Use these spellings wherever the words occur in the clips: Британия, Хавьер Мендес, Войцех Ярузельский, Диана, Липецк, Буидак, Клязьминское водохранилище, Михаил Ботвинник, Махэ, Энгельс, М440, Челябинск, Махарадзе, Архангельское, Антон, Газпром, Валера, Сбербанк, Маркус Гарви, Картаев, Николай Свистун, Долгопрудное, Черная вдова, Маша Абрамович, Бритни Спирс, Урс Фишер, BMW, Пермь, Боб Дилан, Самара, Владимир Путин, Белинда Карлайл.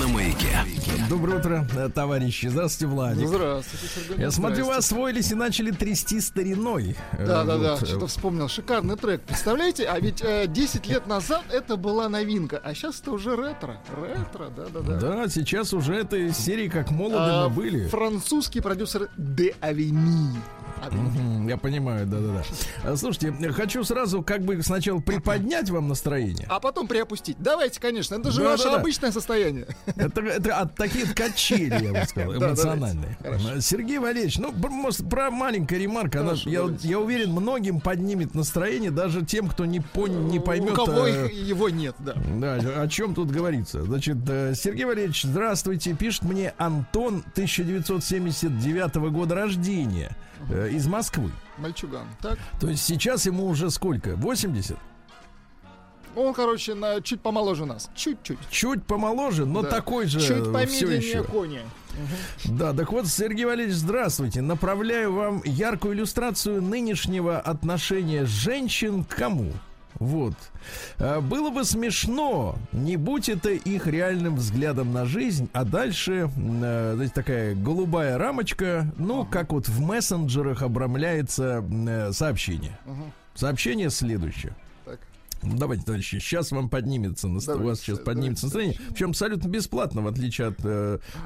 На маяке. Доброе утро, товарищи. Здравствуйте, Владик. Здравствуйте, Сергей. Я смотрю, вы освоились и начали трясти стариной. Да, что-то вспомнил. Шикарный трек. Представляете? А ведь 10 лет назад это была новинка, а сейчас это уже ретро. Ретро, да. Да, сейчас уже этой серии как молоды мы были. Французский продюсер De Avimie. Я понимаю, да. Слушайте, хочу сразу как бы сначала приподнять вам настроение, а потом приопустить. Давайте, конечно, это же ваше обычное состояние. Это от таких качелей, я бы сказал, эмоциональные. Сергей Валерьевич, может, про маленькая ремарка. Я уверен, многим поднимет настроение, даже тем, кто не поймет. У кого его нет, да. О чем тут говорится. Значит, Сергей Валерьевич, здравствуйте. Пишет мне Антон, 1979 года рождения, из Москвы. Мальчуган, так? То есть сейчас ему уже сколько? 80? Он, короче, чуть помоложе нас. Чуть-чуть. Чуть помоложе, но такой же. Чуть помедленнее кони. Да, так вот, Сергей Валерьевич, здравствуйте. Направляю вам яркую иллюстрацию нынешнего отношения женщин к кому. Вот. Было бы смешно, не будь это их реальным взглядом на жизнь, а дальше, знаете, такая голубая рамочка, как вот в мессенджерах обрамляется сообщение. Сообщение следующее. Давайте, товарищи, сейчас вам поднимется у вас сейчас поднимется настроение. Причем абсолютно бесплатно, в отличие от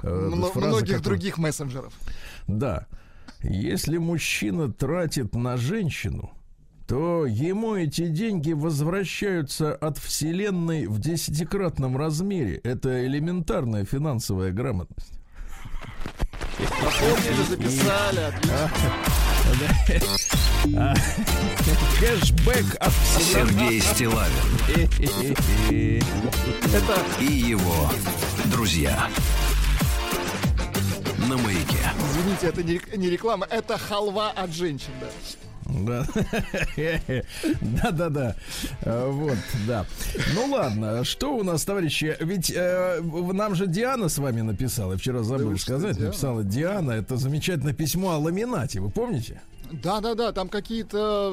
многих других мессенджеров. Да. Если мужчина тратит на женщину, то ему эти деньги возвращаются от вселенной в 10-кратном размере. Это элементарная финансовая грамотность. Напомнили, записали, отлично. Кэшбэк от Сергей Стиллавин и его друзья. На маяке. Извините, это не реклама, это халва от женщин, да. Да. Вот, да. Ну ладно, что у нас, товарищи? Ведь нам же Диана с вами написала. Вчера забыл сказать, написала Диана. Это замечательное письмо о ламинате, вы помните? Да, там какие-то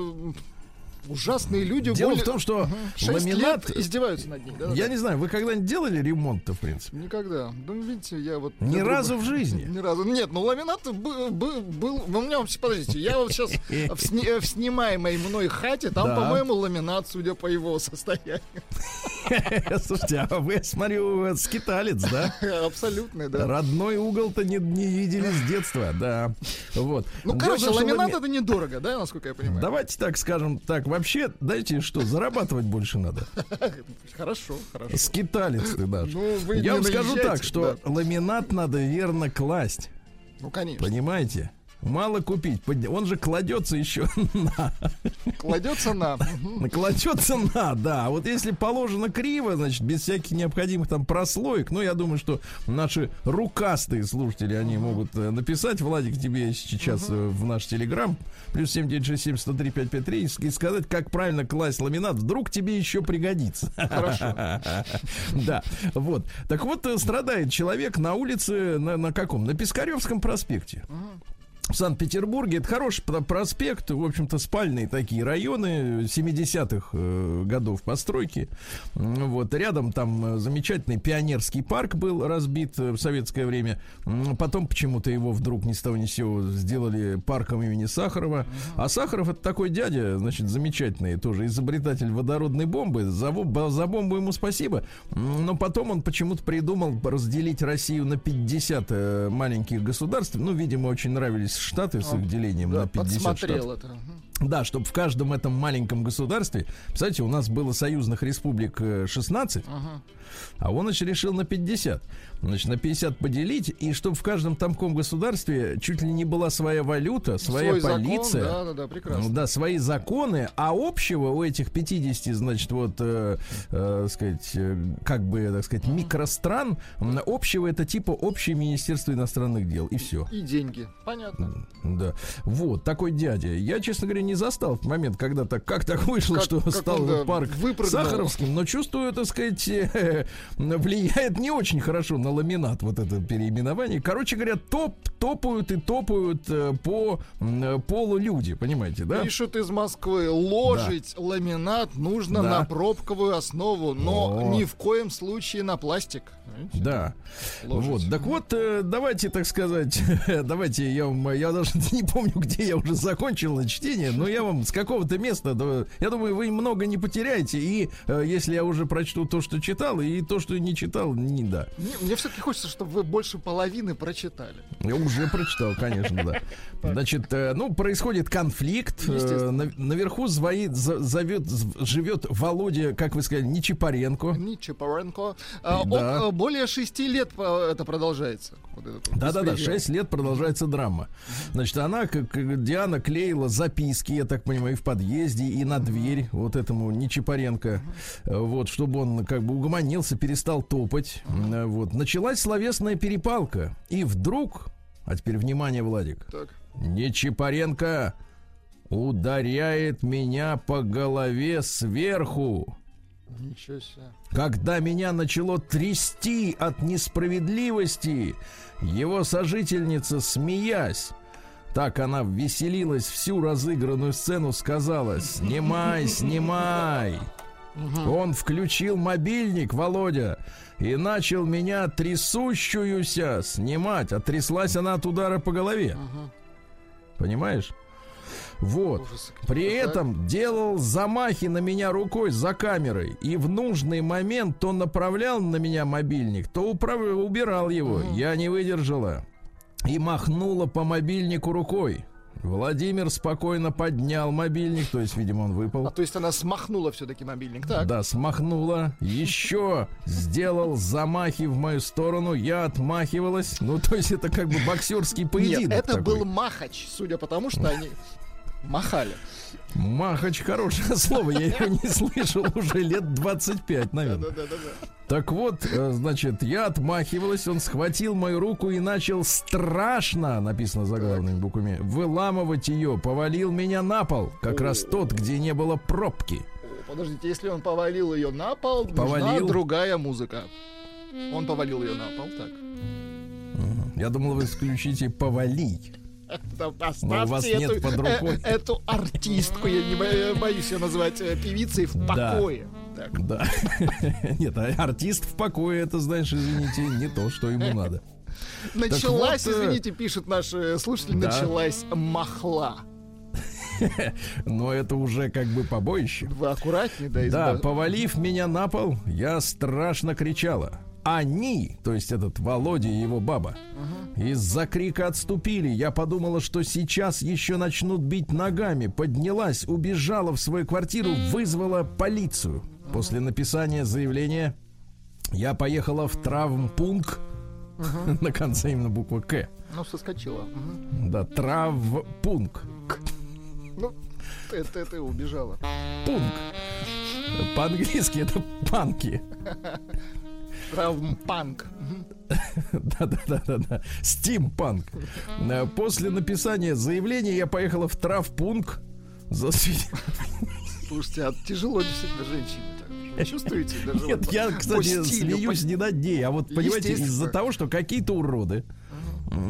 ужасные люди. Дело в том, что ламинат издеваются над ним. Я не знаю, вы когда-нибудь делали ремонт-то, в принципе? Никогда. Ну, видите, я вот... Ни разу в жизни? Ни разу. Нет, ламинат был... У меня... Подождите, я вот сейчас в снимаемой мной хате, там, по-моему, ламинат, судя по его состоянию. Слушайте, а вы, я смотрю, скиталец, да? Абсолютно, да. Родной угол-то не видели с детства, да. Вот. Ну, короче, ламинат — это недорого, да, насколько я понимаю? Давайте так скажем, так, вообще, дайте что, зарабатывать больше надо. Хорошо. Скиталец ты даже. Я вам скажу так, что ламинат надо верно класть. Ну, конечно. Понимаете? Мало купить. Он же кладется еще на. Кладется на, да. Вот если положено криво, значит, без всяких необходимых там прослоек. Ну, я думаю, что наши рукастые слушатели, они могут написать, Владик, тебе сейчас в наш телеграм, плюс 7967-103-553, и сказать, как правильно класть ламинат. Вдруг тебе еще пригодится. Хорошо. Да. Вот. Так вот, страдает человек на улице, на каком? На Пискаревском проспекте. В Санкт-Петербурге. Это хороший проспект, в общем-то, спальные такие районы 70-х годов постройки. Вот. Рядом там замечательный Пионерский парк был разбит в советское время. Потом почему-то его вдруг ни с того ни с сего сделали парком имени Сахарова. А Сахаров — это такой дядя, значит, замечательный тоже изобретатель водородной бомбы. За бомбу ему спасибо. Но потом он почему-то придумал разделить Россию на 50 маленьких государств. Ну, видимо, очень нравились Штаты с их делением на 50 штатов. Это. Да, чтобы в каждом этом маленьком государстве, кстати, у нас было союзных республик 16, а он, значит, решил на 50. Значит, на 50 поделить, и чтобы в каждом тамком государстве чуть ли не была своя валюта, своя полиция. Закон, да, прекрасно. Да, свои законы, а общего у этих 50, значит, вот, микростран, общего это типа общее Министерство иностранных дел, и все. И деньги, понятно. Да. Вот, такой дядя. Я, честно говоря, не застал в момент, когда так, как так вышло, как, что как стал он, да, парк Сахаровским, но чувствую, так сказать, влияет не очень хорошо на ламинат вот это переименование. Короче говоря, топают и топают по полу люди, понимаете, да? Пишут из Москвы, ложить ламинат нужно на пробковую основу, но ни в коем случае на пластик. Понимаете? Да. Ложить. Вот, так вот, давайте, так сказать, давайте я даже не помню, где я уже закончил чтение, но я вам с какого-то места, я думаю, вы много не потеряете, и если я уже прочту то, что читал, и то, что не читал, не да. Мне все-таки хочется, чтобы вы больше половины прочитали. Я уже прочитал, конечно, да. Значит, ну, происходит конфликт. Наверху живет Володя, как вы сказали, Нечипоренко. Нечипоренко. Более 6 лет это продолжается. Да-да-да, 6 лет продолжается драма. Значит, она, как Диана, клеила записки, я так понимаю, и в подъезде, и на дверь вот этому Нечипоренко, вот, чтобы он как бы угомонился, перестал топать. Вот. Началась словесная перепалка, и вдруг, а теперь внимание, Владик, так. Нечипоренко ударяет меня по голове сверху. Ничего себе. Когда меня начало трясти от несправедливости, его сожительница, смеясь, так она веселилась всю разыгранную сцену, сказала: «Снимай, снимай». Он включил мобильник, Володя, и начал меня трясущуюся снимать. А тряслась она от удара по голове. Понимаешь? Вот. Ужас. При этом делал замахи на меня рукой за камерой. И в нужный момент то направлял на меня мобильник, то убирал его. Я не выдержала и махнула по мобильнику рукой. Владимир спокойно поднял мобильник, то есть, видимо, он выпал. А то есть она смахнула все-таки мобильник, так? Да, смахнула. Еще сделал замахи в мою сторону, я отмахивалась. Ну, то есть это как бы боксерский поединок. Нет, это такой был махач, судя по тому, что они махали. Махач — хорошее слово, я его не слышал уже лет 25, наверное. Да-да-да. Так вот, значит, я отмахивалась, он схватил мою руку и начал страшно, написано заглавными буквами, выламывать ее, повалил меня на пол, как раз тот, где не было пробки. Подождите, если он повалил ее на пол, нужна другая музыка. Он повалил ее на пол, так. Я думал, вы включите «повалить». Но у вас нет под рукой эту артистку, я не боюсь ее назвать певицей, в покое. Да. Нет, артист в покое — это, знаешь, извините, не то, что ему надо. Началась, вот, извините, пишет наш слушатель, да, началась махла. Но это уже как бы побоище. Вы аккуратнее, да? Да, повалив меня на пол, я страшно кричала. Они, то есть этот Володя и его баба, из-за крика отступили. Я подумала, что сейчас еще начнут бить ногами. Поднялась, убежала в свою квартиру, вызвала полицию. После написания заявления я поехала в травмпункт. На конце именно буква «К». Ну, соскочила. Да, травмпункт. Ну, это убежала. Пункт. По-английски это панки. Травмпанк. Да-да-да-да. Стимпанк. После написания заявления я поехала в травмпункт. Слушайте, а тяжело действительно женщине. Чувствуете? Даже нет, вот, я, кстати, смеюсь не над ней, а вот, понимаете, из-за того, что какие-то уроды,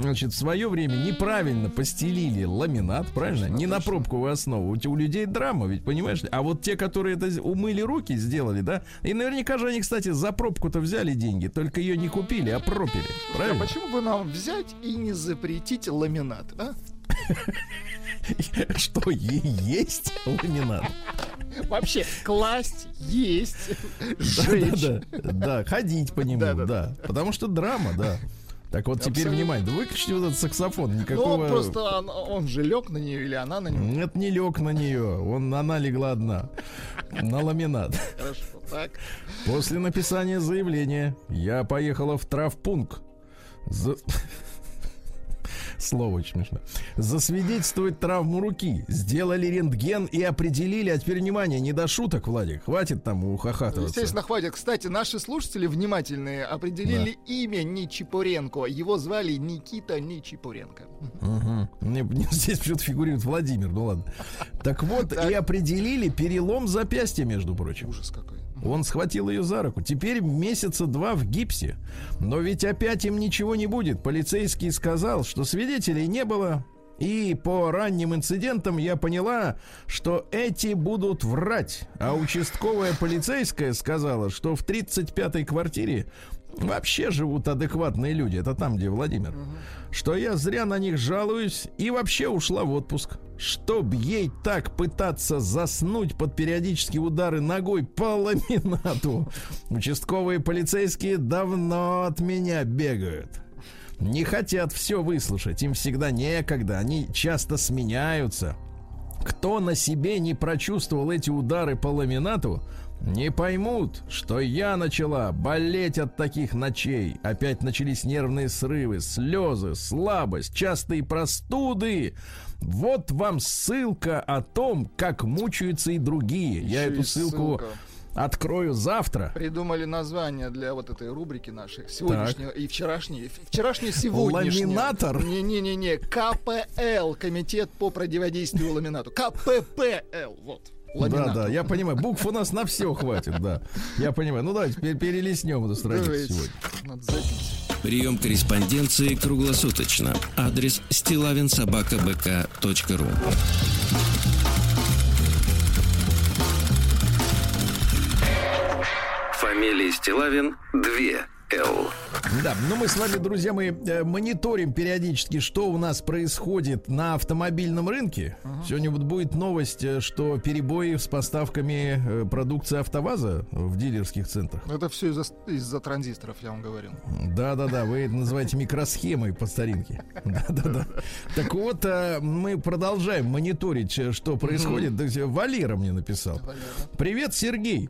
значит, в свое время неправильно постелили ламинат, правильно? Конечно, не на пробковую основу. У людей драма, ведь, понимаешь? А вот те, которые это умыли руки, сделали, да? И наверняка же они, кстати, за пробку-то взяли деньги, только ее не купили, а пропили. Правильно? А почему бы нам взять и не запретить ламинат, а? Что, есть ламинат? Вообще, класть, есть, жечь. Да, ходить по нему, да. Потому что драма, да. Так вот, теперь внимание, да выключите вот этот саксофон. Никакого... Ну, просто он же лег на нее или она на него? Нет, не лег на нее, она легла одна. На ламинат. Хорошо, так. После написания заявления я поехала в травмпункт. Слово очень смешно. Засвидетельствовать травму руки. Сделали рентген и определили. А теперь, внимание, не до шуток, Владик. Хватит там ухахатываться. Естественно, хватит. Кстати, наши слушатели внимательные определили имя Нечипоренко. Его звали Никита Нечипоренко. Мне здесь почему-то фигурирует Владимир. Ну ладно. Так вот, и определили перелом запястья, между прочим. Ужас какой. Он схватил ее за руку. Теперь месяца два в гипсе. Но ведь опять им ничего не будет. Полицейский сказал, что свидетелей не было. И по ранним инцидентам я поняла, что эти будут врать. А участковая полицейская сказала, что в 35-й квартире вообще живут адекватные люди. Это там, где Владимир. Что я зря на них жалуюсь и вообще ушла в отпуск. Чтоб ей так пытаться заснуть под периодические удары ногой по ламинату. Участковые полицейские давно от меня бегают. Не хотят все выслушать. Им всегда некогда. Они часто сменяются. Кто на себе не прочувствовал эти удары по ламинату, не поймут, что я начала болеть от таких ночей. Опять начались нервные срывы, слезы, слабость, частые простуды. Вот вам ссылка о том, как мучаются и другие. Еще я эту ссылку открою завтра. Придумали название для вот этой рубрики нашей. Сегодняшнего так. И вчерашней. Вчерашний, сегодняшний. Ламинатор? Не-не-не. КПЛ. Комитет по противодействию ламинату. КППЛ. Вот. Ламинату. Да, да, я понимаю. Букв у нас на все хватит, да. Я понимаю. Ну давайте перелистнем эту страницу сегодня. Надо запить. Прием корреспонденции круглосуточно. Адрес stilavinsobakabk.ru. Фамилия Стиллавин 2Л. Да, но мы с вами, друзья, мы мониторим периодически, что у нас происходит на автомобильном рынке. Сегодня вот будет новость, что перебои с поставками продукции АвтоВАЗа в дилерских центрах. Это все из-за транзисторов, я вам говорил. Да-да-да, вы это называете микросхемой по старинке. Да-да-да. Так вот, мы продолжаем мониторить, что происходит. Валера мне написал. Привет, Сергей.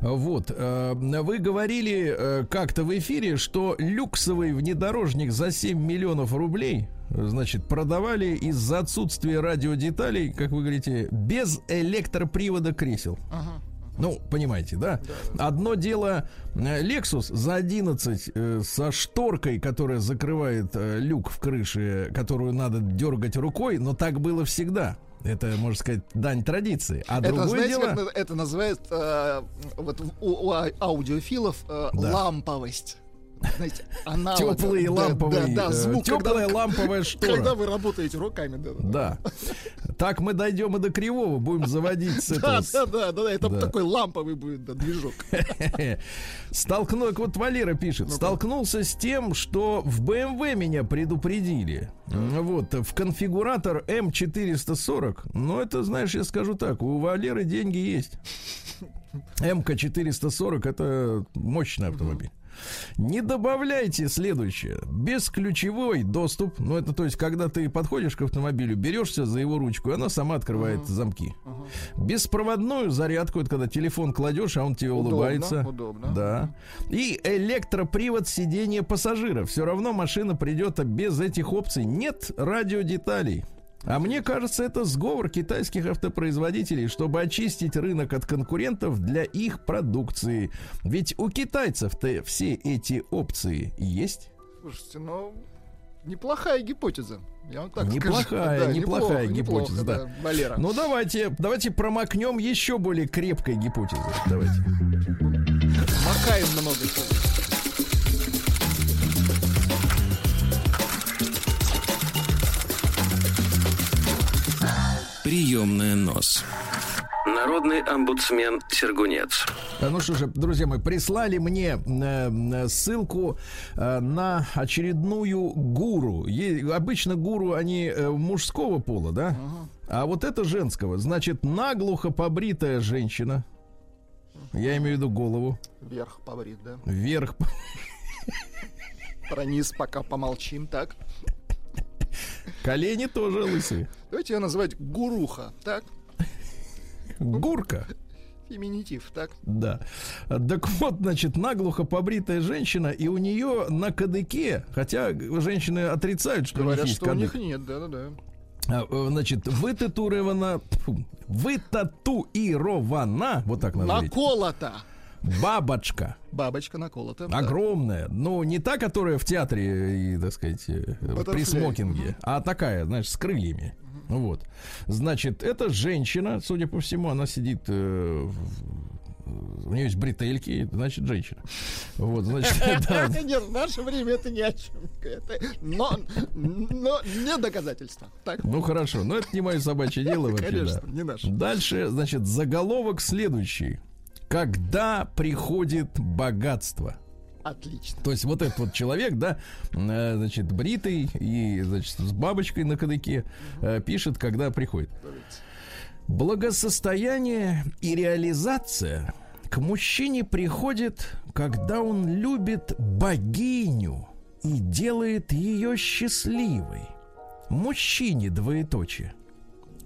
Вот, вы говорили как-то в эфире, что люксовый внедорожник за 7 миллионов рублей, значит, продавали из-за отсутствия радиодеталей, как вы говорите, без электропривода кресел. Ага. Ну, понимаете, да? Одно дело Lexus за 11 со шторкой, которая закрывает люк в крыше, которую надо дергать рукой, но так было всегда. Это, можно сказать, дань традиции. А это, другое, знаете, дело... как это называют вот у аудиофилов ламповость. Знаете, теплые ламповые, да, звук, теплая ламповая штора. Когда вы работаете руками, да. Да. Так мы дойдем и до кривого, будем заводить с этого. Да, это такой ламповый будет движок. Вот Валера пишет: столкнулся с тем, что в BMW меня предупредили. Вот в конфигуратор М440. Но это, знаешь, я скажу так: у Валеры деньги есть. М440 это мощный автомобиль. Не добавляйте следующее: бесключевой доступ. Ну это то есть, когда ты подходишь к автомобилю, берешься за его ручку, и она сама открывает замки. Беспроводную зарядку, это когда телефон кладешь, а он тебе улыбается. Удобно. Да. И электропривод сидения пассажира. Все равно машина придет без этих опций. Нет радиодеталей. А мне кажется, это сговор китайских автопроизводителей, чтобы очистить рынок от конкурентов для их продукции. Ведь у китайцев-то все эти опции есть. Слушайте, ну, неплохая гипотеза. Я вам так неплохая, скажу. Неплохая гипотеза, да. Валера. Ну, давайте промокнем еще более крепкой гипотезой. Давайте. Макаем много чего. Приемная нос. Народный омбудсмен Сергунец. Ну что же, друзья мои, прислали мне ссылку на очередную гуру. Обычно гуру, они мужского пола, да? А вот это женского. Значит, наглухо побритая женщина. Я имею в виду голову. Вверх побрит, да? Вверх. Про низ пока помолчим, так? Колени тоже лысые. Давайте ее называть гуруха, так? Гурка. Феминитив, так? Да. Так вот, значит, наглухо побритая женщина, и у нее на кадыке, хотя женщины отрицают, что говорят, у них есть кадык. Говорят, что у них нет, да-да-да. Значит, вытатуирована, вот так надо говорить. Наколота. Бабочка. Бабочка наколота. Огромная. Да. Но не та, которая в театре, и, так сказать, при смокинге, а такая, знаешь, с крыльями. Вот. Значит, эта женщина, судя по всему, она сидит... У нее есть бретельки, значит, женщина. Вот, значит, да. Нет, в наше время это ни о чем. Это, но не доказательство. Так. Ну хорошо, но это не мое собачье дело вообще. Конечно, да. Не наше. Дальше, значит, заголовок следующий. Когда приходит богатство? Отлично. То есть вот этот вот человек, да, значит, бритый и, значит, с бабочкой на кадыке, пишет, когда приходит. Благосостояние и реализация к мужчине приходит, когда он любит богиню и делает ее счастливой. Мужчине двоеточие.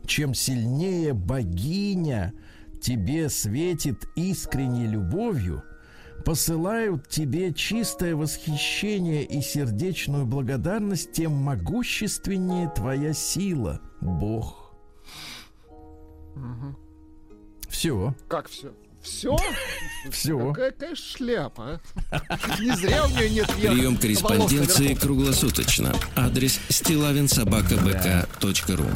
Чем сильнее богиня тебе светит искренней любовью, посылают тебе чистое восхищение и сердечную благодарность, тем могущественнее твоя сила, Бог. Угу. Все. Как все? Все? Все. Какая шляпа. Не зря у нее нет ехать. Прием корреспонденции круглосуточно. Адрес stilavinsobakabk.ru.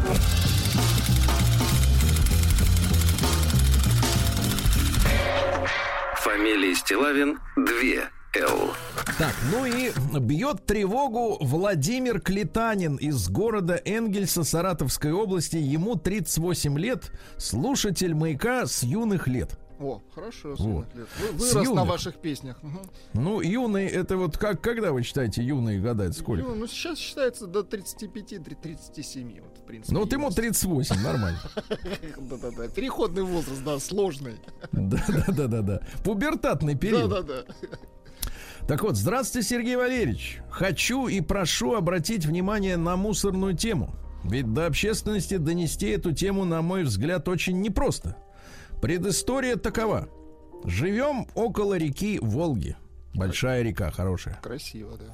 Фамилия Стиллавин 2Л. Так, ну и бьет тревогу Владимир Клитанин из города Энгельса Саратовской области. Ему 38 лет, слушатель «Маяка» с юных лет. О, хорошо, с юных лет. Вырос на ваших песнях. Угу. Ну, юный, это вот как, когда вы считаете, юный гадает сколько? Ну, сейчас считается до 35-37, вот, в принципе. Ну, вот ему 38, нормально. Да-да-да, переходный возраст, да, сложный. Да-да-да, пубертатный период. Да-да-да. Так вот, здравствуйте, Сергей Валерьевич. Хочу и прошу обратить внимание на мусорную тему. Ведь до общественности донести эту тему, на мой взгляд, очень непросто. Предыстория такова. Живем около реки Волги. Большая река, хорошая. Красиво, да.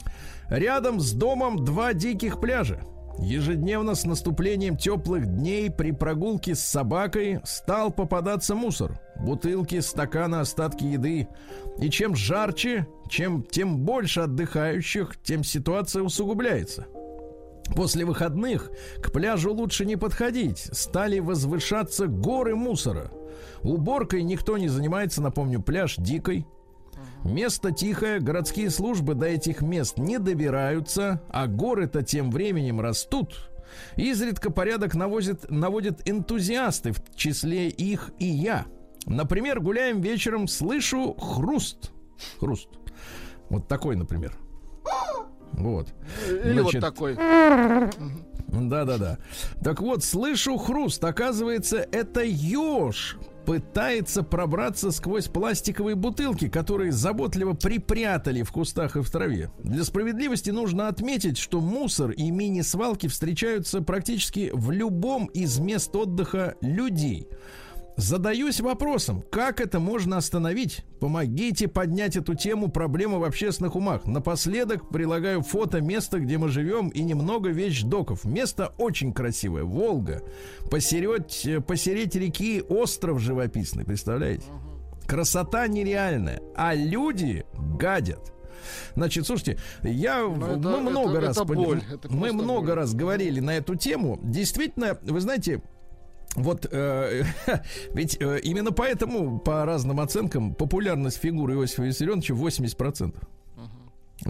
Рядом с домом два диких пляжа. Ежедневно с наступлением теплых дней при прогулке с собакой стал попадаться мусор. Бутылки, стаканы, остатки еды. И чем жарче, тем больше отдыхающих, тем ситуация усугубляется. После выходных к пляжу лучше не подходить. Стали возвышаться горы мусора. Уборкой никто не занимается, напомню, пляж дикой. Место тихое, городские службы до этих мест не добираются, а горы-то тем временем растут. Изредка порядок наводят энтузиасты, в числе их и я. Например, гуляем вечером, слышу хруст. Хруст. Вот такой, например. Вот. Или значит, вот такой. Да-да-да. Так вот, слышу хруст. Оказывается, это еж пытается пробраться сквозь пластиковые бутылки, которые заботливо припрятали в кустах и в траве. Для справедливости нужно отметить, что мусор и мини-свалки встречаются практически в любом из мест отдыха людей. Задаюсь вопросом, как это можно остановить? Помогите поднять эту тему, проблемы в общественных умах. Напоследок прилагаю фото места, где мы живем, и немного вещдоков. Место очень красивое, Волга. Посередь реки остров живописный, представляете? Красота нереальная, а люди гадят. Значит, слушайте, мы много раз говорили на эту тему. Действительно, вы знаете... Вот, ведь именно поэтому, по разным оценкам, популярность фигуры Иосифа Виссарионовича 80%.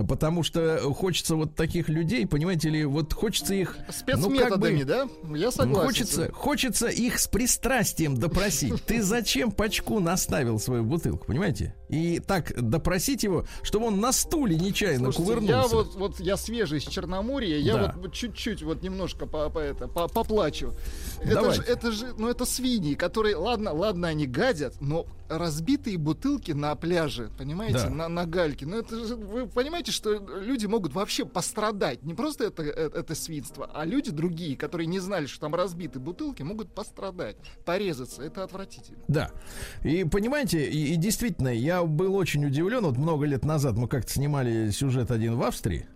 Потому что хочется вот таких людей, понимаете ли, вот хочется их... Спецметодами, да? Я согласен. Хочется их с пристрастием допросить. Ты зачем пачку наставил свою бутылку, понимаете? и так допросить его, чтобы он на стуле нечаянно кувырнулся. Я вот я свежий из Черноморья, я вот чуть-чуть вот немножко поплачу. Это свиньи, которые, ладно, они гадят, но разбитые бутылки на пляже, понимаете, на гальке. Ну это же, вы понимаете, что люди могут вообще пострадать. Не просто это свинство, а люди другие, которые не знали, что там разбиты бутылки, могут пострадать, порезаться. Это отвратительно. Да. И понимаете, и действительно, я был очень удивлен. Вот много лет назад мы как-то снимали сюжет один в Австрии.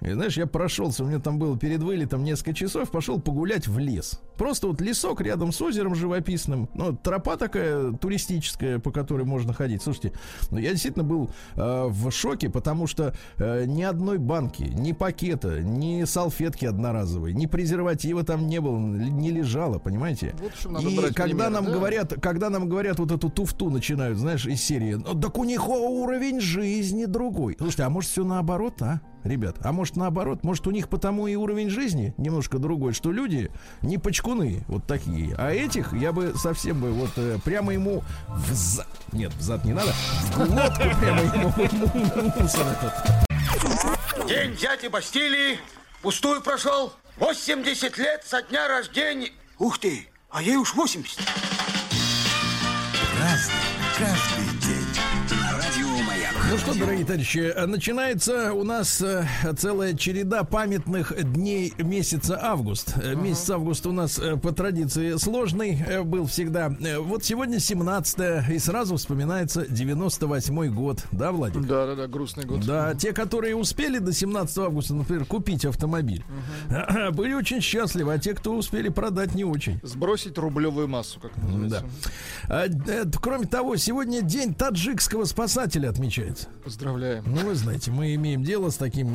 И знаешь, я прошелся, у меня там было перед вылетом несколько часов, пошел погулять в лес. Просто вот лесок рядом с озером живописным, ну, тропа такая туристическая, по которой можно ходить. Слушайте, ну, я действительно был в шоке, потому что ни одной банки, ни пакета, ни салфетки одноразовой, ни презерватива там не было, не лежало, понимаете? Вот в чем надо брать пример, нам говорят, когда нам говорят вот эту туфту начинают, знаешь, из серии, ну, так у них уровень жизни другой. Слушайте, а может все наоборот, а? Ребят, а может наоборот, может у них потому и уровень жизни немножко другой, что люди не почкуны вот такие, а этих я бы совсем бы вот прямо ему в зад, нет, в зад не надо, в глотку прямо ему мусор этот. День дяди Бастилии пустую прошел, 80 лет со дня рождения. Ух ты, а ей уж 80. Ну что, дорогие товарищи, начинается у нас целая череда памятных дней месяца август. Месяц август у нас по традиции сложный был всегда. Вот сегодня 17-е, и сразу вспоминается 98-й год. Да, Владик? Да, грустный год. Да, те, которые успели до 17 августа, например, купить автомобиль, были очень счастливы, а те, кто успели продать, не очень. Сбросить рублевую массу, как называется. Да. Кроме того, сегодня день таджикского спасателя отмечается. Поздравляем. Ну, вы знаете, мы имеем дело с таким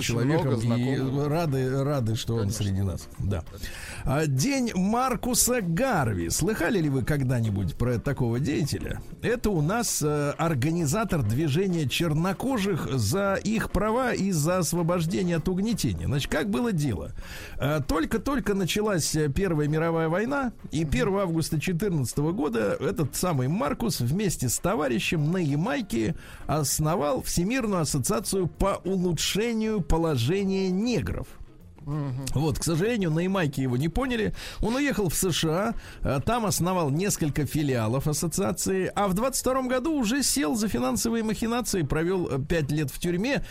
человеком и рады, что он среди нас. Да. День Маркуса Гарви. Слыхали ли вы когда-нибудь про такого деятеля? Это у нас организатор движения чернокожих за их права и за освобождение от угнетения. Значит, как было дело? Только-только началась Первая мировая война, и 1 августа 2014 года этот самый Маркус вместе с товарищем на Ямайке основал Всемирную ассоциацию по улучшению положения негров. Вот, к сожалению, на Ямайке его не поняли. Он уехал в США, там основал несколько филиалов ассоциации, а в 22 году уже сел за финансовые махинации, провел 5 лет в тюрьме,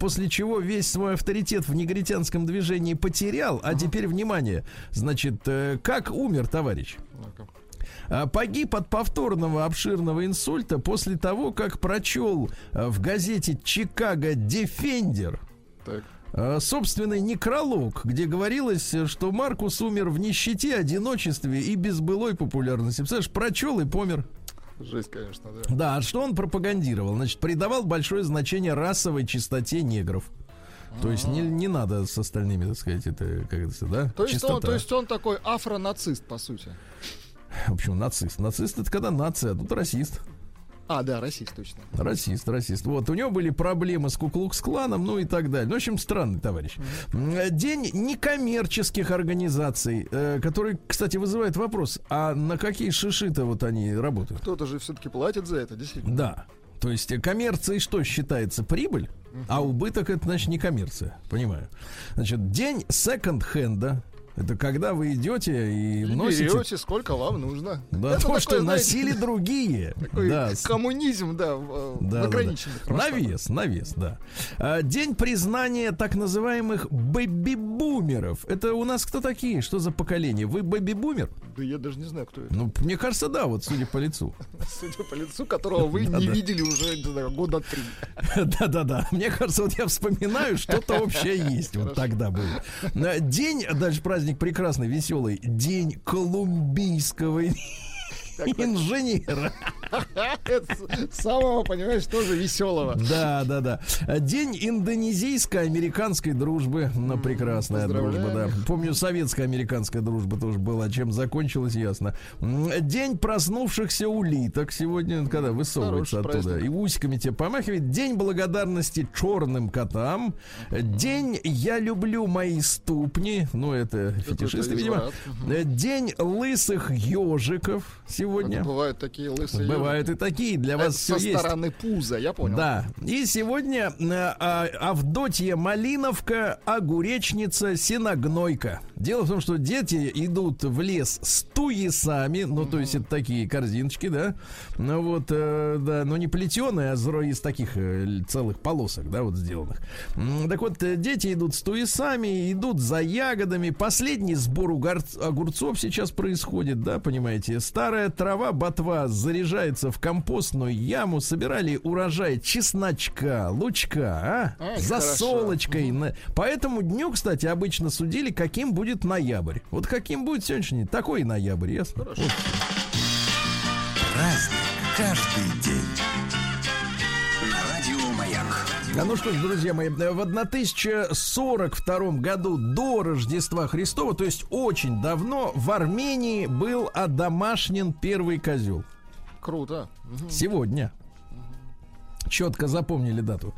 после чего весь свой авторитет в негритянском движении потерял. А теперь, внимание, значит, как умер товарищ? Погиб от повторного обширного инсульта после того, как прочел в газете «Чикаго Дефендер» собственный некролог, где говорилось, что Маркус умер в нищете, одиночестве и без былой популярности. Представляешь, прочел и помер. Жесть, конечно, да. Да, что он пропагандировал? Значит, придавал большое значение расовой чистоте негров. То есть не надо с остальными, так сказать, это как-то, да? То есть он такой афронацист, по сути. В общем, нацист. Нацист — это когда нация, а тут расист. А, да, расист, точно. Расист. Вот, у него были проблемы с Ку-клукс-кланом, ну и так далее. Ну, в общем, странный товарищ. День некоммерческих организаций, который, кстати, вызывает вопрос, а на какие шиши-то вот они работают? Кто-то же все-таки платит за это, действительно. Да. То есть коммерцией что считается? Прибыль, а убыток — это, значит, не коммерция. Понимаю. Значит, день секонд-хенда. Это когда вы идете и носите... Берете, сколько вам нужно. Да, то, что носили другие. Коммунизм, да, в ограниченных масштабах. Навес. День признания так называемых бэби-бумеров. Это у нас кто такие? Что за поколение? Вы бэби-бумер? Да я даже не знаю, кто это. Ну, мне кажется, да, вот судя по лицу. Судя по лицу, которого вы не видели уже, не знаю, года 3. Да. Мне кажется, вот я вспоминаю, что-то общее есть. Вот тогда было. День, даже праздник, прекрасный, веселый. День колумбийского инженера. Самого, понимаешь, тоже веселого. Да. День индонезийско-американской дружбы. Прекрасная дружба, да. Помню, советско-американская дружба тоже была. Чем закончилась, ясно. День проснувшихся улиток. Сегодня, когда высовывается оттуда и усиками тебе помахивает. День благодарности черным котам. День «Я люблю мои ступни». Ну, это фетишисты, видимо. День лысых ежиков сегодня. Бывают такие лысые ежики. Бывают и такие, для вас все есть. Со стороны пуза, я понял. Да, и сегодня Авдотья Малиновка, огуречница, сеногнойка. Дело в том, что дети идут в лес с туесами, ну, то есть это такие корзиночки, да, ну, вот, да, но не плетеные, а из таких целых полосок, да, вот сделанных. Так вот, дети идут с туесами, идут за ягодами. Последний сбор огурцов сейчас происходит, да, понимаете. Старая трава, ботва заряжается в компостную яму. Собирали урожай чесночка, лучка, а? За солочкой. По этому дню, кстати, обычно судили, каким будет ноябрь. Вот каким будет сегодняшний, такой и ноябрь, ясно? Хорошо. Праздник каждый день. А ну что ж, друзья мои, в 1042 году до Рождества Христова, то есть очень давно, в Армении был одомашнен первый козел. Круто. Сегодня. Четко запомнили дату.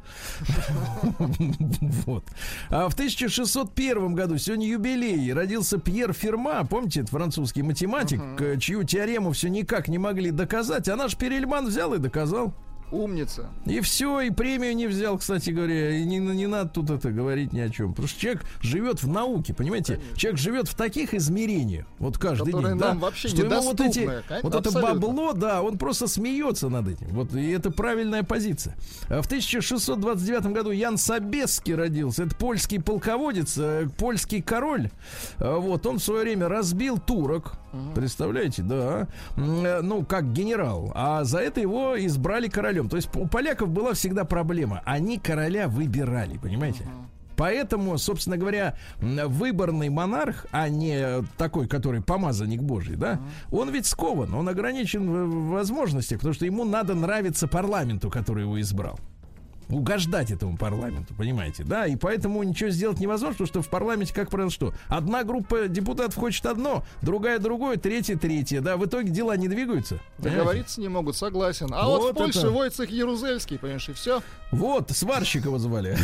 Вот. А в 1601 году, сегодня юбилей, родился Пьер Ферма, помните, это французский математик, чью теорему все никак не могли доказать, а наш Перельман взял и доказал. Умница. И все, и премию не взял, кстати говоря. И не надо тут это говорить ни о чем. Потому что человек живет в науке, понимаете? Конечно. Человек живет в таких измерениях. Вот каждый которые день, нам да, вообще что ему вот эти, вот это бабло, да, он просто смеется над этим. Вот, и это правильная позиция. В 1629 году Ян Собесский родился. Это польский полководец, польский король. Вот, он в свое время разбил турок. Представляете, да. Ну, как генерал. А за это его избрали королем. То есть у поляков была всегда проблема. Они короля выбирали, понимаете? Поэтому, собственно говоря, выборный монарх, а не такой, который помазанник божий, да, он ведь скован, он ограничен в возможностях, потому что ему надо нравиться парламенту, который его избрал. Угождать этому парламенту, понимаете, да, и поэтому ничего сделать невозможно, потому что в парламенте, как правило, что? Одна группа депутатов хочет одно, другая другое, третья, да, в итоге дела не двигаются. Договориться не могут, согласен. А вот в Польше Войцех Ярузельский, понимаешь, и все. Вот, сварщика его звали.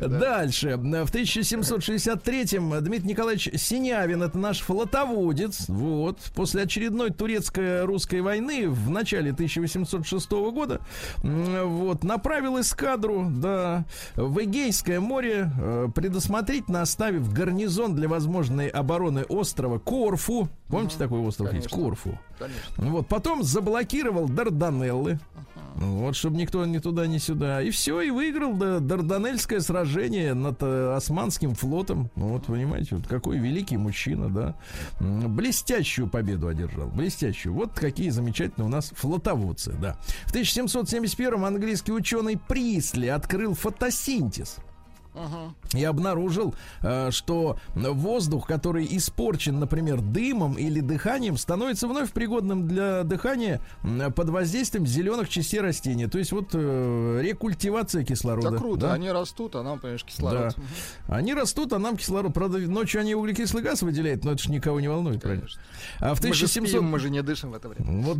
Дальше. В 1763-м Дмитрий Николаевич Синявин, это наш флотоводец, вот, после очередной турецко-русской войны в начале 1806 года вот, направил эскадру, да, в Эгейское море, предусмотрительно оставив гарнизон для возможной обороны острова Корфу. Помните, такой остров есть? Корфу. Конечно. Вот, потом заблокировал Дарданеллы. Вот, чтобы никто ни туда, ни сюда. И все, и выиграл, да, Дарданельское сражение над Османским флотом. Вот, понимаете, вот какой великий мужчина, да. Блестящую победу одержал, блестящую. Вот какие замечательные у нас флотоводцы, да. В 1771-м английский ученый Присли открыл фотосинтез. И обнаружил, что воздух, который испорчен, например, дымом или дыханием, становится вновь пригодным для дыхания под воздействием зеленых частей растения. То есть вот рекультивация кислорода. Да, круто, да? Они растут, а нам, понимаешь, кислород. Да. Они растут, а нам кислород. Правда, ночью они углекислый газ выделяют, но это же никого не волнует. Конечно. А в 1700... же спим, мы же не дышим в это время. Вот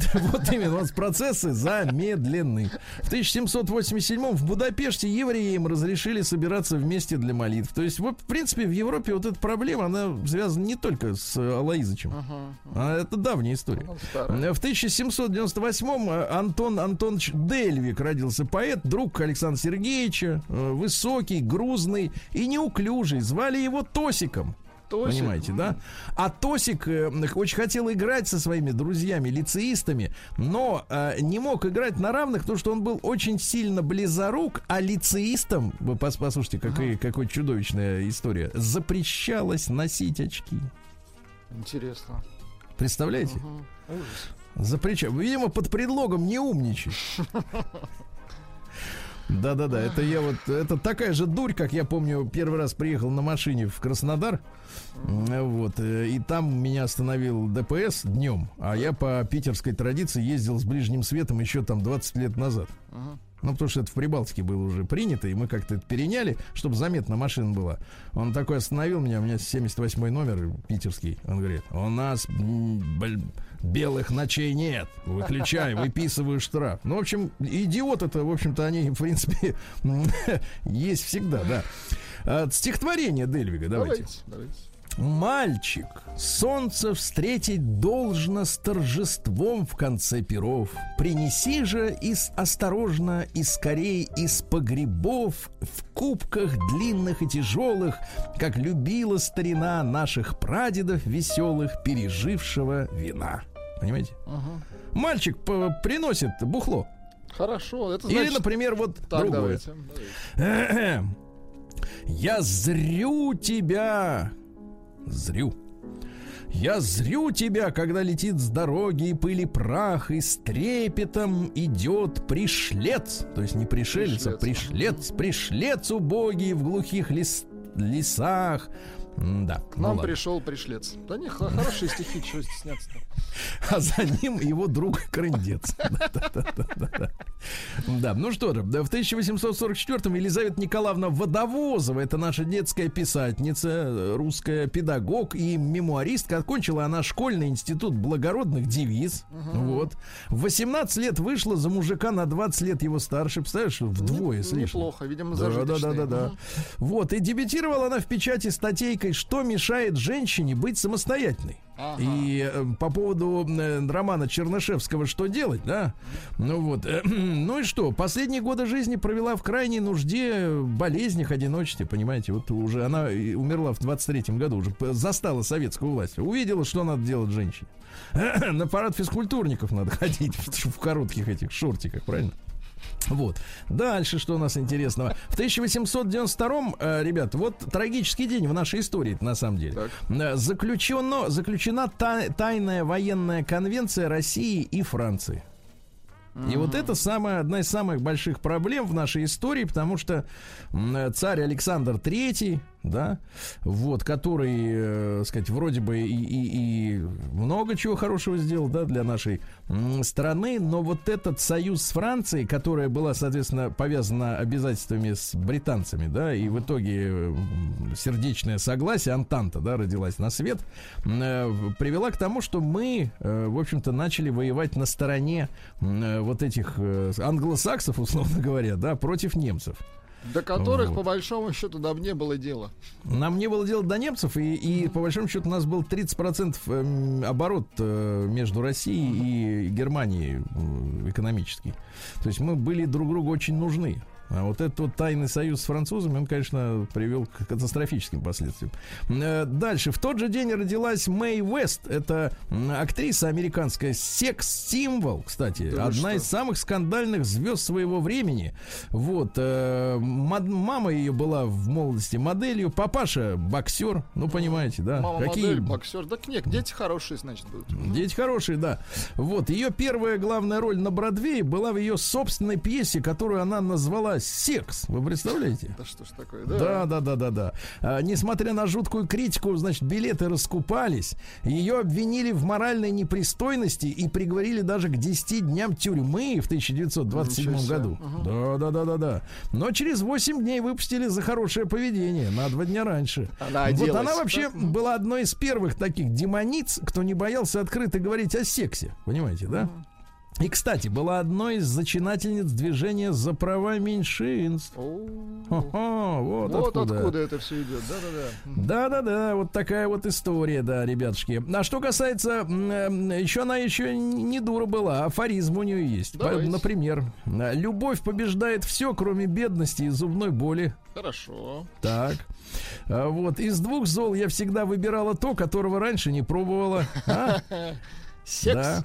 именно, у нас процессы замедлены. В 1787-м в Будапеште евреям разрешили собираться вместе для молитв. То есть, вот, в принципе, в Европе вот эта проблема, она связана не только с Алоизычем. Это давняя история. В 1798-м Антон Антонович Дельвик родился. Поэт, друг Александра Сергеевича, высокий, грузный и неуклюжий. Звали его Тосиком. Тосик. Понимаете, да? А Тосик очень хотел играть со своими друзьями-лицеистами, но не мог играть на равных, потому что он был очень сильно близорук, а лицеистам, вы послушайте, какая чудовищная история, запрещалось носить очки. Интересно. Представляете? Ужас. Запрещалось. Видимо, под предлогом не умничать. Да-да-да, это я вот, это такая же дурь, как я помню, первый раз приехал на машине в Краснодар, вот, и там меня остановил ДПС днем, а я по питерской традиции ездил с ближним светом еще там 20 лет назад. Ну, потому что это в Прибалтике было уже принято, и мы как-то это переняли, чтобы заметно машина была. Он такой остановил меня, у меня 78-й номер питерский. Он говорит, у нас белых ночей нет, выключай, выписываю штраф. Ну, в общем, идиот это, в общем-то, они, в принципе, есть всегда, да. Стихотворение Дельвига, давайте. Мальчик, солнце встретить должно с торжеством в конце перов. Принеси же осторожно и скорей из погребов в кубках длинных и тяжелых, как любила старина наших прадедов веселых, пережившего вина. Понимаете? Ага. Мальчик приносит бухло. Хорошо, это значит... Или, например, вот так, другое. Давайте. Я зрю тебя... Зрю. Я зрю тебя, когда летит с дороги и пыли прах, и с трепетом идет пришлец. То есть не пришелец, а пришлец. Пришлец убогий в глухих лесах. Да, к нам пришел пришлец. Да не, хорошие стихи, чего стесняться-то. А за ним его друг Крындец. Да, ну что же, в 1844-м Елизавета Николаевна Водовозова, это наша детская писательница, русская педагог и мемуаристка, окончила она школьный институт благородных девиц. Вот. В 18 лет вышла за мужика на 20 лет его старше, представляешь, вдвое слишком. Неплохо, видимо, зажиточные. Да. Вот, и дебютировала она в печати статейкой «Что мешает женщине быть самостоятельной». Ага. И по поводу романа Чернышевского «Что делать?», да? Ну вот. Ну и что? Последние годы жизни провела в крайней нужде, болезнях, одиночестве, понимаете? Вот уже она умерла в 23-м году, уже застала советскую власть. Увидела, что надо делать женщине. На парад физкультурников надо ходить в коротких этих шортиках, правильно? Вот. Дальше что у нас интересного? В 1892-м, ребят, вот трагический день в нашей истории, на самом деле. Заключена тайная военная конвенция России и Франции. И вот это одна из самых больших проблем в нашей истории, потому что царь Александр III, да, вот, который, сказать, вроде бы и много чего хорошего сделал, да, для нашей страны, но вот этот союз с Францией, которая была, соответственно, повязана обязательствами с британцами, да, и в итоге сердечное согласие, Антанта, да, родилась на свет, привела к тому, что мы, в общем-то, начали воевать на стороне вот этих англосаксов, условно говоря, да, против немцев. До которых, по большому счету, нам не было дела. Нам не было дела до немцев, и по большому счету, у нас был 30% оборот между Россией и Германией экономический. То есть мы были друг другу очень нужны. А вот этот вот тайный союз с французами, он, конечно, привел к катастрофическим последствиям. Дальше. В тот же день родилась Мэй Уэст. Это актриса американская, секс-символ, кстати. Да, одна из самых скандальных звезд своего времени. Вот. Мама ее была в молодости моделью. Папаша боксер. Ну, понимаете, да? Мама модель, боксер. Да нет, дети хорошие, значит, будут. Дети хорошие, да. Вот. Ее первая главная роль на Бродвее была в ее собственной пьесе, которую она назвала «Секс». Вы представляете? Да что ж такое, да? Да. Несмотря на жуткую критику, значит, билеты раскупались. Ее обвинили в моральной непристойности и приговорили даже к 10 дням тюрьмы в 1927 году. Ага. Да. Но через 8 дней выпустили за хорошее поведение. На 2 дня раньше. Вот она вообще была одной из первых таких демониц, кто не боялся открыто говорить о сексе. Понимаете, да? И, кстати, была одной из зачинательниц движения за права меньшинств. Вот откуда это все идет. Да, вот такая вот история, да, ребятушки. А что касается, она еще не дура была, афоризм у нее есть. Давайте. Например, любовь побеждает все, кроме бедности и зубной боли. Хорошо. Так. Вот, из двух зол я всегда выбирала то, которого раньше не пробовала. Секс. Да.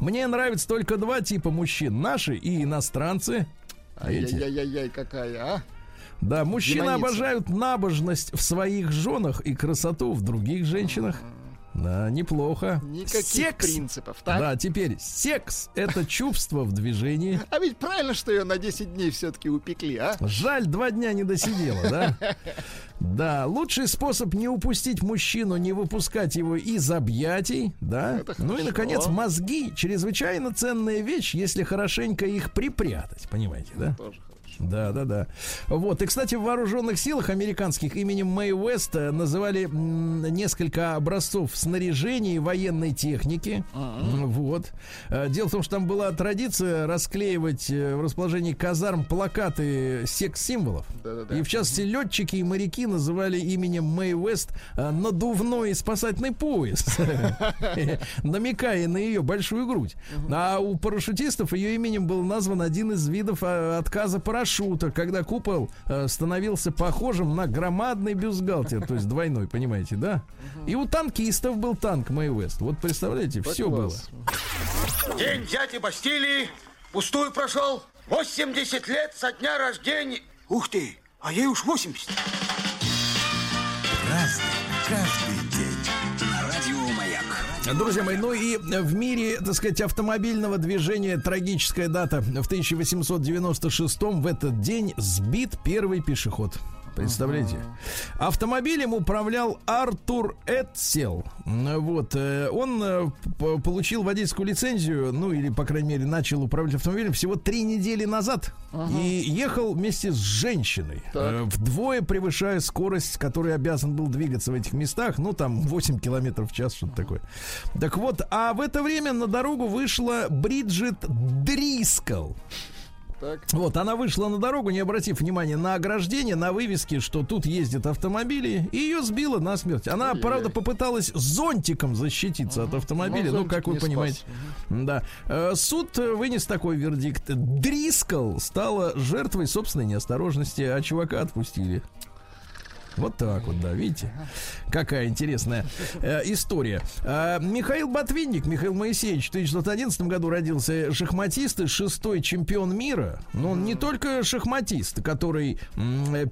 Мне нравятся только 2 типа мужчин: наши и иностранцы. Ай-яй-яй-яй, какая, а? Да, мужчины обожают набожность в своих женах и красоту в других женщинах. Да, неплохо. Никаких принципов, так? Да, теперь секс — это чувство в движении. А ведь правильно, что ее на 10 дней все-таки упекли, а? Жаль, 2 дня не досидела, да? Да, лучший способ не упустить мужчину — не выпускать его из объятий, да? Ну и, наконец, мозги — чрезвычайно ценная вещь, если хорошенько их припрятать, понимаете, да? Тоже хорошо. Да, да, да. Вот. И, кстати, в вооруженных силах американских именем Мэй Уэста называли несколько образцов снаряжения и военной техники. Вот. Дело в том, что там была традиция расклеивать в расположении казарм плакаты секс-символов. Да-да-да. И, в частности, летчики и моряки называли именем Мэй Уэст надувной спасательный пояс, намекая на ее большую грудь. А у парашютистов ее именем был назван один из видов отказа парашюта, когда купол становился похожим на громадный бюстгальтер, то есть двойной, понимаете, да? И у танкистов был танк Мэй Уэст. Вот представляете, все было. День дяди Бастилии пустую прошел. 80 лет со дня рождения. Ух ты, а ей уж 80. Разный, каждый день. Радиомаяк. Друзья мои, ну и в мире, так сказать, автомобильного движения трагическая дата. В 1896 в этот день сбит первый пешеход. Представляете? Автомобилем управлял Артур Этсел. Вот. Он получил водительскую лицензию, ну или, по крайней мере, начал управлять автомобилем всего 3 недели назад. И ехал вместе с женщиной, вдвое превышая скорость, которой обязан был двигаться в этих местах. Ну, там 8 километров в час, что-то такое. Так вот, а в это время на дорогу вышла Бриджит Дрискл. Так. Вот, она вышла на дорогу, не обратив внимания на ограждение, на вывески, что тут ездят автомобили, и ее сбила насмерть. Она, правда, попыталась зонтиком защититься от автомобиля, ну, как вы понимаете. Да. Суд вынес такой вердикт. Дрискл стала жертвой собственной неосторожности, а чувака отпустили. Вот так вот, да, видите, какая интересная история. Михаил Ботвинник, Михаил Моисеевич, в 1911 году родился, шахматист и 6-й чемпион мира. Но он не только шахматист, который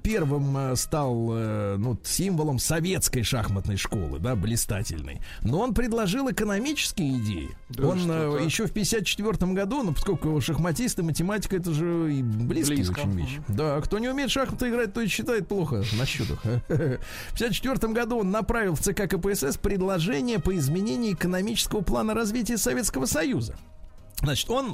первым стал символом советской шахматной школы, да, блистательной, но он предложил экономические идеи. Да, он еще в 1954 году, ну, поскольку шахматист и математика, это же и близкие очень вещи. Да, кто не умеет шахматы играть, то и считает плохо на счетах. В 1954 году он направил в ЦК КПСС предложение по изменению экономического плана развития Советского Союза. Значит, он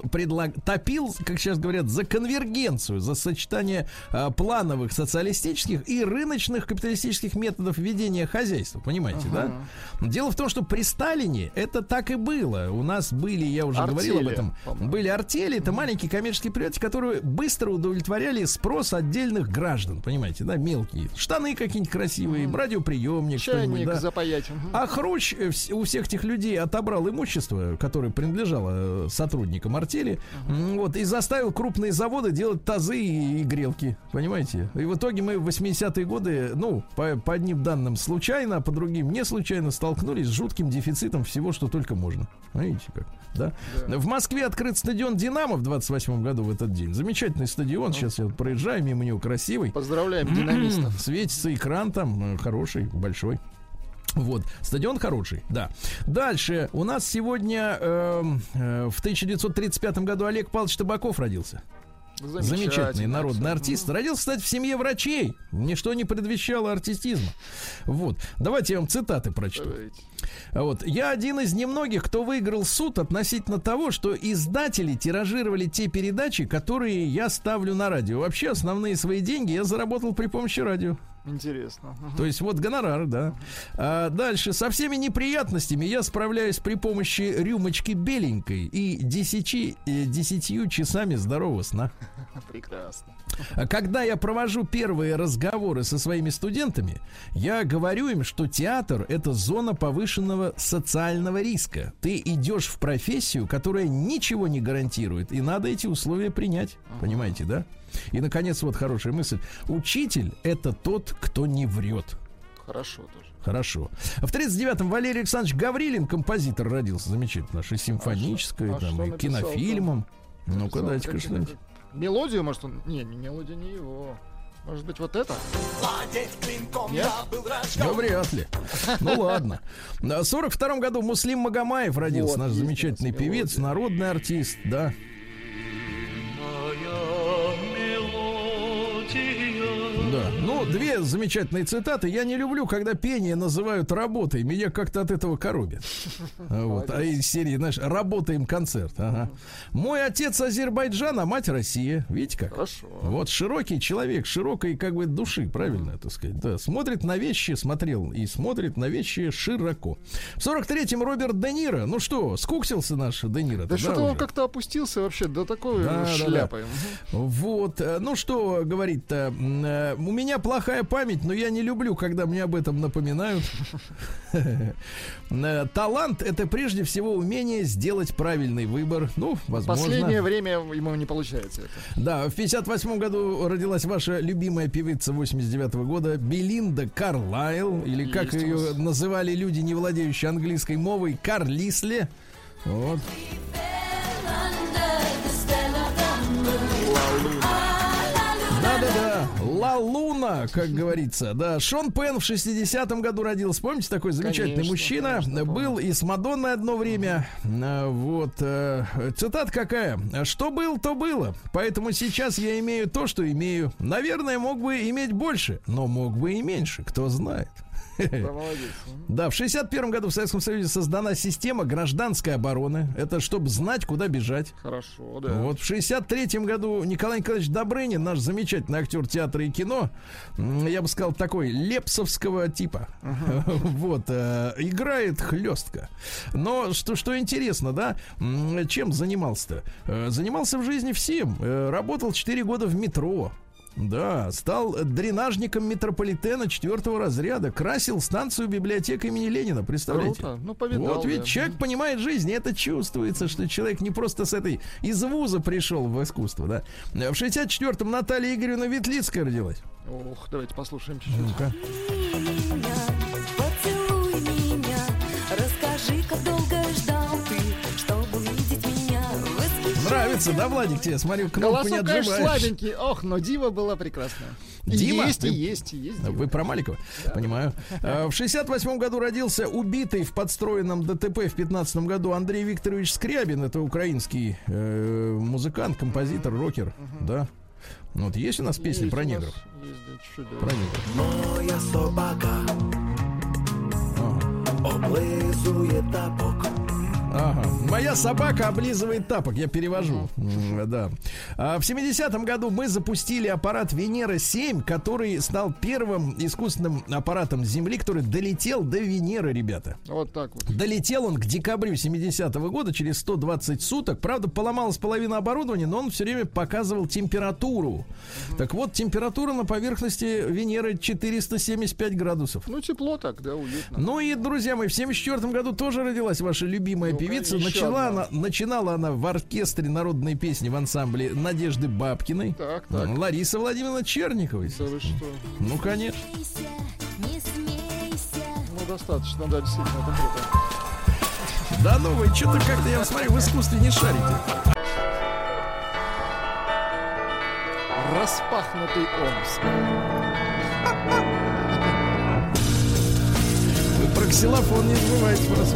топил, как сейчас говорят, за конвергенцию, за сочетание плановых социалистических и рыночных капиталистических методов ведения хозяйства, понимаете, да? Дело в том, что при Сталине это так и было. У нас были, я уже говорил об этом, были артели, это маленькие коммерческие предприятия, которые быстро удовлетворяли спрос отдельных граждан, понимаете, да, мелкие. Штаны какие-нибудь красивые, радиоприемник, чайник, да? Запаять. А Хрущ у всех этих людей отобрал имущество, которое принадлежало сотрудникам артели, вот, и заставил крупные заводы делать тазы и грелки, понимаете? И в итоге мы в 80-е годы, ну, по одним данным случайно, а по другим не случайно столкнулись с жутким дефицитом всего, что только можно. Видите как, да? Да. В Москве открыт стадион «Динамо» в 28-м году в этот день. Замечательный стадион, сейчас я проезжаю мимо него, красивый. Поздравляем динамистов. Светится экран там, хороший, большой. Вот, стадион хороший, да. Дальше, у нас сегодня в 1935 году Олег Павлович Табаков родился. Замечательный народный артист. Родился, кстати, в семье врачей. Ничто не предвещало артистизма. Вот, давайте я вам цитаты прочту. Вот. Я один из немногих, кто выиграл суд относительно того, что издатели тиражировали те передачи, которые я ставлю на радио. Вообще, основные свои деньги я заработал при помощи радио. Интересно. То есть вот гонорар, да. А дальше. Со всеми неприятностями я справляюсь при помощи рюмочки беленькой и 10 часами здорового сна. Прекрасно. Когда я провожу первые разговоры со своими студентами, я говорю им, что театр — это зона повышенного социального риска. Ты идешь в профессию, которая ничего не гарантирует, и надо эти условия принять. Понимаете, да? И, наконец, вот хорошая мысль. Учитель — это тот, кто не врет. Хорошо тоже. Хорошо. В 1939-м Валерий Александрович Гаврилин, композитор, родился. Замечательно. И симфонической, и кинофильмом. Ну-ка, дайте-ка что-нибудь. Мелодию, может, он... Не, мелодия не его. Может быть, вот это? Нет? Ну, вряд ли. Ну, ладно. В 1942 году Муслим Магомаев родился. Вот, наш замечательный певец, народный артист, да. Ну, две замечательные цитаты. Я не люблю, когда пение называют работой. Меня как-то от этого коробит. Вот. А из серии, знаешь, работаем концерт. Ага. Мой отец Азербайджан, а мать Россия. Видите как? Хорошо. Вот широкий человек, широкой как бы души, правильно, так сказать. Да. Смотрит на вещи, смотрел и смотрит на вещи широко. В 43-м Роберт Де Ниро. Ну что, скуксился наш Де Ниро? Да что-то он как-то опустился вообще до такой шляпы. Да. Вот. Ну что говорить-то? У меня плохая память, но я не люблю, когда мне об этом напоминают. Талант — это прежде всего умение сделать правильный выбор. Ну, возможно. В последнее время ему не получается это. Да, в 58-м году родилась ваша любимая певица 89-го года Белинда Карлайл, или как ее называли люди, не владеющие английской мовой, Карлисле. Вот. Да-да-да, Ла Луна, как говорится. Да, Шон Пен в 60-м году родился. Помните, такой замечательный, конечно, мужчина. Конечно, был и с Мадонной одно время. Вот. Цитата какая? Что был, то было. Поэтому сейчас я имею то, что имею. Наверное, мог бы иметь больше, но мог бы и меньше. Кто знает. Да, в 61-м году в Советском Союзе создана система гражданской обороны. Это чтобы знать, куда бежать. Хорошо, да. Вот в 63-м году Николай Николаевич Добрынин, наш замечательный актер театра и кино, я бы сказал, такой лепсовского типа. Вот. Играет хлестко. Но что интересно, да, чем занимался-то? Занимался в жизни всем. Работал 4 года в метро. Да, стал дренажником метрополитена 4-го разряда, красил станцию библиотека имени Ленина, представляете? Круто. Ну, повидал, вот ведь человек понимает жизнь, и это чувствуется, что человек не просто с этой из вуза пришел в искусство, да. В 64-м Наталья Игоревна Ветлицкая родилась. Ох, давайте послушаем чуть-чуть. Ну-ка. Поцелуй меня, расскажи, как долго ждал ты, чтобы увидеть меня. Нравится, да, Владик, тебе? Смотрю, кнопку не отжимаешь. Голосок, конечно, сладенький. Ох, но Дива была прекрасная. Дима? Есть, есть. Вы про Маликова? Да. Понимаю. В 68-м году родился убитый в подстроенном ДТП в 15-м году Андрей Викторович Скрябин. Это украинский музыкант, композитор, рокер. Да. Вот есть у нас песни про негров? Про негров. Моя собака облизует тапок. Ага. Моя собака облизывает тапок. Я перевожу. Да. В 70-м году мы запустили аппарат Венера-7, который стал первым искусственным аппаратом Земли, который долетел до Венеры, ребята. Вот так вот. Долетел он к декабрю 70-го года, через 120 суток. Правда, поломалась половина оборудования, но он все время показывал температуру. Так вот, температура на поверхности Венеры 475 градусов. Ну, тепло так, да, уютно. Ну и, друзья мои, в 74-м году тоже родилась ваша любимая песня. Певица. Начинала она в оркестре народной песни в ансамбле Надежды Бабкиной. Так, так. Лариса Владимировна Черниковой. Да вы что? Ну, конечно. Не смейся. Ну, достаточно, да, действительно, это круто. Да ну вы, что-то как-то, я смотрю, в искусстве не шарите. Распахнутый Омск. Вы про ксилофон не забывайте, просто.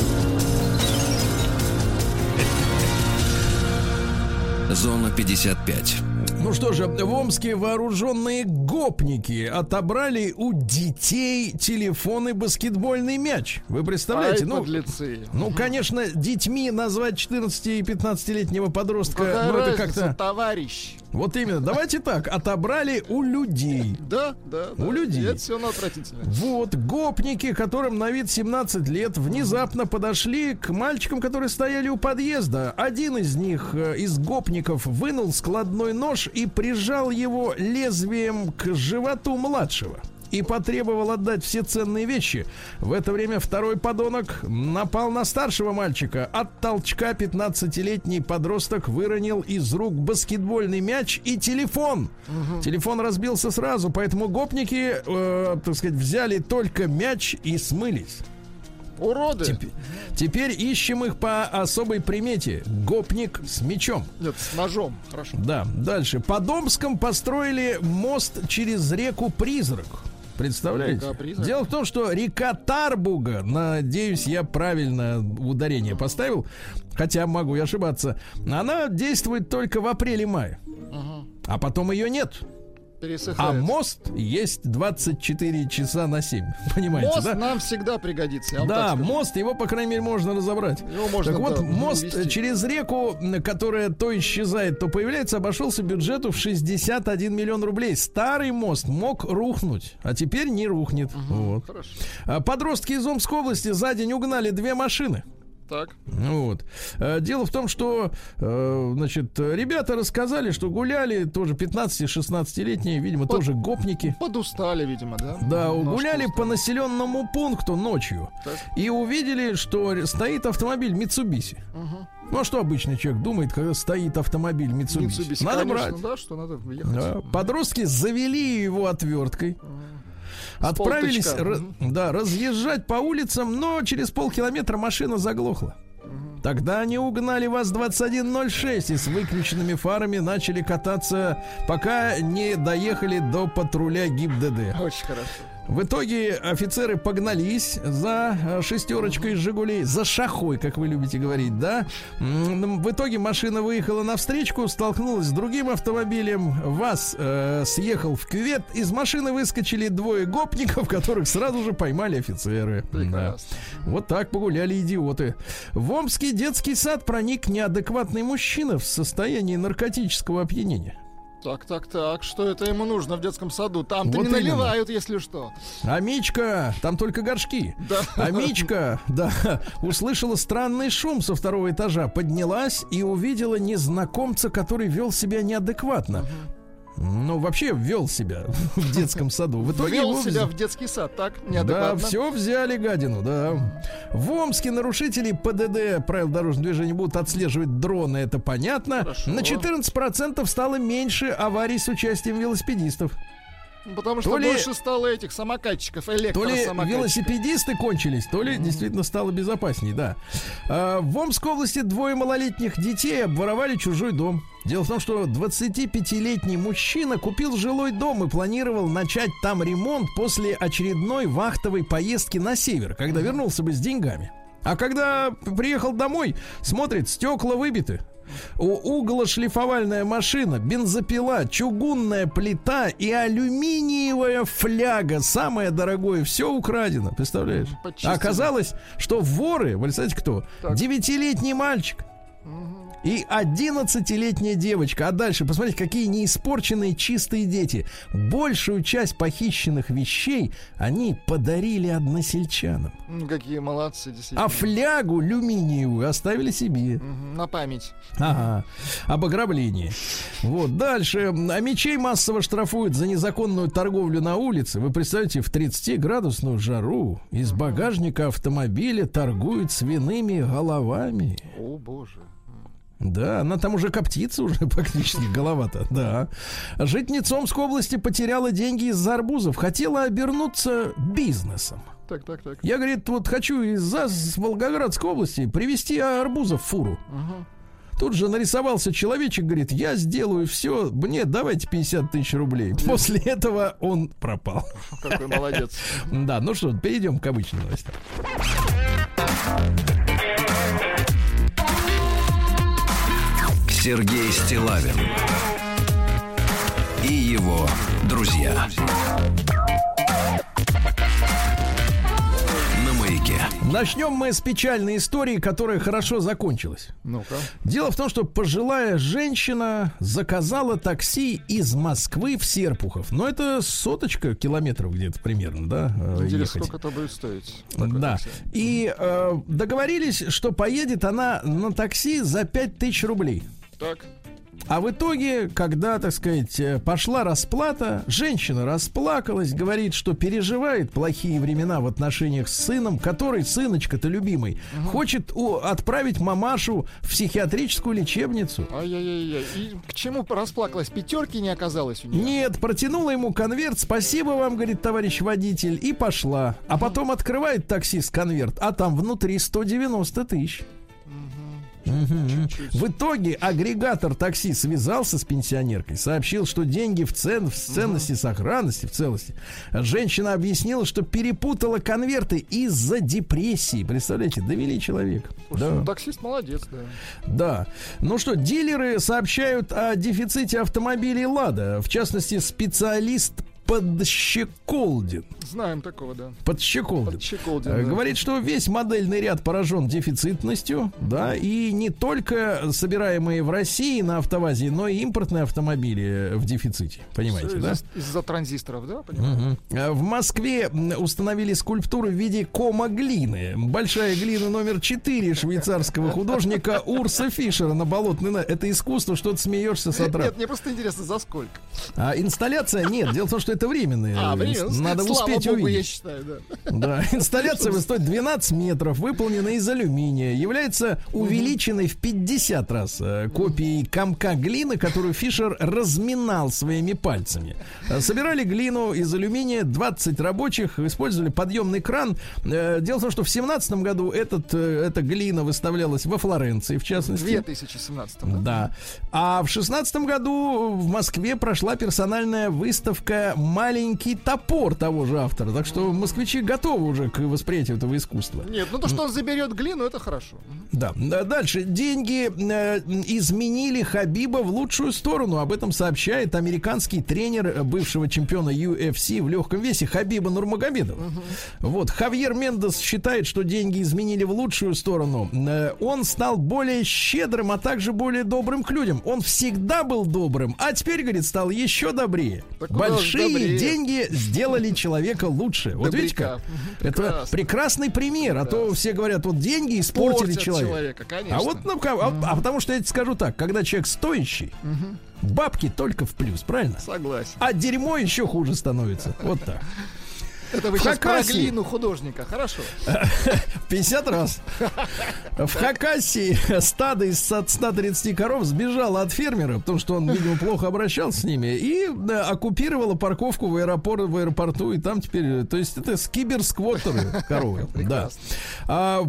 Зона 55. Ну что же, в Омске вооруженные гопники отобрали у детей телефон и баскетбольный мяч. Вы представляете? Ну, конечно, детьми назвать 14- и 15-летнего подростка, какая разница, это как-то... товарищ. Вот именно. Давайте так. Отобрали у людей. Да, да. У людей. Это все отвратительно. Вот. Гопники, которым на вид 17 лет, внезапно подошли к мальчикам, которые стояли у подъезда. Один из них, из гопников, вынул складной нож и прижал его лезвием к животу младшего. И потребовал отдать все ценные вещи. В это время второй подонок напал на старшего мальчика. От толчка 15-летний подросток выронил из рук баскетбольный мяч и телефон. Угу. Телефон разбился сразу, поэтому гопники, так сказать, взяли только мяч и смылись. Уроды. Теперь ищем их по особой примете. Гопник с мечом. Нет, с ножом. Хорошо. Да, дальше. Под Омском построили мост через реку Призрак. Представляете? Дело в том, что река Тарбуга, надеюсь, я правильно ударение поставил, хотя могу и ошибаться, она действует только в апреле-мае. А потом ее нет. пересыхает. А мост есть 24/7. Понимаете, мост, да? Мост нам всегда пригодится. Да, мост, его, по крайней мере, можно разобрать. Его можно, так вот, да, мост вести через реку, которая то исчезает, то появляется, обошелся бюджету в 61 миллион рублей. Старый мост мог рухнуть, а теперь не рухнет. Угу, вот. Хорошо. Подростки из Омской области за день угнали 2 машины. Так. Вот. Дело в том, что, значит, ребята рассказали, что гуляли тоже 15-16-летние, видимо, тоже гопники. Подустали, видимо, да? Да, немножко гуляли устали по населенному пункту ночью. Так. И увидели, что стоит автомобиль Mitsubishi. Угу. Ну, а что обычный человек думает, когда стоит автомобиль Mitsubishi? Надо, конечно, брать. Да, что надо въехать. Да. Подростки завели его отверткой. Отправились разъезжать по улицам, но через полкилометра машина заглохла. Тогда они угнали ВАЗ-2106 и с выключенными фарами начали кататься, пока не доехали до патруля ГИБДД. Очень хорошо. В итоге офицеры погнались за шестерочкой из «Жигулей», за шахой, как вы любите говорить, да? В итоге машина выехала навстречку, столкнулась с другим автомобилем, ВАЗ съехал в кювет, из машины выскочили 2 гопников, которых сразу же поймали офицеры. Да. Вот так погуляли идиоты. В омский детский сад проник неадекватный мужчина в состоянии наркотического опьянения. Так, что это ему нужно в детском саду? Там-то вот не наливают, если что. Амичка, там только горшки. Да. Амичка, да, услышала странный шум со 2-го этажа, поднялась и увидела незнакомца, который вел себя неадекватно. Ну, вообще вел себя в детском саду. В итоге вел себя в детский сад, так? Неадекватно. Да, все взяли, гадину, да. В Омске нарушители ПДД, правил дорожного движения, будут отслеживать дроны, это понятно. Хорошо. На 14% стало меньше аварий с участием велосипедистов. Потому что больше стало этих самокатчиков, электросамокатчиков. То ли велосипедисты кончились, то ли действительно стало безопасней, да. В Омской области 2 малолетних детей обворовали чужой дом. Дело в том, что 25-летний мужчина купил жилой дом и планировал начать там ремонт после очередной вахтовой поездки на север, когда вернулся бы с деньгами. А когда приехал домой, смотрит, стекла выбиты. Углошлифовальная машина, бензопила, чугунная плита и алюминиевая фляга, самое дорогое, все украдено, представляешь? Почистили. Оказалось, что воры, вы знаете кто? Так. 9-летний мальчик и 11-летняя девочка. А дальше, посмотрите, какие неиспорченные чистые дети. Большую часть похищенных вещей они подарили односельчанам. Ну, какие молодцы, действительно. А флягу алюминиевую оставили себе. На память. Ага. Об ограблении. Вот, дальше. А мечей массово штрафуют за незаконную торговлю на улице. Вы представляете, в 30-градусную жару из багажника автомобиля торгуют свиными головами. О, боже. Да, она там уже коптится уже практически, голова-то, да. Житница Омской области потеряла деньги из-за арбузов. Хотела обернуться бизнесом. Так. Я, говорит, вот хочу из Волгоградской области привезти арбузов в фуру. Тут же нарисовался человечек, говорит, я сделаю все, мне давайте 50 тысяч рублей. После этого он пропал. Какой молодец. Да, ну что, перейдем к обычным новостям. Сергей Стиллавин и его друзья на маяке. Начнем мы с печальной истории, которая хорошо закончилась. Ну-ка. Дело в том, что пожилая женщина заказала такси из Москвы в Серпухов. Но это 100 километров где-то примерно, да? Интересно, сколько это будет стоить? Да. Такси. И договорились, что поедет она на такси за 5000 рублей. Так. А в итоге, когда, так сказать, пошла расплата, женщина расплакалась, говорит, что переживает плохие времена в отношениях с сыном, который, сыночка-то любимый, хочет отправить мамашу в психиатрическую лечебницу. Ай-яй-яй-яй. И к чему расплакалась? 5 не оказалось у нее? Нет, протянула ему конверт, спасибо вам, говорит, товарищ водитель, и пошла. А потом открывает таксист конверт, а там внутри 190 тысяч. чуть-чуть. В итоге агрегатор такси связался с пенсионеркой, сообщил, что деньги в ценности, сохранности, в целости. Женщина объяснила, что перепутала конверты из-за депрессии. Представляете, довели человека. Да. Ну, таксист молодец, да. Да. Ну что, дилеры сообщают о дефиците автомобилей «Лада». В частности, специалист Подщеколдин. Знаем такого, да. Подщеколдин. Да. Говорит, что весь модельный ряд поражен дефицитностью, да, и не только собираемые в России на АвтоВАЗе, но и импортные автомобили в дефиците. Понимаете, да? Из-за транзисторов, да? Понимаю. Угу. В Москве установили скульптуры в виде кома глины. Большая глина номер 4 швейцарского художника Урса Фишера на Болотной. Это искусство, что ты смеешься с утра. Нет, мне просто интересно, за сколько? Инсталляция? Нет, дело в том, что это временное. Надо успеть Богу, увидеть. Я считаю, да. Да. Инсталляция высотой 12 метров, выполнена из алюминия. Является увеличенной в 50 раз копией комка глины, которую Фишер разминал своими пальцами. Собирали глину из алюминия 20 рабочих, использовали подъемный кран. Дело в том, что в 2017 году эта глина выставлялась во Флоренции, в частности. В 2017 году. Да. А в 2016 году в Москве прошла персональная выставка «Маленький топор» того же автора. Так что москвичи готовы уже к восприятию этого искусства. Нет, ну то, что он заберет глину, это хорошо. Да. Дальше. Деньги изменили Хабиба в лучшую сторону. Об этом сообщает американский тренер бывшего чемпиона UFC в легком весе Хабиба Нурмагомедова. Вот. Хавьер Мендес считает, что деньги изменили в лучшую сторону. Он стал более щедрым, а также более добрым к людям. Он всегда был добрым, а теперь, говорит, стал еще добрее. Так большие деньги сделали человека лучше. Вот видите как? Это прекрасный пример. А то все говорят, вот деньги испортили человека. А вот, потому что я тебе скажу так, когда человек стоящий, бабки только в плюс, правильно? Согласен. А дерьмо еще хуже становится. Вот так. Это вы сейчас про глину художника, хорошо. 50 раз. В Хакасии стадо из 130 коров сбежало от фермера, потому что он, видимо, плохо обращался с ними, и оккупировало парковку в аэропорту, и там теперь... То есть это киберсквоттеры коровы. Да. А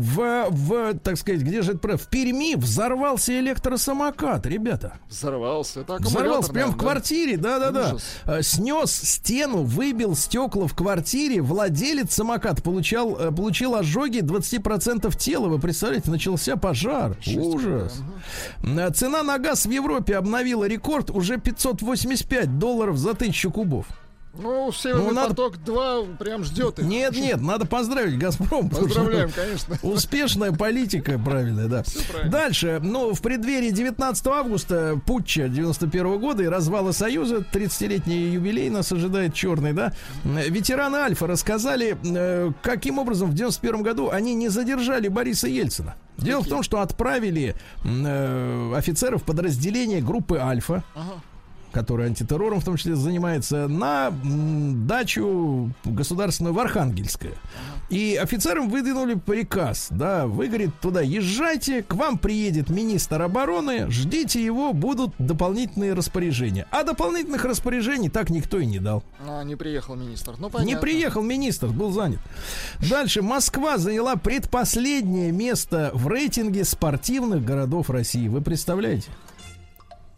так сказать, где же это? В Перми взорвался электросамокат, ребята. Взорвался. Это аккумулятор. Взорвался прямо в квартире, да. Снес стену, выбил стекла в квартире. Владелец самоката получил ожоги 20% тела. Вы представляете, начался пожар. Ужас. Цена на газ в Европе обновила рекорд, уже $585 за 1000 кубов. Ну, «Северный поток-2» прям ждет их. Нет, надо поздравить «Газпром». Поздравляем, конечно. Успешная политика, правильная, да. Дальше, в преддверии 19 августа, путча 91 года и развала Союза, 30-летний юбилей нас ожидает черный, да. Ветераны «Альфа» рассказали, каким образом в 91 году они не задержали Бориса Ельцина. Дело в том, что отправили офицеров подразделения группы «Альфа», который антитеррором в том числе занимается, на дачу государственную в Архангельское. И офицерам выдвинули приказ, да, вы, говорит, туда езжайте, к вам приедет министр обороны, ждите его, будут дополнительные распоряжения. А дополнительных распоряжений так никто и не дал. Не приехал министр. Не приехал министр, был занят. Дальше. Москва заняла предпоследнее место в рейтинге спортивных городов России. Вы представляете?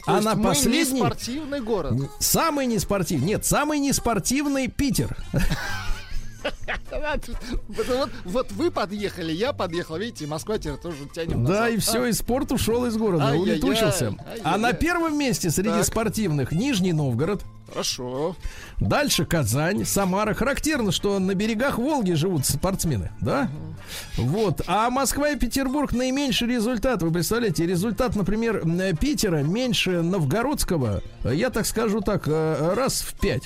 А на последний неспортивный город. Самый неспортивный. Нет, самый неспортивный Питер. Вот вы подъехали, я подъехал, видите, Москва теперь тоже тянет назад. Да, и все, и спорт ушел из города, улетучился. А на первом месте среди спортивных Нижний Новгород. Хорошо. Дальше Казань, Самара. Характерно, что на берегах Волги живут спортсмены, да? Вот. А Москва и Петербург наименьший результат. Вы представляете, результат, например, Питера меньше новгородского, я так скажу так, раз в 5.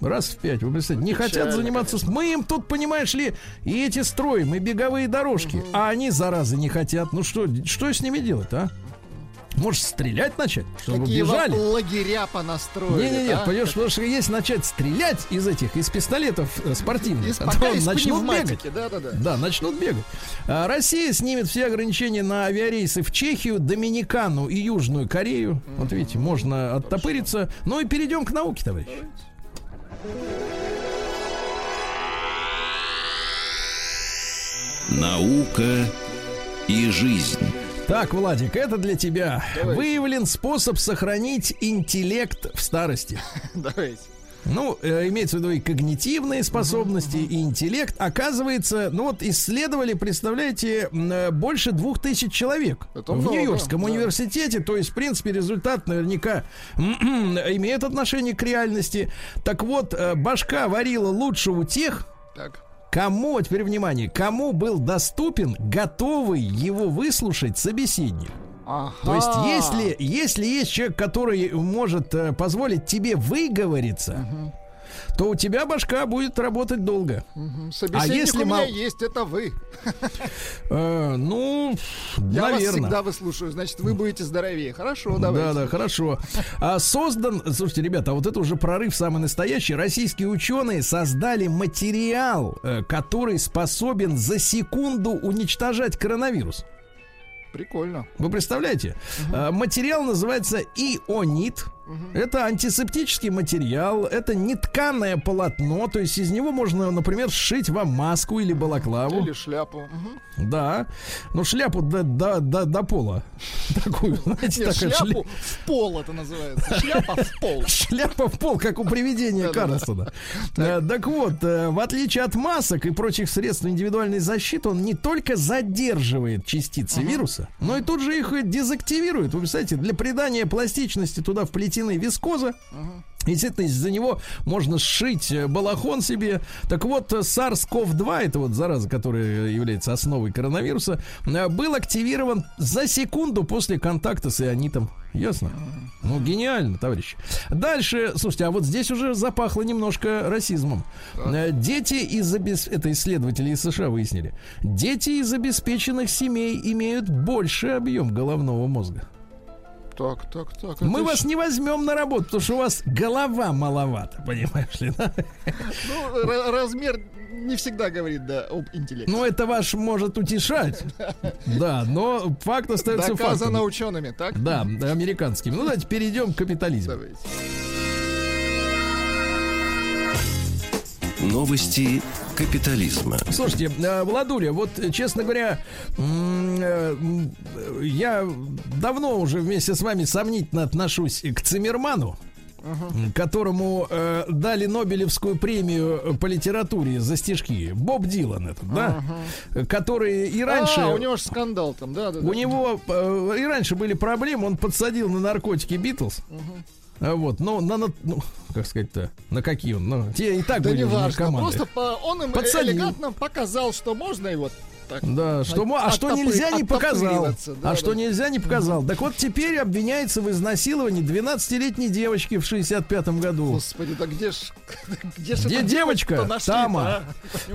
Раз в 5, вы представляете, не хотят заниматься. Мы им тут, понимаешь ли, и эти строим, и беговые дорожки, а они, заразы, не хотят. Ну что с ними делать, а? Может, стрелять начать, чтобы какие бежали? Какие лагеря понастроили. Нет, понимаешь, потому что если начать стрелять из пистолетов спортивных, начнут бегать. Да, начнут бегать. Россия снимет все ограничения на авиарейсы в Чехию, Доминикану и Южную Корею. Вот видите, можно оттопыриться. Ну и перейдем к науке, товарищи. Наука и жизнь. Так, Владик, это для тебя. Давайте. Выявлен способ сохранить интеллект в старости. Давайте. Ну, имеется в виду и когнитивные способности, и интеллект. Оказывается, ну вот исследовали, представляете, больше 2000 человек в Нью-Йоркском университете. То есть, в принципе, результат наверняка имеет отношение к реальности. Так вот, башка варила лучше у тех... Так. Кому, теперь внимание, кому был доступен готовый его выслушать собеседник? Ага. То есть, если есть человек, который может позволить тебе выговориться, то у тебя башка будет работать долго. Собеседник, а если у меня есть, это вы. Ну, я наверное. Я вас всегда выслушаю, значит, вы будете здоровее. Хорошо, давайте. Да, хорошо. Создан, слушайте, ребята, а вот это уже прорыв самый настоящий. Российские ученые создали материал, который способен за секунду уничтожать коронавирус. Прикольно. Вы представляете? Материал называется ионит. Это антисептический материал, это нетканое полотно, то есть из него можно, например, сшить вам маску или балаклаву. Или шляпу. Да, ну шляпу до пола. Такую, знаете, нет, такая шляпу в пол это называется. Шляпа в пол. Шляпа в пол, как у привидения Карлсона. Так вот, в отличие от масок и прочих средств индивидуальной защиты, он не только задерживает частицы вируса, но и тут же их дезактивирует. Вы представляете, для придания пластичности туда вплетено вискоза. Естественно, из-за него можно сшить балахон себе. Так вот, SARS-CoV-2, это вот зараза, которая является основой коронавируса, был активирован за секунду после контакта с ионитом. Ясно? Ну, гениально, товарищи. Дальше, слушайте, а вот здесь уже запахло немножко расизмом. Дети из обеспеченных... Это исследователи из США выяснили. Дети из обеспеченных семей имеют больший объем головного мозга. Так. Мы вас не возьмем на работу, потому что у вас голова маловато, понимаешь ли, да? Ну, размер не всегда говорит, да, об интеллекте. Ну, это ваш может утешать. Да, но факт остается фактом. Доказано учеными, так? Да, американскими. Ну, давайте перейдем к капитализму. Давайте. Новости капитализма. Слушайте, Владуля, вот, честно говоря, я давно уже вместе с вами сомнительно отношусь к Циммерману, которому дали Нобелевскую премию по литературе за стишки. Боб Дилан этот, да? Который и раньше... у него же скандал там, да. У него и раньше были проблемы, он подсадил на наркотики Битлз. Вот, ну, как сказать-то, на какие он, ну, те и так да были наркоманы. Просто он им элегантно показал, что можно, и вот так. Да, что, что нельзя, не показал. Да, что нельзя, не показал. Так вот, теперь обвиняется в изнасиловании 12-летней девочки в 65-м году. Господи, да где ж где девочка? Там.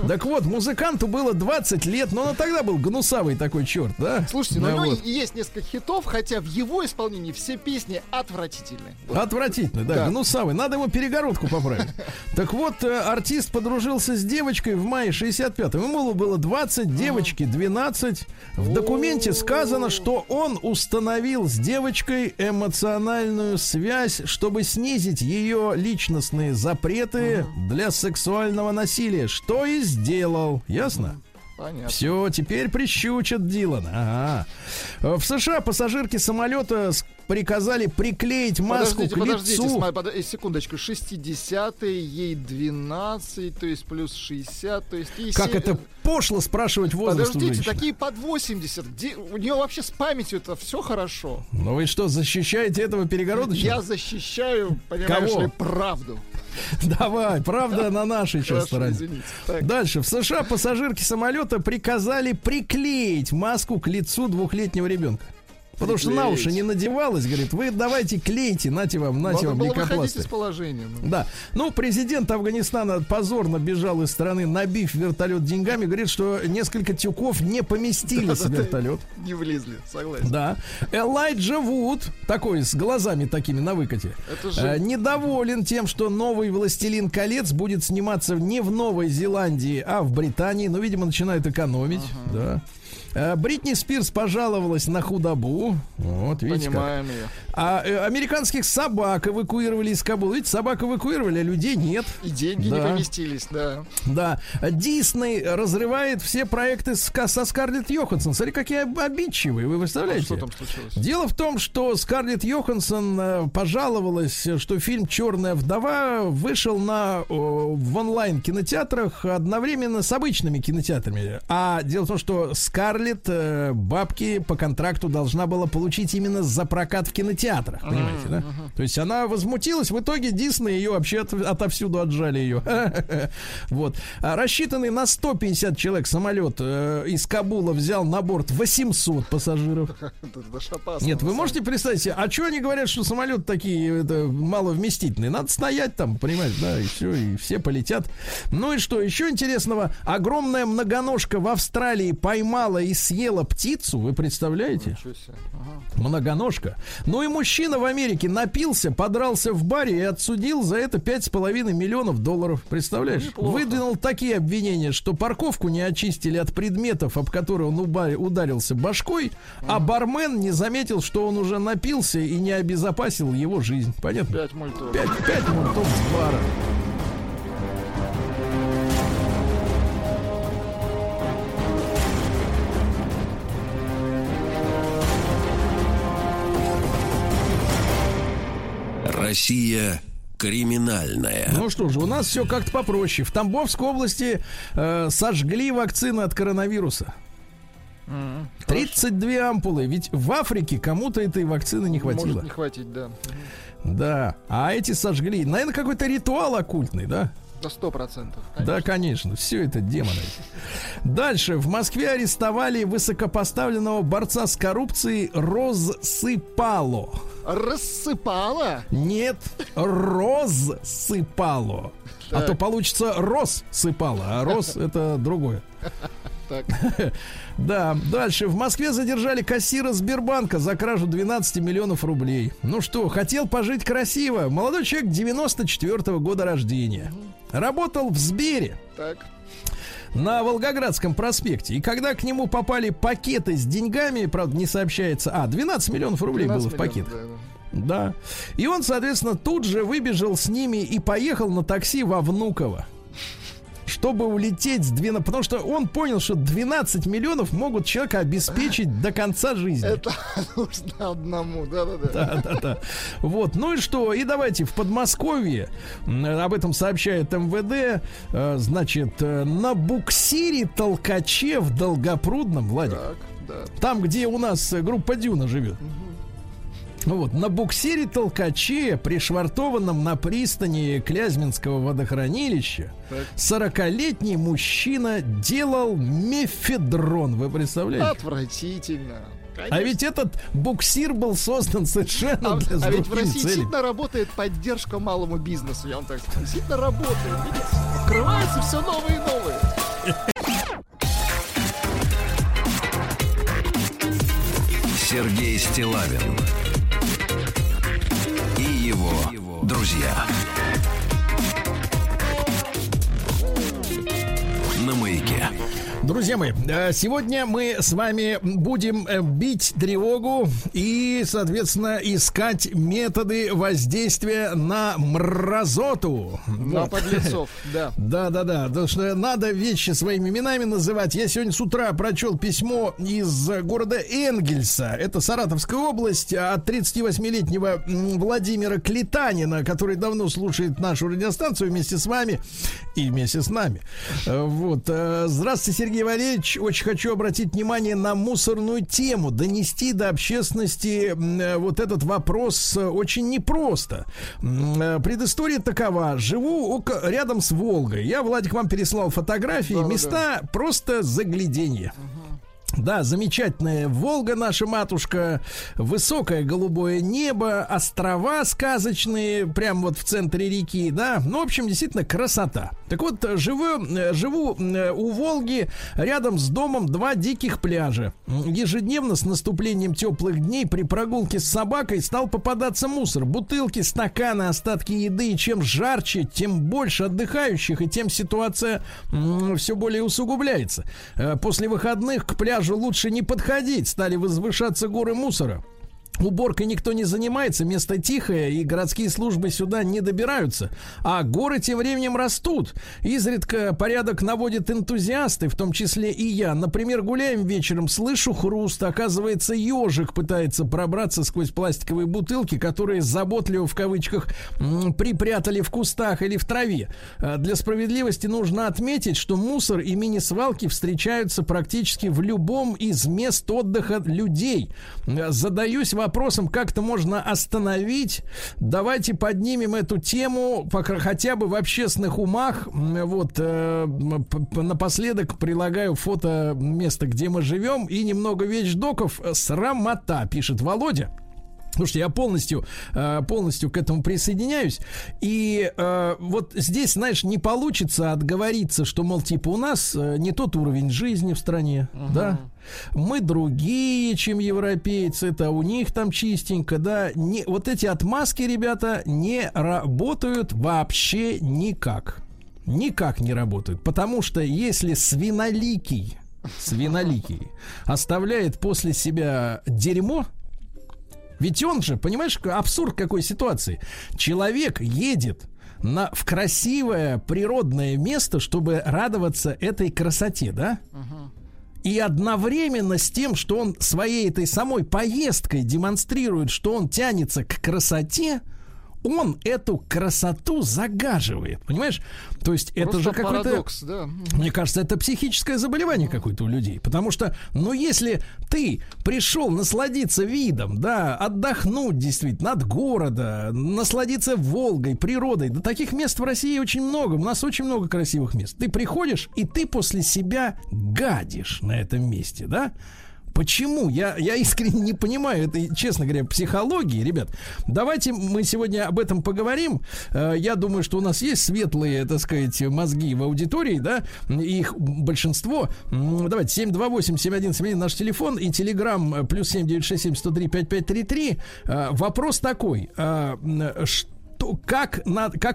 Так вот, музыканту было 20 лет, но он тогда был гнусавый такой черт, да? Слушайте, да, у него есть несколько хитов, хотя в его исполнении все песни отвратительные. Отвратительные, да, гнусавый. Надо ему перегородку поправить. Так вот, артист подружился с девочкой в мае 65-го. Ему было 20, девочка 12. В документе сказано, что он установил с девочкой эмоциональную связь, чтобы снизить ее личностные запреты для сексуального насилия, что и сделал. Ясно? Понятно. Все, теперь прищучат Дилана. В США пассажирки самолета приказали приклеить маску к лицу. Подождите, секундочку. 60-й, ей 12, то есть плюс 60. То есть как это пошло спрашивать возраст у женщины. Подождите, такие под 80. Где, у нее вообще с памятью-то все хорошо. Ну вы что, защищаете этого перегородочного? Я защищаю, понимаешь ли, правду. Давай, правда на нашей сейчас стороне. Дальше. В США пассажирки самолета приказали приклеить маску к лицу двухлетнего ребенка. Потому что на уши не надевалась, говорит, вы давайте клейте, нате вам лейкопласты. Из положения. Да. Ну, президент Афганистана позорно бежал из страны, набив вертолет деньгами, говорит, что несколько тюков не поместились в вертолет. Не влезли, согласен. Да. Элайджа Вуд, такой с глазами такими на выкате, недоволен тем, что новый «Властелин колец» будет сниматься не в Новой Зеландии, а в Британии. Но, видимо, начинает экономить. Да. Бритни Спирс пожаловалась на худобу. Вот, видите, понимаем как. Ее. А американских собак эвакуировали из Кабула. Видите, собак эвакуировали, а людей нет. И деньги не поместились, да. Да. Дисней разрывает все проекты со Скарлетт Йоханссон. Смотри, какие обидчивые, вы представляете? Что там случилось? Дело в том, что Скарлетт Йоханссон пожаловалась, что фильм «Черная вдова» вышел в онлайн-кинотеатрах одновременно с обычными кинотеатрами. А дело в том, что Скарлетт бабки по контракту должна была получить именно за прокат в кинотеатрах, понимаете, да? То есть она возмутилась, в итоге Дисней ее вообще отовсюду отжали ее. Вот. Рассчитанный на 150 человек самолет из Кабула взял на борт 800 пассажиров. Нет, вы можете представить себе, а что они говорят, что самолеты такие маловместительные? Надо стоять там, понимаете, да, и все, и все полетят. Ну и что еще интересного? Огромная многоножка в Австралии поймала и съела птицу, вы представляете? Многоножка. Ну и мужчина в Америке напился, подрался в баре и отсудил за это $5,5 миллиона. Представляешь? Неплохо. Выдвинул такие обвинения, что парковку не очистили от предметов, об которые он ударился башкой, а бармен не заметил, что он уже напился и не обезопасил его жизнь. Понятно? 5 мультов. 5 мультов с бара. Россия криминальная. Ну что же, у нас все как-то попроще. В Тамбовской области сожгли вакцины от коронавируса. 32 ампулы. Ведь в Африке кому-то этой вакцины не хватило. Может не хватить, да. Да, а эти сожгли. Наверное, какой-то ритуал оккультный, да? 100%. Да, конечно, все это демоны. Дальше. В Москве арестовали высокопоставленного борца с коррупцией Розсыпало. Рассыпало? Нет, Розсыпало. А то получится Россыпало, а Рос это другое. Так. Да, дальше. В Москве задержали кассира Сбербанка за кражу 12 миллионов рублей. Ну что, хотел пожить красиво. Молодой человек 94-го года рождения. Работал в Сбере. Так. На Волгоградском проспекте. И когда к нему попали пакеты с деньгами, правда, не сообщается. 12 миллионов рублей было в пакетах. Да. И он, соответственно, тут же выбежал с ними и поехал на такси во Внуково, чтобы улететь с 12, потому что он понял, что 12 миллионов могут человека обеспечить до конца жизни. Это нужно одному, да. Вот, ну и что? И давайте в Подмосковье, об этом сообщает МВД, значит, на буксире толкаче в Долгопрудном, Владик, там, где у нас группа Дюна живет. Вот, на буксире толкаче, пришвартованном на пристани Клязьминского водохранилища, 40-летний мужчина делал мефедрон. Вы представляете? Отвратительно. Конечно. А ведь этот буксир был создан совершенно для других целей. А ведь в России сильно работает поддержка малому бизнесу, я вам так скажу. Сильно работает. Открываются все новые и новые. Сергей Стиллавин и его друзья на Маяке. Друзья мои, сегодня мы с вами будем бить тревогу и, соответственно, искать методы воздействия на мразоту. На подлецов, да. Да. Потому что надо вещи своими именами называть. Я сегодня с утра прочел письмо из города Энгельса. Это Саратовская область. От 38-летнего Владимира Клитанина, который давно слушает нашу радиостанцию вместе с вами и вместе с нами. Вот. Здравствуйте, Сергей Валерьевич, очень хочу обратить внимание на мусорную тему. Донести до общественности вот этот вопрос очень непросто. Предыстория такова. Живу рядом с Волгой. Я, Владик, вам переслал фотографии. Места просто загляденье. Да, замечательная Волга, наша матушка, высокое голубое небо, острова сказочные, прям вот в центре реки, да. Ну, в общем, действительно красота. Так вот, живу у Волги, рядом с домом 2 диких пляжа. Ежедневно с наступлением теплых дней при прогулке с собакой стал попадаться мусор. Бутылки, стаканы, остатки еды. И чем жарче, тем больше отдыхающих, и тем ситуация все более усугубляется. После выходных к пляжу пляжу лучше не подходить, стали возвышаться горы мусора. Уборкой никто не занимается, место тихое, и городские службы сюда не добираются. А горы тем временем растут. Изредка порядок наводят энтузиасты, в том числе и я. Например, гуляем вечером, слышу хруст. Оказывается, ежик пытается пробраться сквозь пластиковые бутылки, которые заботливо, в кавычках, припрятали в кустах или в траве. Для справедливости нужно отметить, что мусор и мини-свалки встречаются практически в любом из мест отдыха людей. Задаюсь вопросом, как это можно остановить. Давайте поднимем эту тему хотя бы в общественных умах. Вот напоследок прилагаю фото места, где мы живем, и немного вещдоков. Срамота, пишет Володя. Слушайте, я полностью к этому присоединяюсь. И вот здесь, знаешь, не получится отговориться, что, мол, типа, у нас не тот уровень жизни в стране, да? Мы другие, чем европейцы, это у них там чистенько, да? Вот эти отмазки, ребята, не работают вообще никак. Никак не работают. Потому что если свиноликий оставляет после себя дерьмо, ведь он же, понимаешь, абсурд какой ситуации. Человек едет в красивое природное место, чтобы радоваться этой красоте, да? И одновременно с тем, что он своей этой самой поездкой демонстрирует, что он тянется к красоте, он эту красоту загаживает, понимаешь? То есть это просто же какой-то парадокс, да. Мне кажется, это психическое заболевание какое-то у людей, потому что, ну, если ты пришел насладиться видом, да, отдохнуть действительно от города, насладиться Волгой, природой, да, таких мест в России очень много, у нас очень много красивых мест. Ты приходишь и ты после себя гадишь на этом месте, да? Почему? Я искренне не понимаю. Это, честно говоря, психологии, ребят. Давайте мы сегодня об этом поговорим. Я думаю, что у нас есть светлые, так сказать, мозги в аудитории, да? Их большинство. Давайте 728-7171 наш телефон и телеграм плюс 7967103-5533. Вопрос такой. Как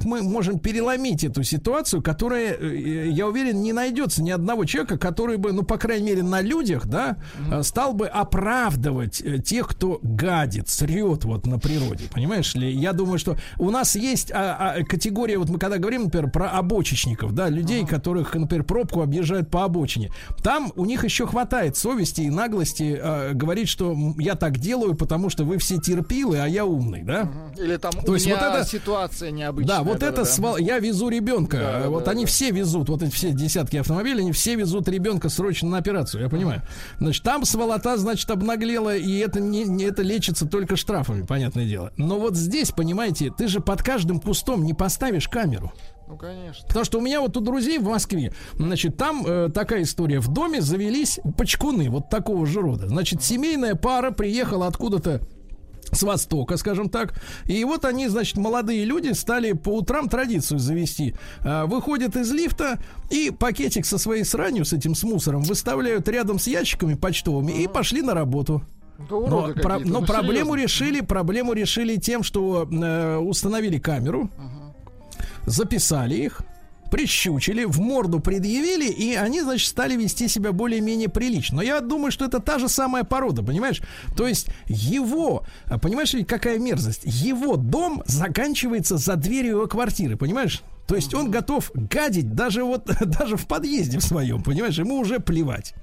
мы можем переломить эту ситуацию, которая, я уверен, не найдется ни одного человека, который бы, ну, по крайней мере, на людях, да, стал бы оправдывать тех, кто гадит, срет вот на природе, понимаешь ли? Я думаю, что у нас есть категория, вот мы когда говорим, например, про обочечников, да, людей, которых, например, пробку объезжают по обочине, там у них еще хватает совести и наглости говорить, что я так делаю, потому что вы все терпилы, а я умный, да? Или там то есть вот это ситуация необычная. Да, вот это я везу ребенка. Да, вот да, они все везут, вот эти все десятки автомобилей, они все везут ребенка срочно на операцию, я понимаю. Значит, там сволота, значит, обнаглела, и это не это лечится только штрафами, понятное дело. Но вот здесь, понимаете, ты же под каждым кустом не поставишь камеру. Ну, конечно. Потому что у меня вот у друзей в Москве, значит, там такая история. В доме завелись пачкуны вот такого же рода. Значит, семейная пара приехала откуда-то с востока, скажем так. И вот они, значит, молодые люди стали по утрам традицию завести. Выходят из лифта и пакетик со своей сранью, с этим, с мусором, выставляют рядом с ящиками почтовыми и пошли на работу. Но проблему решили тем, что установили камеру, записали их, прищучили, в морду предъявили, и они, значит, стали вести себя более-менее прилично. Но я думаю, что это та же самая порода, понимаешь? То есть его, понимаешь, какая мерзость? Его дом заканчивается за дверью его квартиры, понимаешь? То есть он готов гадить даже в подъезде в своем, понимаешь? Ему уже плевать.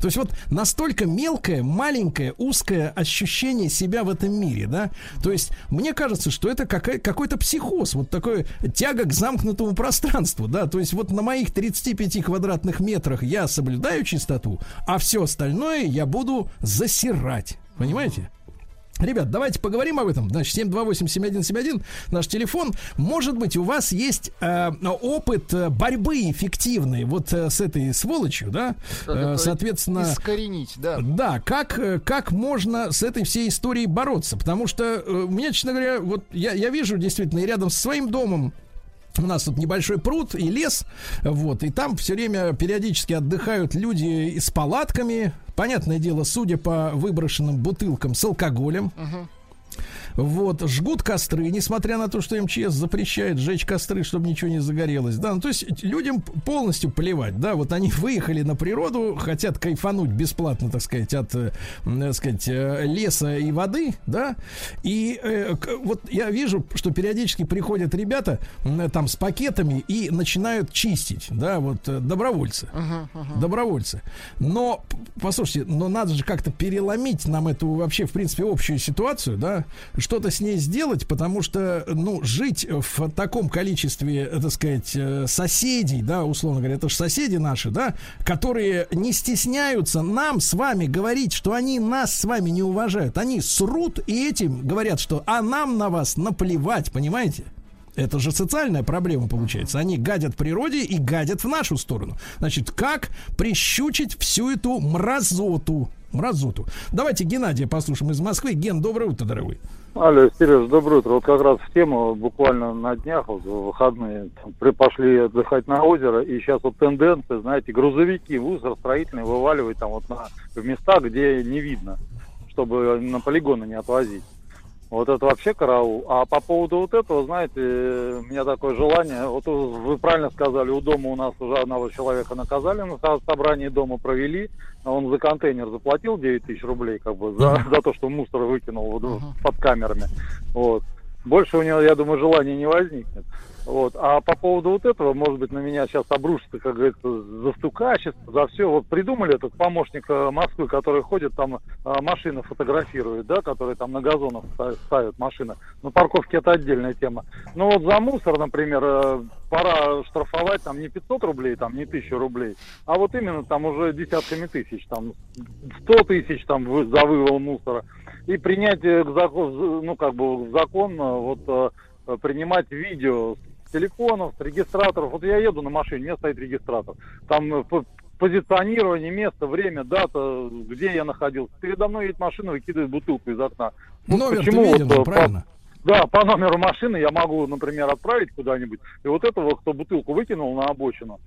То есть вот настолько мелкое, маленькое, узкое ощущение себя в этом мире, да? То есть мне кажется, что это какой-то психоз, вот такая тяга к замкнутому пространству, да? То есть вот на моих 35 квадратных метрах я соблюдаю чистоту, а все остальное я буду засирать, понимаете? Ребят, давайте поговорим об этом. Значит, 728-7171, наш телефон. Может быть, у вас есть опыт борьбы эффективной вот с этой сволочью, да? Соответственно, искоренить, да. Да, как можно с этой всей историей бороться? Потому что, мне, честно говоря, вот я вижу действительно, и рядом со своим домом у нас тут небольшой пруд и лес, вот, и там все время периодически отдыхают люди с палатками, понятное дело, судя по выброшенным бутылкам с алкоголем. Вот, жгут костры, несмотря на то, что МЧС запрещает сжечь костры, чтобы ничего не загорелось. Да, ну, то есть людям полностью плевать, да, вот они выехали на природу, хотят кайфануть бесплатно, так сказать, от, так сказать, леса и воды, да, и вот я вижу, что периодически приходят ребята там с пакетами и начинают чистить, да, вот добровольцы, добровольцы. Но, послушайте, но надо же как-то переломить нам эту вообще, в принципе, общую ситуацию, да, что-то с ней сделать, потому что, ну, жить в таком количестве, так сказать, соседей, да, условно говоря, это же соседи наши, да, которые не стесняются нам с вами говорить, что они нас с вами не уважают, они срут и этим говорят, что «а нам на вас наплевать», понимаете? Это же социальная проблема получается. Они гадят природе и гадят в нашу сторону. Значит, как прищучить всю эту мразоту? Мразоту. Давайте Геннадия послушаем из Москвы. Ген, доброе утро, дорогой. Алло, Сереж, доброе утро. Вот как раз в тему буквально на днях, вот, в выходные, там, пошли отдыхать на озеро, и сейчас вот тенденция, знаете, грузовики, мусор строительный вываливать там вот на, в места, где не видно, чтобы на полигоны не отвозить. Вот это вообще караул. А по поводу вот этого, знаете, у меня такое желание. Вот вы правильно сказали, у дома у нас уже одного человека наказали, на собрании дома провели. Он за контейнер заплатил 9 тысяч рублей, как бы, за то, что мусор выкинул под камерами. Вот. Больше у него, я думаю, желания не возникнет. Вот. А по поводу вот этого, может быть, на меня сейчас обрушится, как говорится, застукачество, за все. Вот придумали этот помощник Москвы, который ходит, там машины фотографирует, да, которые там на газонах ставят машины. Но парковки это отдельная тема. Ну вот за мусор, например, пора штрафовать там не 500 рублей, там не 1000 рублей, а вот именно там уже десятками тысяч, там 100 тысяч там за вывоз мусора. И принять, ну как бы, закон, вот принимать видео с телефонов, с регистраторов. Вот я еду на машине, у меня стоит регистратор. Там позиционирование, место, время, дата, где я находился. Передо мной едет машина, выкидывает бутылку из окна. Номер ты видел, вот, правильно? Да, по номеру машины я могу, например, отправить куда-нибудь. И вот этого, кто бутылку выкинул на обочину,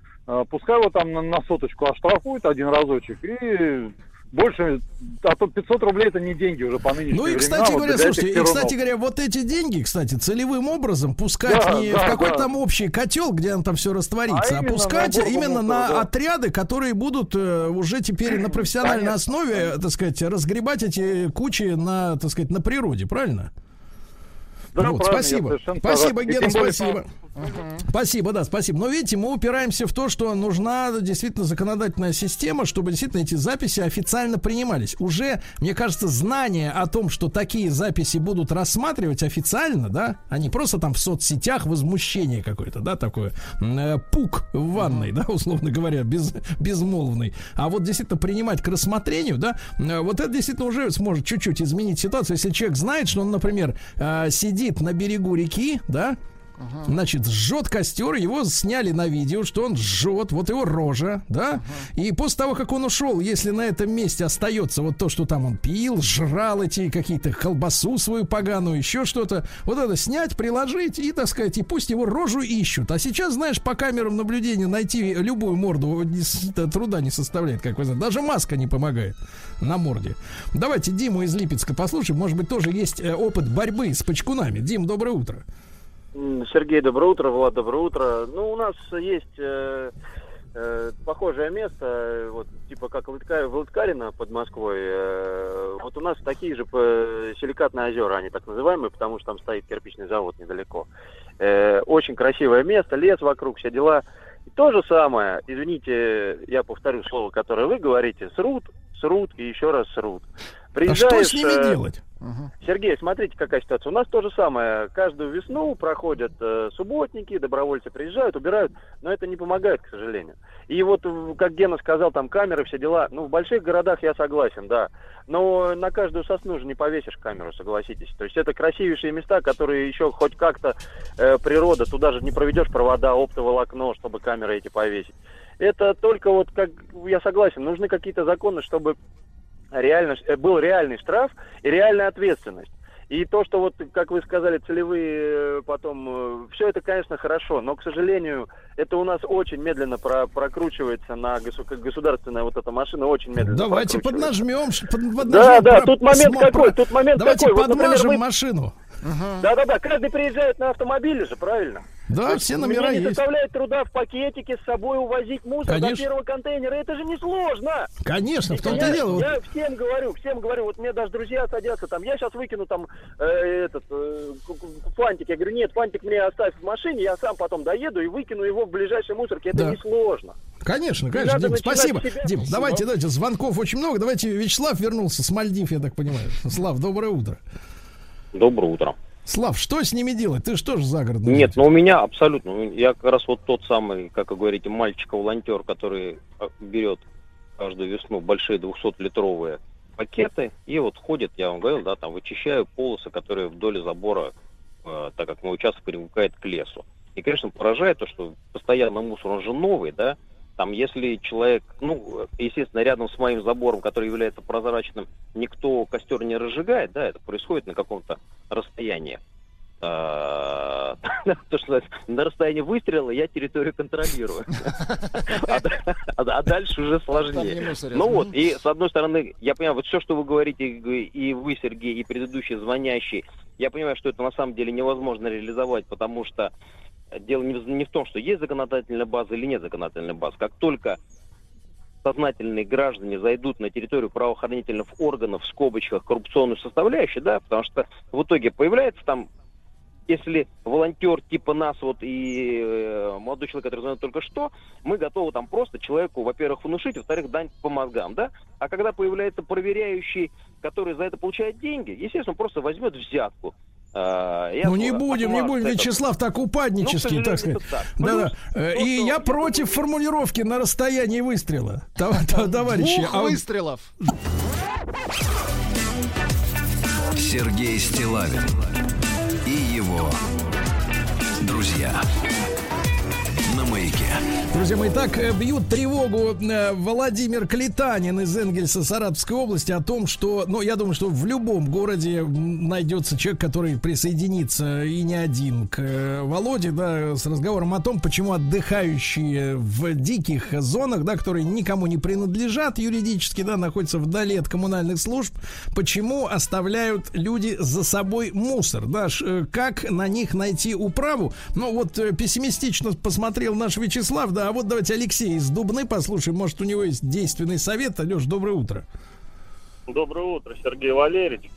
пускай его там на соточку оштрафуют один разочек и... Больше, а то 500 рублей это не деньги уже по нынешнему. Ну и, кстати времена, говоря, вот, слушайте, и, кстати говоря, вот эти деньги, кстати, целевым образом пускать в какой-то там общий котел, где он там все растворится, а пускать именно на отряды, которые будут уже теперь на профессиональной основе, так сказать, разгребать эти кучи на, так сказать, на природе, правильно? Да, вот, спасибо. Спасибо, Гена, спасибо. Спасибо, да, спасибо. Но видите, мы упираемся в то, что нужна действительно законодательная система, чтобы действительно эти записи официально принимались. Уже, мне кажется, знание о том, что такие записи будут рассматривать официально, да, а не просто там в соцсетях возмущение какое-то, да, такое, пук в ванной, да, условно говоря, безмолвный. А вот действительно принимать к рассмотрению, да, вот это действительно уже сможет чуть-чуть изменить ситуацию. Если человек знает, что он, например, сидит на берегу реки, да, значит, жжет костер, его сняли на видео, что он жжет, вот его рожа, да, и после того, как он ушел, если на этом месте остается вот то, что там он пил, жрал эти какие-то колбасу свою поганую, еще что-то, вот это снять, приложить и, так сказать, и пусть его рожу ищут. А сейчас, знаешь, по камерам наблюдения найти любую морду труда не составляет, как вы знаете, даже маска не помогает на морде. Давайте Диму из Липецка послушаем, может быть, тоже есть опыт борьбы с пачкунами. Дим, доброе утро. Сергей, доброе утро. Влад, доброе утро. Ну, у нас есть похожее место, вот, типа как Владикарина под Москвой. Вот у нас такие же силикатные озера, они так называемые, потому что там стоит кирпичный завод недалеко. Очень красивое место, лес вокруг, все дела. И то же самое, извините, я повторю слово, которое вы говорите, срут и еще раз срут. Приезжаешь, а что с ними делать? Сергей, смотрите, какая ситуация. У нас то же самое. Каждую весну проходят субботники, добровольцы приезжают, убирают, но это не помогает, к сожалению. И вот, как Гена сказал, там камеры, все дела. Ну, в больших городах я согласен, да. Но на каждую сосну же не повесишь камеру, согласитесь. То есть это красивейшие места, которые еще хоть как-то природа. Туда же не проведешь провода, оптоволокно, чтобы камеры эти повесить. Это только вот, как я согласен, нужны какие-то законы, чтобы... реально был реальный штраф и реальная ответственность. И то, что вот, как вы сказали, целевые потом, все это, конечно, хорошо, но, к сожалению, это у нас очень медленно прокручивается на государственная вот эта машина, очень медленно. Давайте поднажмем. Тут момент какой. Поднажим вот, например, машину. Да-да-да, каждый приезжает на автомобиле же, правильно? Да, все номера есть. Мне не составляет труда в пакетике с собой увозить мусор до первого контейнера. Это же несложно. Конечно, в том-то дело. Я всем говорю, вот мне даже друзья садятся там, я сейчас выкину там фантик. Я говорю, нет, фантик мне оставь в машине, я сам потом доеду и выкину его в ближайшей мусорке. Это несложно. Конечно, Дим, спасибо. Дим, давайте, звонков очень много. Давайте, Вячеслав вернулся с Мальдив, я так понимаю. Слав, доброе утро. Доброе утро. Слав, что с ними делать? Ты что же загородный? Нет, у меня абсолютно. Я как раз вот тот самый, как вы говорите, мальчик-волонтер, который берет каждую весну большие 200-литровые пакеты и вот ходит, я вам говорил, да, там вычищаю полосы, которые вдоль забора, так как мой участок примыкает к лесу. И, конечно, поражает то, что постоянно мусор, он же новый, да, там, если человек, естественно, рядом с моим забором, который является прозрачным, никто костер не разжигает, да, это происходит на каком-то расстоянии. То, что на расстоянии выстрела я территорию контролирую. А дальше уже сложнее. Ну вот, и с одной стороны, я понимаю, вот все, что вы говорите, и вы, Сергей, и предыдущий звонящий, я понимаю, что это на самом деле невозможно реализовать, потому что дело не в том, что есть законодательная база или нет законодательной базы. Как только сознательные граждане зайдут на территорию правоохранительных органов, в скобочках, коррупционную составляющую, да, потому что в итоге появляется там, если волонтер типа нас вот и молодой человек, который звонил только что, мы готовы там просто человеку, во-первых, внушить, во-вторых, дать по мозгам, да. А когда появляется проверяющий, который за это получает деньги, естественно, он просто возьмет взятку. Не будем, Вячеслав, так упаднически, так сказать. Да. И я против формулировки на расстоянии выстрела. Товарищи, выстрелов. Сергей Стиллавин и его друзья. Друзья мои, так бьют тревогу Владимир Клитанин из Энгельса, Саратовской области, о том, что, я думаю, что в любом городе найдется человек, который присоединится, и не один, к Володе, да, с разговором о том, почему отдыхающие в диких зонах, да, которые никому не принадлежат юридически, да, находятся вдали от коммунальных служб, почему оставляют люди за собой мусор, да, как на них найти управу. Пессимистично посмотрел наш Вячеслав, да, а вот давайте Алексей из Дубны послушаем, может, у него есть действенный совет. Алёш, доброе утро. Доброе утро, Сергей Валерьевич.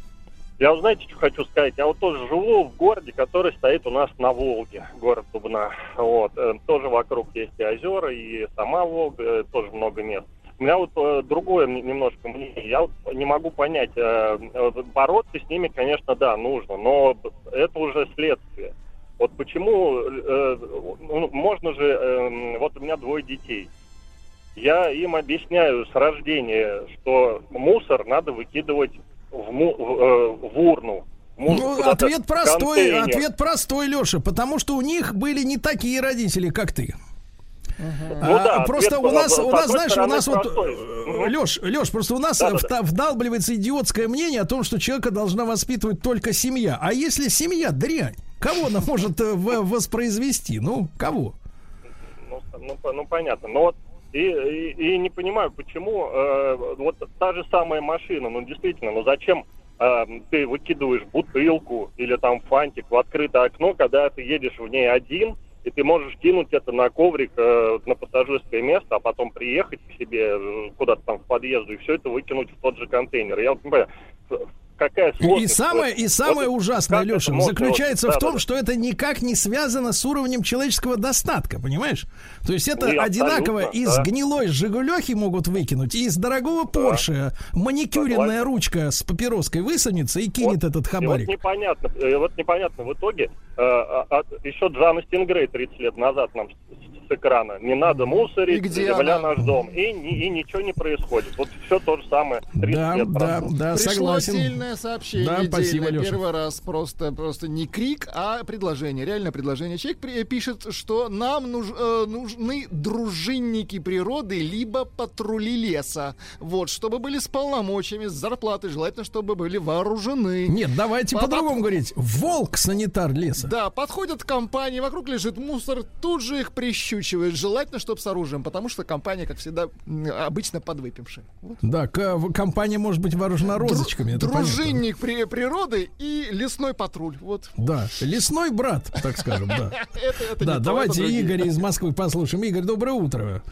Я, знаете, что хочу сказать? Я вот тоже живу в городе, который стоит у нас на Волге, город Дубна. Вот, тоже вокруг есть и озера, и сама Волга, тоже много мест. У меня вот другое немножко мнение. Я вот не могу понять, бороться с ними, конечно, да, нужно, но это уже следствие. Вот почему можно же, вот у меня двое детей, я им объясняю с рождения, что мусор надо выкидывать в урну. Ответ простой, Леша, потому что у них были не такие родители, как ты. Просто у нас, знаешь, у нас простой. Вот, Лёш, просто у нас вдалбливается идиотское мнение о том, что человека должна воспитывать только семья. А если семья дрянь, кого она может воспроизвести? Кого? Понятно. Но вот и не понимаю, почему вот та же самая машина, действительно, зачем ты выкидываешь бутылку или там фантик в открытое окно, когда ты едешь в ней один? И ты можешь кинуть это на коврик, на пассажирское место, а потом приехать к себе куда-то там к подъезду и все это выкинуть в тот же контейнер. Я вот не понимаю, какая сложность. И самое ужасное, Леша, заключается в том, что это никак не связано с уровнем человеческого достатка, понимаешь? То есть это одинаково из гнилой «Жигулехи» могут выкинуть, и из дорогого «Порше» маникюренная ручка с папироской высунется и кинет этот хабарик. И вот непонятно в итоге. Еще Джана Стингрей 30 лет назад нам с экрана. Не надо мусорить, земля наш дом. И ничего не происходит. Вот все то же самое. 30 лет прошло. Да, согласен. Пришло сильное сообщение. Да, спасибо, Леша. Первый раз просто не крик, а предложение. Реально предложение. Человек пишет, что нам нужны дружинники природы, либо патрули леса. Вот, чтобы были с полномочиями, с зарплатой. Желательно, чтобы были вооружены. Нет, давайте по-другому говорить. Волк, санитар леса. Да, подходят к компании, вокруг лежит мусор, тут же их прищучивают. Желательно, чтобы с оружием, потому что компания, как всегда, обычно подвыпившая. Вот. Да, компания может быть вооружена розочками. Дружинник природы и лесной патруль. Вот. Да, лесной брат, так скажем. Да, давайте Игоря из Москвы послушаем. Игорь, доброе утро.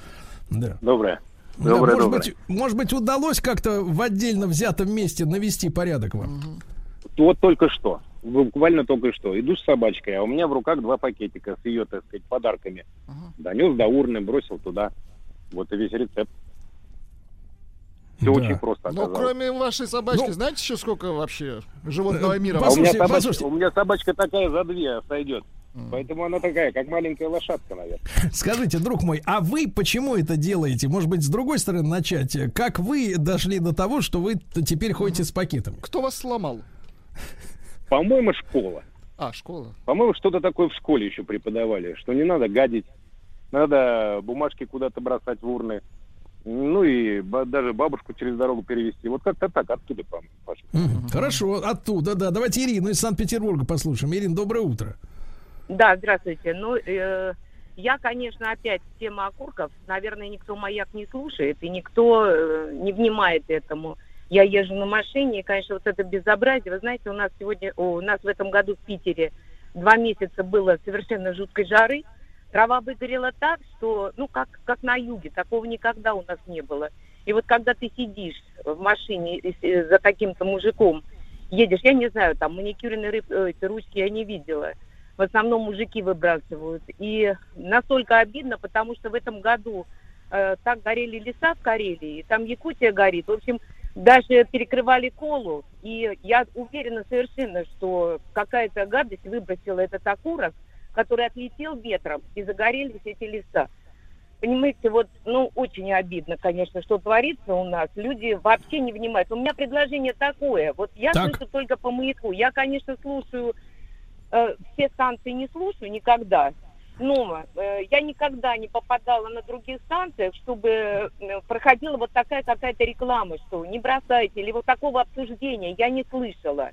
Доброе. Может быть, удалось как-то в отдельно взятом месте навести порядок вам? Вот только что. Буквально только что. Иду с собачкой, а у меня в руках два пакетика с ее, так сказать, подарками. Донес до урны, бросил туда. Вот и весь рецепт. Все очень просто оказалось. Ну, кроме вашей собачки, знаете еще сколько вообще животного мира? У меня собачка такая за две сойдет. Поэтому она такая, как маленькая лошадка, наверное. Скажите, друг мой, а вы почему это делаете? Может быть, с другой стороны начать? Как вы дошли до того, что вы теперь ходите с пакетом? Кто вас сломал? По-моему, школа. Школа. По-моему, что-то такое в школе еще преподавали, что не надо гадить, надо бумажки куда-то бросать в урны, ну и даже бабушку через дорогу перевести. Вот как-то так, оттуда, по-моему, пошло. Хорошо, оттуда, да. Давайте Ирину из Санкт-Петербурга послушаем. Ирина, доброе утро. Да, здравствуйте. Я, конечно, опять тема окурков. Наверное, никто маяк не слушает и никто не внимает этому. Я езжу на машине, и, конечно, вот это безобразие. Вы знаете, у нас в этом году в Питере 2 месяца было совершенно жуткой жары. Трава выгорела так, что, как на юге, такого никогда у нас не было. И вот когда ты сидишь в машине за каким-то мужиком, едешь, я не знаю, там маникюрные ручки я не видела. В основном мужики выбрасывают. И настолько обидно, потому что в этом году так горели леса в Карелии, и там Якутия горит. В общем, даже перекрывали колу, и я уверена совершенно, что какая-то гадость выбросила этот окурок, который отлетел ветром, и загорелись эти леса. Понимаете, очень обидно, конечно, что творится у нас. Люди вообще не внимают. У меня предложение такое. Я слышу только по маяку. Я, конечно, слушаю, все станции не слушаю никогда. Но я никогда не попадала на других станциях, чтобы проходила вот такая какая-то реклама, что не бросайте, или вот такого обсуждения я не слышала.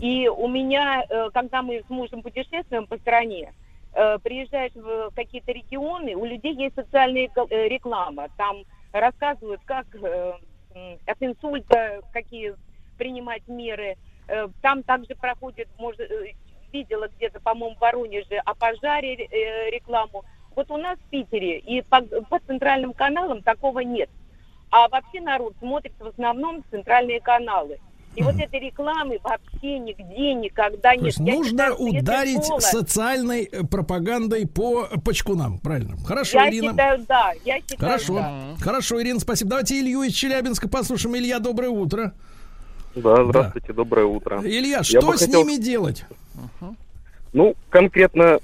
И у меня, когда мы с мужем путешествуем по стране, приезжаешь в какие-то регионы, у людей есть социальная реклама. Там рассказывают, как от инсульта, какие принимать меры. Там также проходит, может... Видела где-то, по-моему, в Воронеже о пожаре рекламу. Вот у нас в Питере и по центральным каналам такого нет. А вообще народ смотрит в основном центральные каналы. И вот этой рекламы вообще нигде никогда нет. Нужно ударить социальной пропагандой по почкунам, правильно? Хорошо, Ирина. Я считаю, хорошо. Да. Хорошо, Ирина, спасибо. Давайте Илью из Челябинска послушаем. Илья, доброе утро. Да, здравствуйте, доброе утро. Илья, что с ними делать? Ну, конкретно,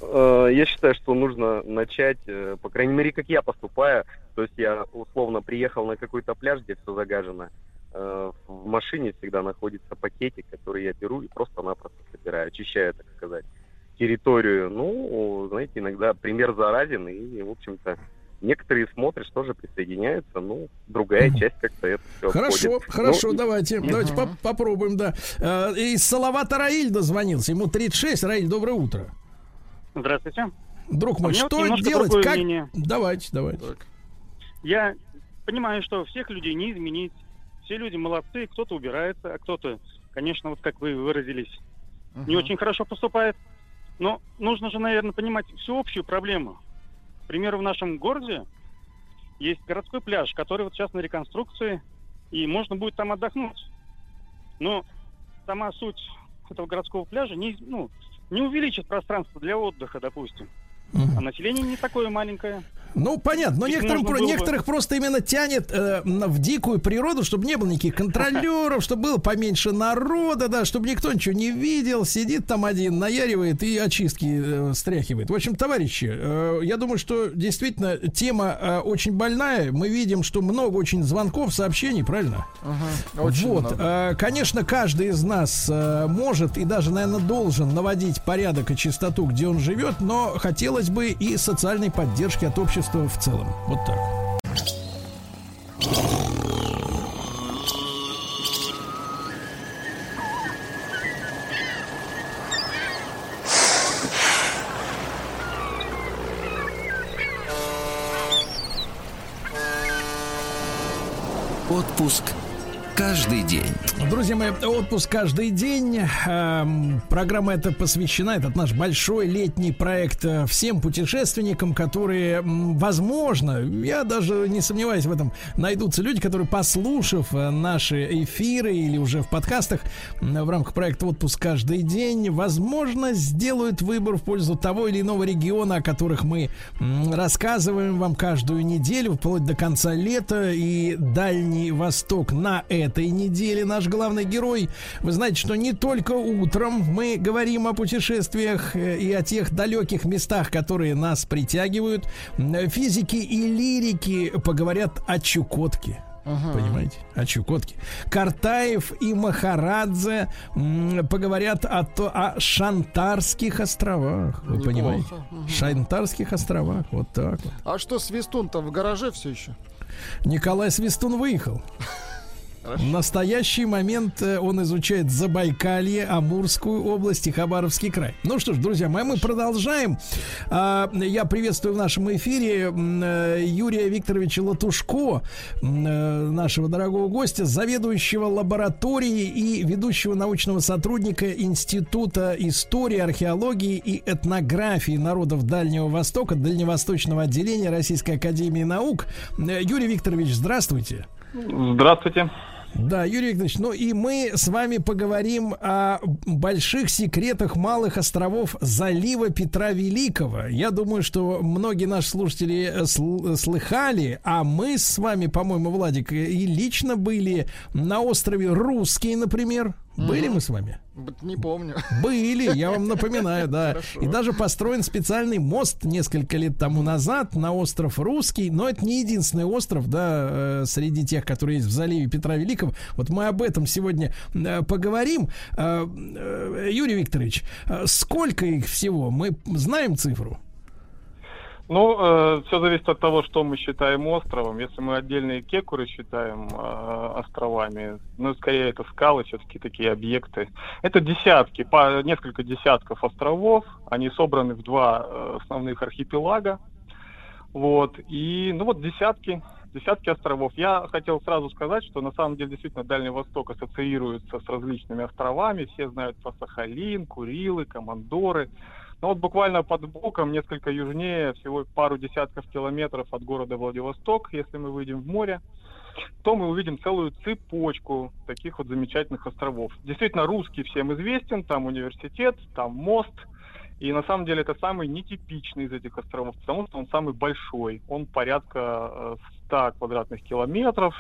я считаю, что нужно начать, по крайней мере, как я поступаю. То есть я, условно, приехал на какой-то пляж, где все загажено. В машине всегда находится пакетик, который я беру и просто-напросто собираю, очищаю, так сказать, территорию. Ну, знаете, иногда пример заразен, и, в общем-то, некоторые смотришь, тоже присоединяются, другая часть как-то это все хорошо, обходит. Хорошо, давайте попробуем, да. Из Салавата Раиль дозвонился, ему 36. Раиль, доброе утро. Здравствуйте. Друг мой, что делать, как... Мнение. Давайте. Так. Я понимаю, что всех людей не изменить. Все люди молодцы, кто-то убирается, а кто-то, конечно, вот как вы выразились, не очень хорошо поступает. Но нужно же, наверное, понимать всеобщую проблему. К примеру, в нашем городе есть городской пляж, который сейчас на реконструкции, и можно будет там отдохнуть. Но сама суть этого городского пляжа не увеличит пространство для отдыха, допустим. А население не такое маленькое. Ну, понятно, но некоторых просто именно тянет в дикую природу, чтобы не было никаких контролеров, чтобы было поменьше народа, да, чтобы никто ничего не видел, сидит там один, наяривает и очистки стряхивает. В общем, товарищи, я думаю, что действительно тема очень больная. Мы видим, что много очень звонков, сообщений, правильно? Угу, очень вот, конечно, каждый из нас может и даже, наверное, должен наводить порядок и чистоту, где он живет, но хотелось бы и социальной поддержки от общества в целом. Вот так. Отпуск каждый день. Друзья мои, отпуск каждый день. Программа эта посвящена, этот наш большой летний проект всем путешественникам, которые, возможно, я даже не сомневаюсь в этом, найдутся люди, которые, послушав наши эфиры или уже в подкастах в рамках проекта «Отпуск каждый день», возможно, сделают выбор в пользу того или иного региона, о которых мы рассказываем вам каждую неделю, вплоть до конца лета. И Дальний Восток на этой неделе наш главный герой. Вы знаете, что не только утром мы говорим о путешествиях и о тех далеких местах, которые нас притягивают. Физики и лирики поговорят о Чукотке. Понимаете? О Чукотке. Картаев и Махарадзе поговорят о Шантарских островах. Вы понимаете? Шантарских островах. Вот так вот. А что, Свистун-то в гараже все еще? Николай Свистун выехал. В настоящий момент он изучает Забайкалье, Амурскую область и Хабаровский край. Ну что ж, друзья мои, мы продолжаем. Я приветствую в нашем эфире Юрия Викторовича Латушко, нашего дорогого гостя, заведующего лабораторией и ведущего научного сотрудника Института истории, археологии и этнографии народов Дальнего Востока, Дальневосточного отделения Российской академии наук. Юрий Викторович, здравствуйте. Здравствуйте. Да, Юрий Викторович, ну и мы с вами поговорим о больших секретах малых островов залива Петра Великого. Я думаю, что многие наши слушатели слыхали, а мы с вами, по-моему, Владик, и лично были на острове Русский, например. Были мы с вами? Не помню. Были, я вам напоминаю, да. Хорошо. И даже построен специальный мост несколько лет тому назад на остров Русский. Но это не единственный остров, да, среди тех, которые есть в заливе Петра Великого. Вот мы об этом сегодня поговорим. Юрий Викторович, сколько их всего? Мы знаем цифру? Ну, все зависит от того, что мы считаем островом. Если мы отдельные кекуры считаем островами, ну, скорее это скалы, все-таки такие объекты. Это десятки, по несколько десятков островов. Они собраны в два основных архипелага. Вот, и, ну, вот десятки островов. Я хотел сразу сказать, что на самом деле действительно Дальний Восток ассоциируется с различными островами. Все знают про Сахалин, Курилы, Командоры. Ну вот буквально под боком, несколько южнее, всего пару десятков километров от города Владивосток, если мы выйдем в море, то мы увидим целую цепочку таких вот замечательных островов. Действительно, Русский всем известен, там университет, там мост. И на самом деле это самый нетипичный из этих островов, потому что он самый большой. Он порядка 100 квадратных километров,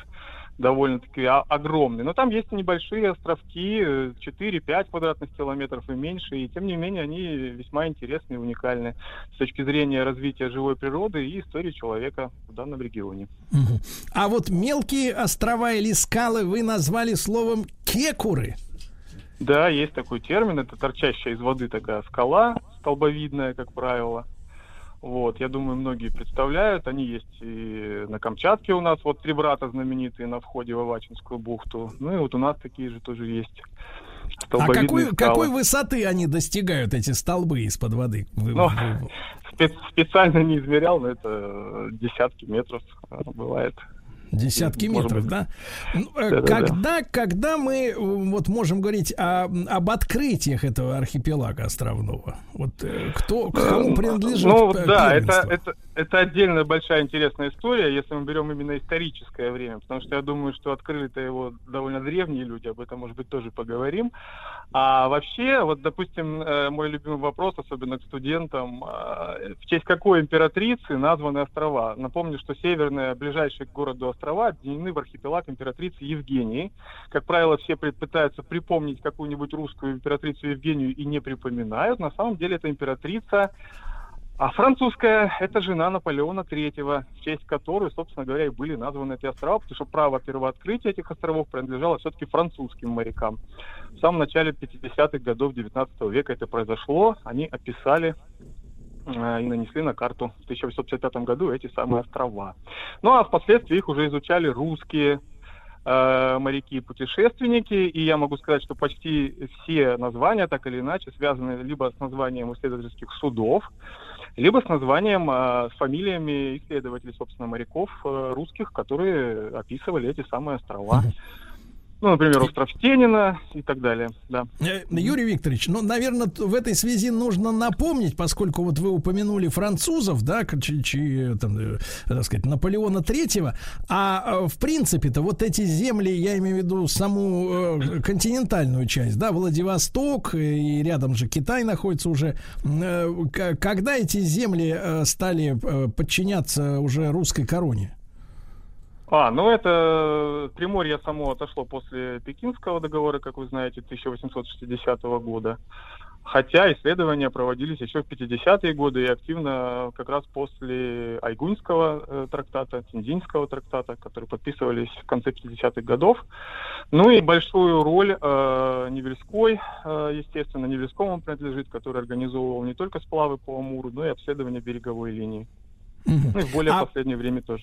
довольно-таки огромный. Но там есть небольшие островки, 4-5 квадратных километров и меньше. И тем не менее они весьма интересны и уникальны с точки зрения развития живой природы и истории человека в данном регионе. А вот мелкие острова или скалы вы назвали словом «кекуры». Да, есть такой термин, это торчащая из воды такая скала, столбовидная, как правило. Вот, я думаю, многие представляют, они есть и на Камчатке у нас, вот три брата знаменитые на входе в Авачинскую бухту, ну и вот у нас такие же тоже есть. А какой высоты они достигают, эти столбы из-под воды? Ну, специально не измерял, но это десятки метров бывает. Десятки метров, да? Когда мы вот можем говорить об открытиях этого архипелага островного? Вот кто, кому принадлежит первенство? Ну, да, это Это отдельная большая интересная история, если мы берем именно историческое время, потому что я думаю, что открыли-то его довольно древние люди, об этом, может быть, тоже поговорим. А вообще, вот, допустим, мой любимый вопрос, особенно к студентам, в честь какой императрицы названы острова? Напомню, что северные, ближайшие к городу острова, объединены в архипелаг императрицы Евгении. Как правило, все пытаются припомнить какую-нибудь русскую императрицу Евгению и не припоминают. На самом деле, это императрица... А французская – это жена Наполеона III, в честь которой, собственно говоря, и были названы эти острова, потому что право первооткрытия этих островов принадлежало все-таки французским морякам. В самом начале 50-х годов 19 века это произошло, они описали и нанесли на карту в 1855 году эти самые острова. Ну а впоследствии их уже изучали русские моряки-путешественники, и я могу сказать, что почти все названия, так или иначе, связаны либо с названием исследовательских судов, либо с названием, с фамилиями исследователей, собственно, моряков русских, которые описывали эти самые острова. Ну, например, остров Стенина и так далее. Да. Юрий Викторович, ну, наверное, в этой связи нужно напомнить, поскольку вот вы упомянули французов, да, там, так сказать, Наполеона III, а в принципе-то вот эти земли, я имею в виду саму континентальную часть, да, Владивосток, и рядом же Китай находится уже. Когда эти земли стали подчиняться уже русской короне? Ну это Приморье само отошло после Пекинского договора, как вы знаете, 1860 года. Хотя исследования проводились еще в 50-е годы и активно как раз после Айгуньского трактата, Тиндзинского трактата, которые подписывались в конце 50-х годов. Ну и большую роль Невельской, естественно, Невельскому он принадлежит, который организовывал не только сплавы по Амуру, но и обследование береговой линии. Ну и в более последнее время тоже.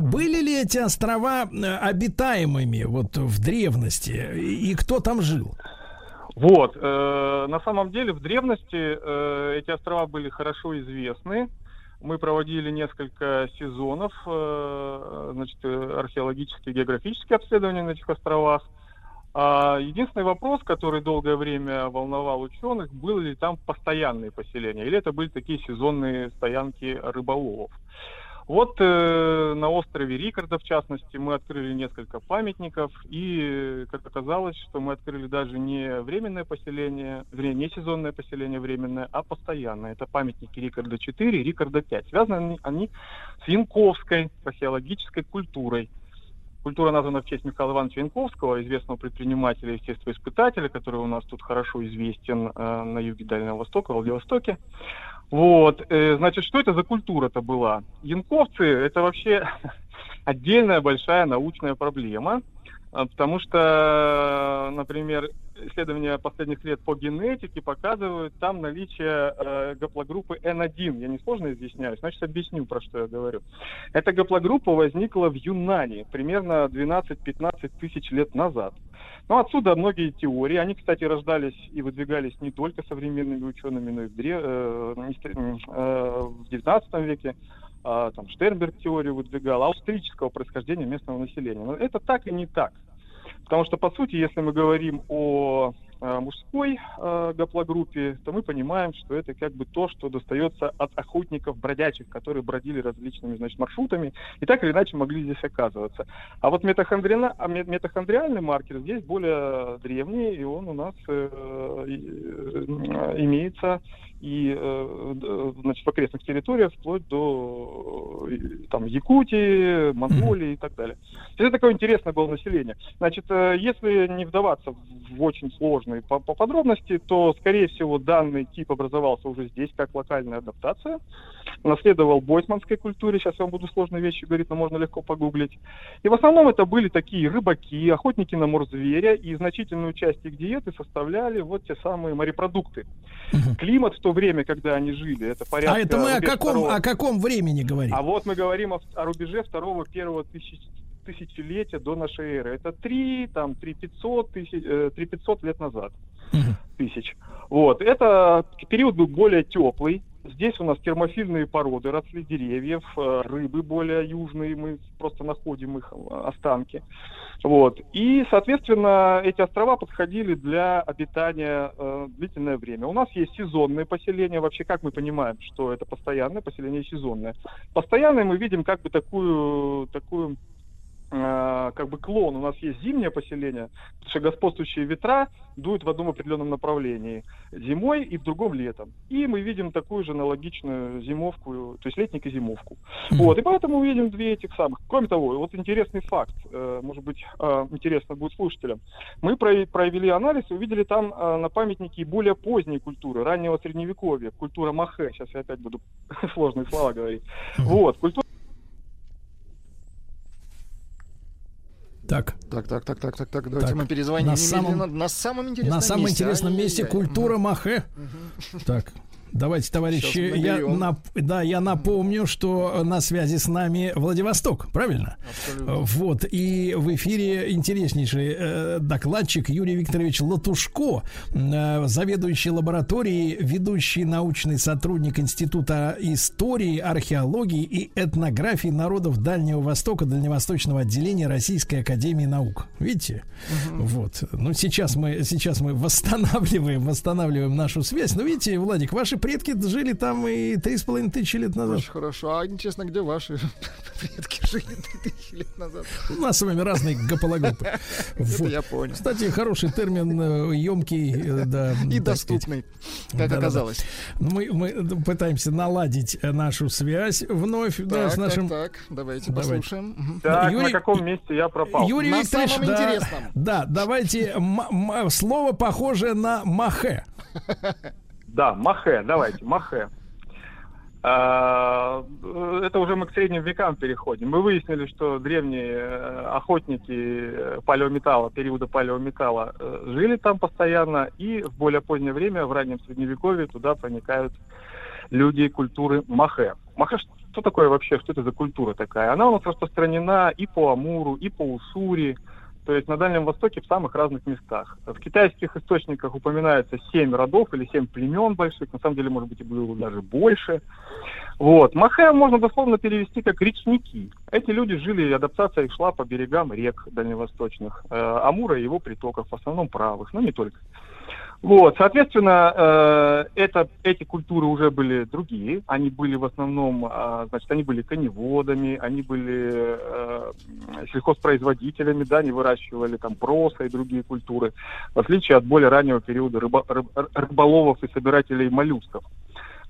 Были ли эти острова обитаемыми вот в древности, и кто там жил? Вот, на самом деле в древности эти острова были хорошо известны. Мы проводили несколько сезонов, значит, археологические, географические обследования на этих островах. Единственный вопрос, который долгое время волновал ученых, были ли там постоянные поселения, или это были такие сезонные стоянки рыболовов. Вот на острове Рикарда, в частности, мы открыли несколько памятников, и, как оказалось, что мы открыли даже не временное поселение, не сезонное поселение временное, а постоянное. Это памятники Рикарда 4 и Рикарда 5. Связаны они с янковской археологической культурой. Культура названа в честь Михаила Ивановича Янковского, известного предпринимателя и естествоиспытателя, который у нас тут хорошо известен на юге Дальнего Востока, в Владивостоке. Вот, значит, что это за культура-то была? Янковцы – это вообще отдельная большая научная проблема, потому что, например, исследования последних лет по генетике показывают там наличие гаплогруппы N1. Я несложно изъясняюсь, значит, объясню, про что я говорю. Эта гаплогруппа возникла в Юнане примерно 12-15 тысяч лет назад. Но отсюда многие теории. Они, кстати, рождались и выдвигались не только современными учеными, но и в 19 веке. Там Штернберг теорию выдвигал, австрийского происхождения местного населения. Но это так и не так. Потому что, по сути, если мы говорим о мужской гаплогруппе, то мы понимаем, что это как бы то, что достается от охотников бродячих, которые бродили различными, значит, маршрутами и так или иначе могли здесь оказываться. А вот митохондриальный маркер здесь более древний, и он у нас имеется и, значит, в окрестных территориях вплоть до там Якутии, Монголии и так далее. Это такое интересное было население. Значит, если не вдаваться в очень сложные по подробности, то, скорее всего, данный тип образовался уже здесь как локальная адаптация. Наследовал бойсманской культуре, сейчас я вам буду сложные вещи говорить, но можно легко погуглить. И в основном это были такие рыбаки, охотники на морзверя, и значительную часть их диеты составляли вот те самые морепродукты. Климат в то время, когда они жили, это порядка... А это мы о каком времени говорим? А вот мы говорим о рубеже 2-1 тысячелетия до нашей эры. Это 3-500 лет назад. Вот. Это период был более теплый, Здесь у нас термофильные породы, росли деревьев, рыбы более южные, мы просто находим их останки. Вот. И, соответственно, эти острова подходили для обитания длительное время. У нас есть сезонные поселения. Вообще, как мы понимаем, что это постоянное поселение и сезонное? Постоянное мы видим как бы такую как бы клон. У нас есть зимнее поселение, потому что господствующие ветра дуют в одном определенном направлении зимой и в другом летом. И мы видим такую же аналогичную зимовку, то есть летник и зимовку. Вот, и поэтому мы видим две этих самых. Кроме того, вот интересный факт, может быть, интересно будет слушателям. Мы провели анализ и увидели там на памятнике более поздние культуры, раннего средневековья, культура махе. Сейчас я опять буду сложные слова говорить. Вот, культура... Так, давайте так. Мы перезвоним на самом интересном месте культура махе. Так, давайте, товарищи, я напомню, что на связи с нами Владивосток, правильно? Абсолютно. Вот, и в эфире интереснейший докладчик Юрий Викторович Латушко, заведующий лабораторией, ведущий научный сотрудник Института истории, археологии и этнографии народов Дальнего Востока, Дальневосточного отделения Российской Академии Наук. Видите? Угу. Вот, ну сейчас мы восстанавливаем нашу связь. Ну, видите, Владик, ваши предки жили там и 3,5 тысячи лет назад. Очень хорошо. А интересно, где ваши предки жили 3 тысячи лет назад? У нас с вами разные гапологруппы. Вот. Я понял. Кстати, хороший термин, емкий, да, и доступный, как оказалось. Да. Мы пытаемся наладить нашу связь вновь, так, да, с нашим. Так, давайте послушаем. Так, Юрий... на каком месте я пропал? Юрий на Викторович, самом интересном. Да, давайте слово похожее на махе. Да, махе, давайте, махе. Это уже мы к средним векам переходим. Мы выяснили, что древние охотники палеометалла, периода палеометалла, жили там постоянно, и в более позднее время, в раннем средневековье, туда проникают люди культуры махе. Махе, что такое вообще, что это за культура такая? Она у нас распространена и по Амуру, и по Уссури, то есть на Дальнем Востоке в самых разных местах. В китайских источниках упоминается 7 родов или 7 племен больших, на самом деле, может быть, и было даже больше. Вот. Махэ можно дословно перевести как речники. Эти люди жили, адаптация их шла по берегам рек дальневосточных, Амура и его притоков, в основном правых, но не только. Вот, соответственно, эти культуры уже были другие, они были в основном, значит, они были коневодами, они были сельхозпроизводителями, да, они выращивали там проса и другие культуры, в отличие от более раннего периода рыболовов и собирателей моллюсков.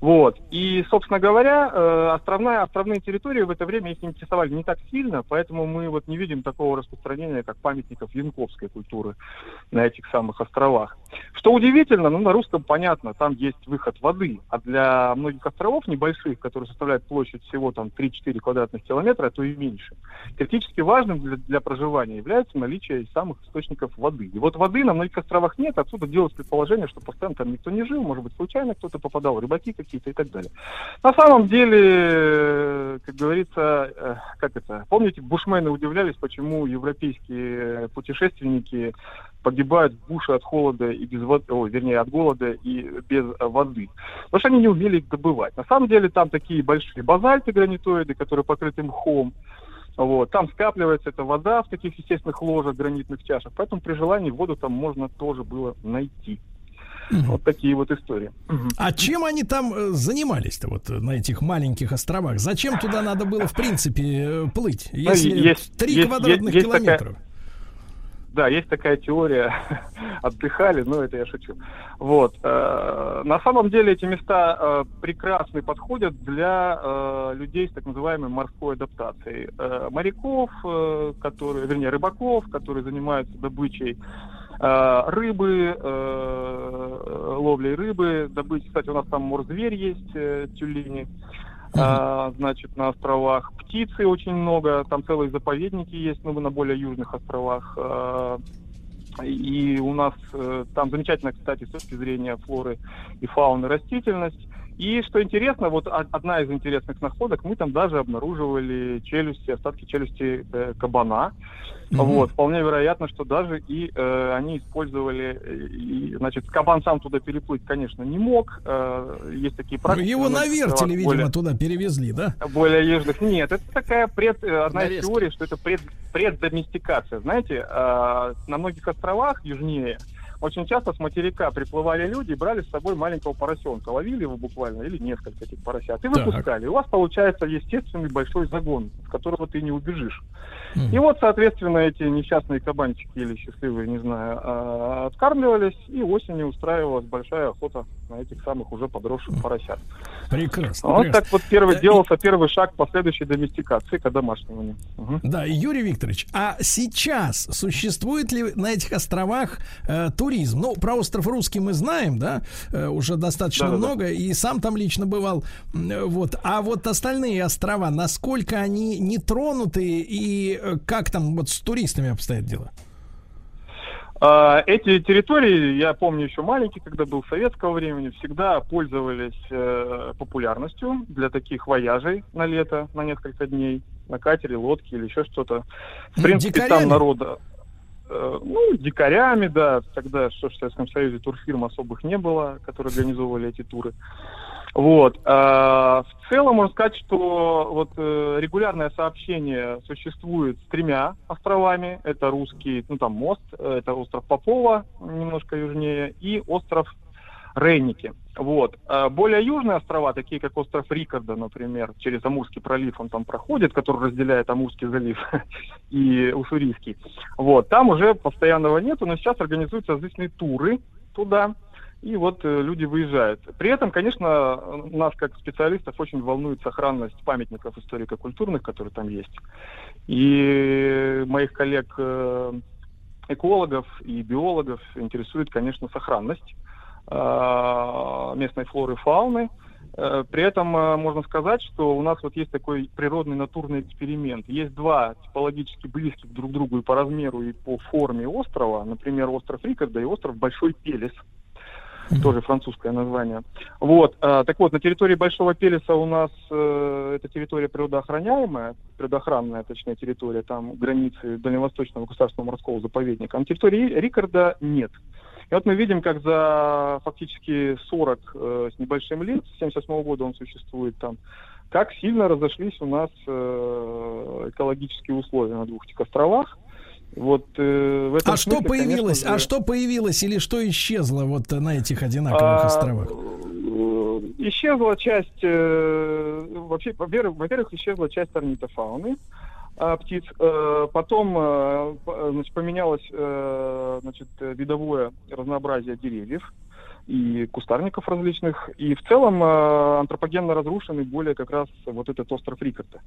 Вот. И, собственно говоря, островные территории в это время их интересовали не так сильно, поэтому мы вот не видим такого распространения, как памятников юнковской культуры на этих самых островах. Что удивительно, ну, на русском понятно, там есть выход воды, а для многих островов небольших, которые составляют площадь всего там 3-4 квадратных километра, а то и меньше, критически важным для проживания является наличие самых источников воды. И вот воды на многих островах нет, отсюда делается предположение, что постоянно там никто не жил, может быть, случайно кто-то попадал, рыбаки какие-то и так далее. На самом деле, как говорится, помните, бушмены удивлялись, почему европейские путешественники погибают в буше от холода и без воды, от голода и без воды. Потому что они не умели их добывать. На самом деле там такие большие базальты, гранитоиды, которые покрыты мхом. Вот. Там скапливается эта вода в таких естественных ложах, гранитных чашах. Поэтому при желании воду там можно тоже было найти. Вот такие вот истории. А чем они там занимались-то вот на этих маленьких островах? Зачем туда надо было в принципе плыть, если 3 квадратных километра? Да, есть такая теория. Отдыхали, но это я шучу. Вот. На самом деле эти места прекрасно подходят для людей с так называемой морской адаптацией. Моряков, рыбаков, которые занимаются добычей рыбы, ловлей рыбы, добычей. Кстати, у нас там морзверь есть, тюлени, значит, на островах. Птицы очень много, там целые заповедники есть, ну, на более южных островах. И у нас там замечательно, кстати, с точки зрения флоры и фауны растительность. И что интересно, вот одна из интересных находок, мы там даже обнаруживали челюсти, остатки челюсти кабана. Mm-hmm. Вот, вполне вероятно, что даже и они использовали, и, значит, кабан сам туда переплыть, конечно, не мог. Есть такие практики. Его на вертеле, видимо, более, туда перевезли, да? Более южных. Нет, это такая одна из теорий, что это преддоместикация. Знаете, на многих островах южнее очень часто с материка приплывали люди и брали с собой маленького поросенка. Ловили его буквально, или несколько этих поросят, и выпускали. И у вас получается естественный большой загон, с которого ты не убежишь. Mm-hmm. И вот, соответственно, эти несчастные кабанчики или счастливые, не знаю, откармливались, и осенью устраивалась большая охота на этих самых уже подросших поросят. Прекрасно. Вот прекрасно. Так вот делался первый шаг последующей доместикации к одомашниванию. Угу. Да, Юрий Викторович, а сейчас существует ли на этих островах туризм? Ну, про остров Русский мы знаем, да, уже достаточно много, и сам там лично бывал. Вот. А вот остальные острова, насколько они не тронуты и как там вот с туристами обстоят дела? Эти территории, я помню еще маленький, когда был советского времени, всегда пользовались популярностью для таких вояжей на лето, на несколько дней, на катере, лодке или еще что-то. В принципе, там народа... дикарями, да. Тогда, что в Советском Союзе, турфирм особых не было, которые организовывали эти туры. Вот. В целом, можно сказать, что вот регулярное сообщение существует с тремя островами. Это Русский, там мост, это остров Попова, немножко южнее, и остров Рейники. Вот. Более южные острова, такие как остров Рикарда, например, через Амурский пролив он там проходит, который разделяет Амурский залив и Уссурийский. Вот. Там уже постоянного нету, но сейчас организуются различные туры туда. И вот люди выезжают. При этом, конечно, нас, как специалистов, очень волнует сохранность памятников историко-культурных, которые там есть. И моих коллег экологов и биологов интересует, конечно, сохранность местной флоры и фауны. При этом можно сказать, что у нас вот есть такой природный натурный эксперимент. Есть два типологически близких друг к другу и по размеру, и по форме острова. Например, остров Рикарда и остров Большой Пелес. Тоже французское название. Вот. Так вот, на территории Большого Пелеса у нас эта территория природоохранная территория, там границы Дальневосточного государственного морского заповедника. А на территории Рикарда нет. И вот мы видим, как за фактически 40 с небольшим лет, с 1978 года он существует там, как сильно разошлись у нас экологические условия на двух этих островах. Вот, в этом смысле, что появилось, конечно, что появилось или что исчезло вот на этих одинаковых островах? Исчезла часть, вообще, во-первых, исчезла часть орнитофауны птиц. Потом, значит, поменялось, видовое разнообразие деревьев и кустарников различных, и в целом антропогенно разрушенный более как раз вот этот остров Рикарда.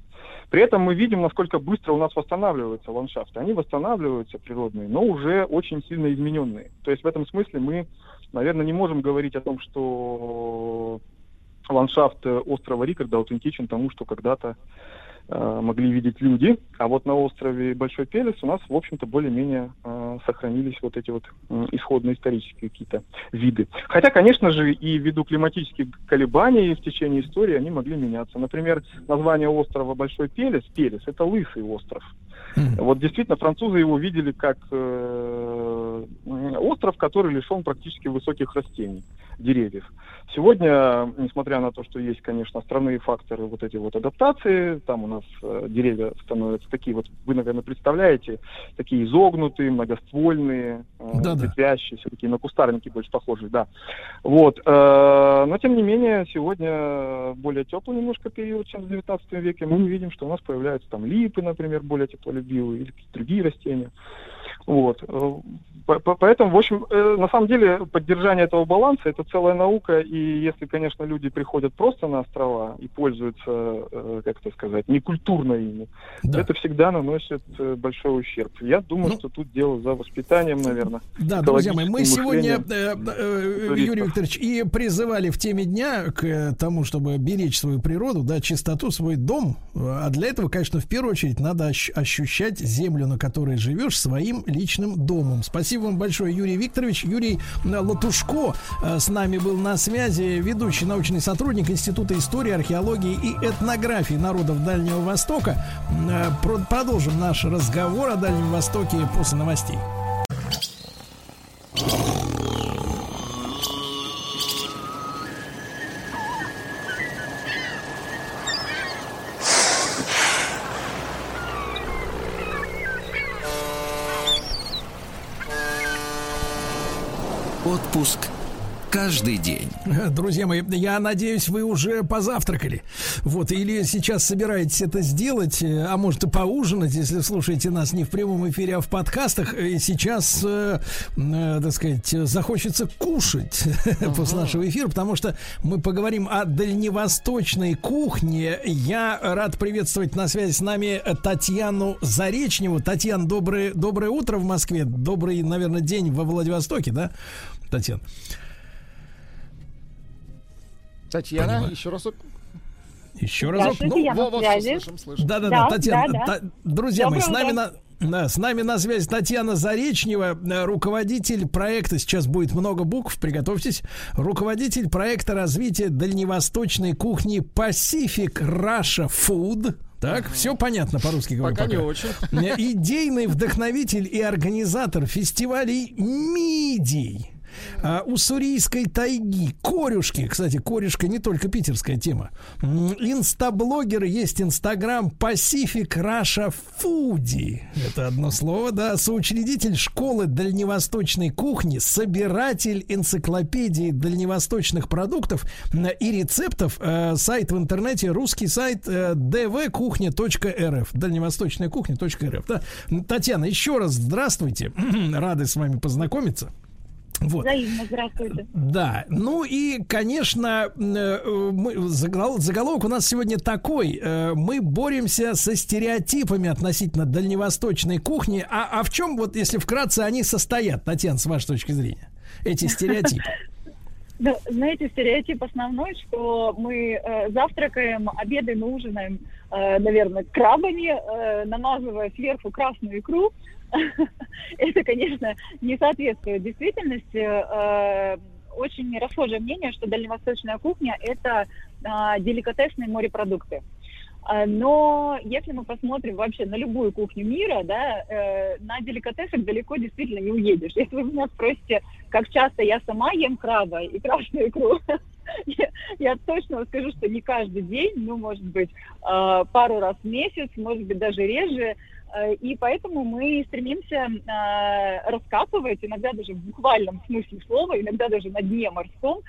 При этом мы видим, насколько быстро у нас восстанавливаются ландшафты. Они восстанавливаются природные, но уже очень сильно измененные. То есть в этом смысле мы, наверное, не можем говорить о том, что ландшафт острова Рикарда аутентичен тому, что когда-то могли видеть люди, а вот на острове Большой Пелес у нас, в общем-то, более-менее сохранились вот эти вот исходные исторические какие-то виды. Хотя, конечно же, и ввиду климатических колебаний в течение истории они могли меняться. Например, название острова Большой Пелес, это лысый остров. Вот действительно, французы его видели как остров, который лишен практически высоких растений, деревьев. Сегодня, несмотря на то, что есть, конечно, островные факторы вот эти вот адаптации, там у нас деревья становятся такие вот, вы, наверное, представляете, такие изогнутые, многоствольные, ветвящиеся, такие на кустарники больше похожие, да. Вот. Но, тем не менее, сегодня более теплый немножко период, чем в 19 веке. Мы видим, что у нас появляются там липы, например, более теплолюбивые, или какие-то другие растения. Вот. Поэтому, в общем, на самом деле поддержание этого баланса – это целая наука, и если, конечно, люди приходят просто на острова и пользуются, некультурно ими, это всегда наносит большой ущерб. Я думаю, что тут дело за воспитанием, наверное. Да, друзья мои, мы сегодня, Юрий Викторович, и призывали в теме дня к тому, чтобы беречь свою природу, да, чистоту, свой дом, а для этого, конечно, в первую очередь надо ощущать землю, на которой живешь, своим личным домом. Спасибо вам большое, Юрий Викторович. Юрий Латушко с нами был на связи, ведущий научный сотрудник Института истории, археологии и этнографии народов Дальнего Востока. Продолжим наш разговор о Дальнем Востоке после новостей. Отпуск каждый день. Друзья мои, я надеюсь, вы уже позавтракали. Вот, или сейчас собираетесь это сделать, а может и поужинать, если слушаете нас не в прямом эфире, а в подкастах. И сейчас, так сказать, захочется кушать после нашего эфира, потому что мы поговорим о дальневосточной кухне. Я рад приветствовать на связи с нами Татьяну Заречневу. Татьяна, доброе утро в Москве. Добрый, наверное, день во Владивостоке, да, Татьяна? Татьяна, понимаю. Еще раз. Да, Татьяна. Друзья мои, с нами на связи Татьяна Заречнева, руководитель проекта, сейчас будет много букв, приготовьтесь, руководитель проекта развития дальневосточной кухни Pacific Russia Food. Так, все понятно, по-русски говорю. Пока не очень. Идейный вдохновитель и организатор фестивалей мидий. Уссурийской тайги, корюшки. Кстати, корюшка не только питерская тема. Инстаблогер, есть инстаграм Pacific Russia Foodie. Это одно слово, да. Соучредитель школы дальневосточной кухни, собиратель энциклопедии дальневосточных продуктов и рецептов. Сайт в интернете, русский сайт dvkuchnya.rf, дальневосточная кухня.рф, да. Татьяна, еще раз здравствуйте. Рады с вами познакомиться. Вот. Взаимно, здравствуйте. Да, ну и, конечно, заголовок у нас сегодня такой: мы боремся со стереотипами относительно дальневосточной кухни. А в чем, вот если вкратце, они состоят, Татьяна, с вашей точки зрения, эти стереотипы? Да, знаете, стереотип основной, что мы завтракаем, обедаем и ужинаем, наверное, крабами, намазывая сверху красную икру. Это, конечно, не соответствует действительности. Очень расхожее мнение, что дальневосточная кухня – это деликатесные морепродукты. Но если мы посмотрим вообще на любую кухню мира, да, на деликатесах далеко действительно не уедешь. Если вы меня спросите, как часто я сама ем краба и красную икру, я точно скажу, что не каждый день, ну, может быть, пару раз в месяц, может быть, даже реже. И поэтому мы стремимся раскапывать, иногда даже в буквальном смысле слова, иногда даже на дне морском,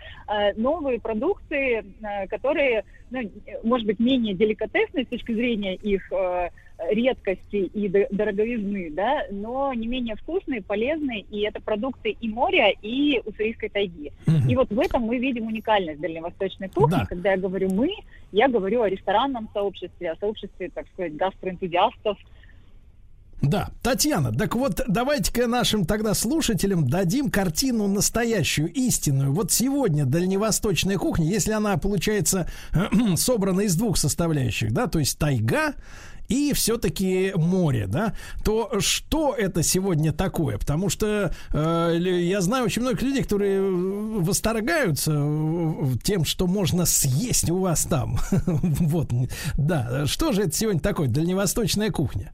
новые продукты, которые, ну, может быть, менее деликатесны с точки зрения их редкости и дороговизны, да, но не менее вкусные, полезные, и это продукты и моря, и уссурийской тайги. И вот в этом мы видим уникальность дальневосточной кухни. Да. Когда я говорю «мы», я говорю о ресторанном сообществе, о сообществе, так сказать, гастроэнтузиастов. Да, Татьяна, так вот давайте-ка нашим тогда слушателям дадим картину настоящую, истинную. Вот сегодня дальневосточная кухня, если она получается собрана из двух составляющих, да, то есть тайга и все-таки море, да, то что это сегодня такое? Потому что я знаю очень многих людей, которые восторгаются тем, что можно съесть у вас там. Вот, да, что же это сегодня такое, дальневосточная кухня?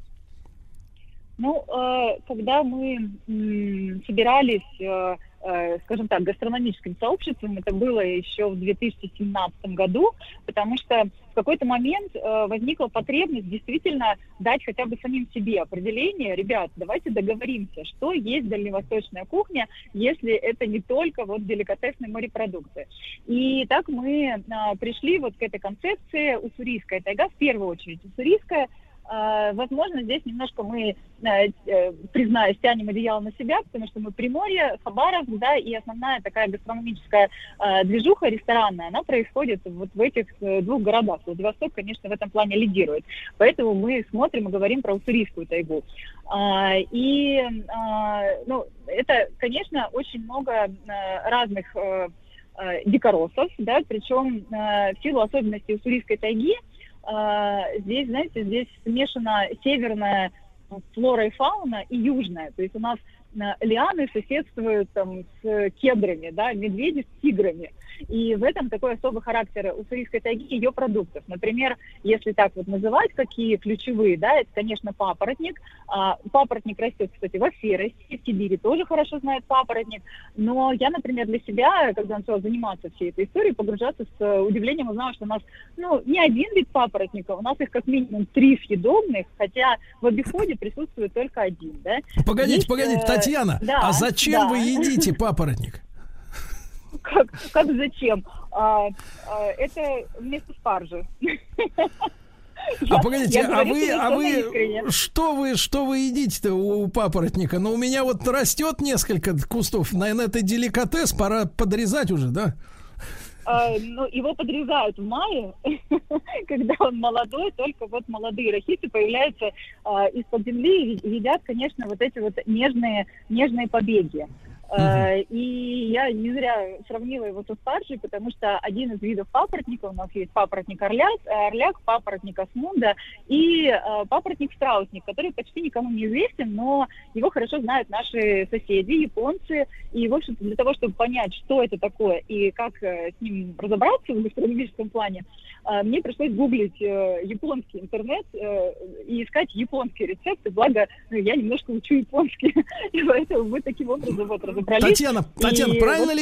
Ну, когда мы собирались, скажем так, гастрономическим сообществом, это было еще в 2017 году, потому что в какой-то момент возникла потребность действительно дать хотя бы самим себе определение: ребят, давайте договоримся, что есть дальневосточная кухня, если это не только вот деликатесные морепродукты. И так мы пришли вот к этой концепции уссурийская тайга, в первую очередь уссурийская. Возможно, здесь немножко мы, признаюсь, тянем одеяло на себя, потому что мы Приморье, Хабаровск, да, и основная такая гастрономическая движуха ресторанная, она происходит вот в этих двух городах. Владивосток, конечно, в этом плане лидирует. Поэтому мы смотрим и говорим про уссурийскую тайгу. И, ну, это, конечно, очень много разных дикоросов, да, причем в силу особенностей уссурийской тайги здесь, знаете, здесь смешана северная флора и фауна и южная. То есть у нас лианы соседствуют там, с кедрами, да, медведи с тиграми. И в этом такой особый характер уссурийской тайги и ее продуктов. Например, если так вот называть, какие ключевые, да, это, конечно, папоротник. Папоротник растет, кстати, во всей России, в Сибири тоже хорошо знает папоротник. Но я, например, для себя, когда начала заниматься всей этой историей, погружаться с удивлением, узнала, что у нас, ну, не один вид папоротника, у нас их как минимум 3 съедобных, хотя в обиходе присутствует только один, да. Погодите, есть, погодите, Татьяна, да, а зачем вы едите папоротник? Как зачем? Это вместо спаржи. А погодите, а вы что вы едите-то у папоротника? Ну, у меня вот растет несколько кустов, наверное, это деликатес, пора подрезать уже, да? Ну, его подрезают в мае, когда он молодой, только вот молодые рахиты появляются из-под земли и едят, конечно, вот эти вот нежные побеги. И я не зря сравнила его со спаржей, потому что один из видов папоротника, у нас есть папоротник орляк, папоротник осмунда и папоротник страусник, который почти никому не известен, но его хорошо знают наши соседи, японцы. И, в общем-то, для того, чтобы понять, что это такое и как с ним разобраться в гастрономическом плане, мне пришлось гуглить японский интернет и искать японские рецепты. Благо, я немножко учу японский, и поэтому мы таким образом вот разобрались. Татьяна, правильно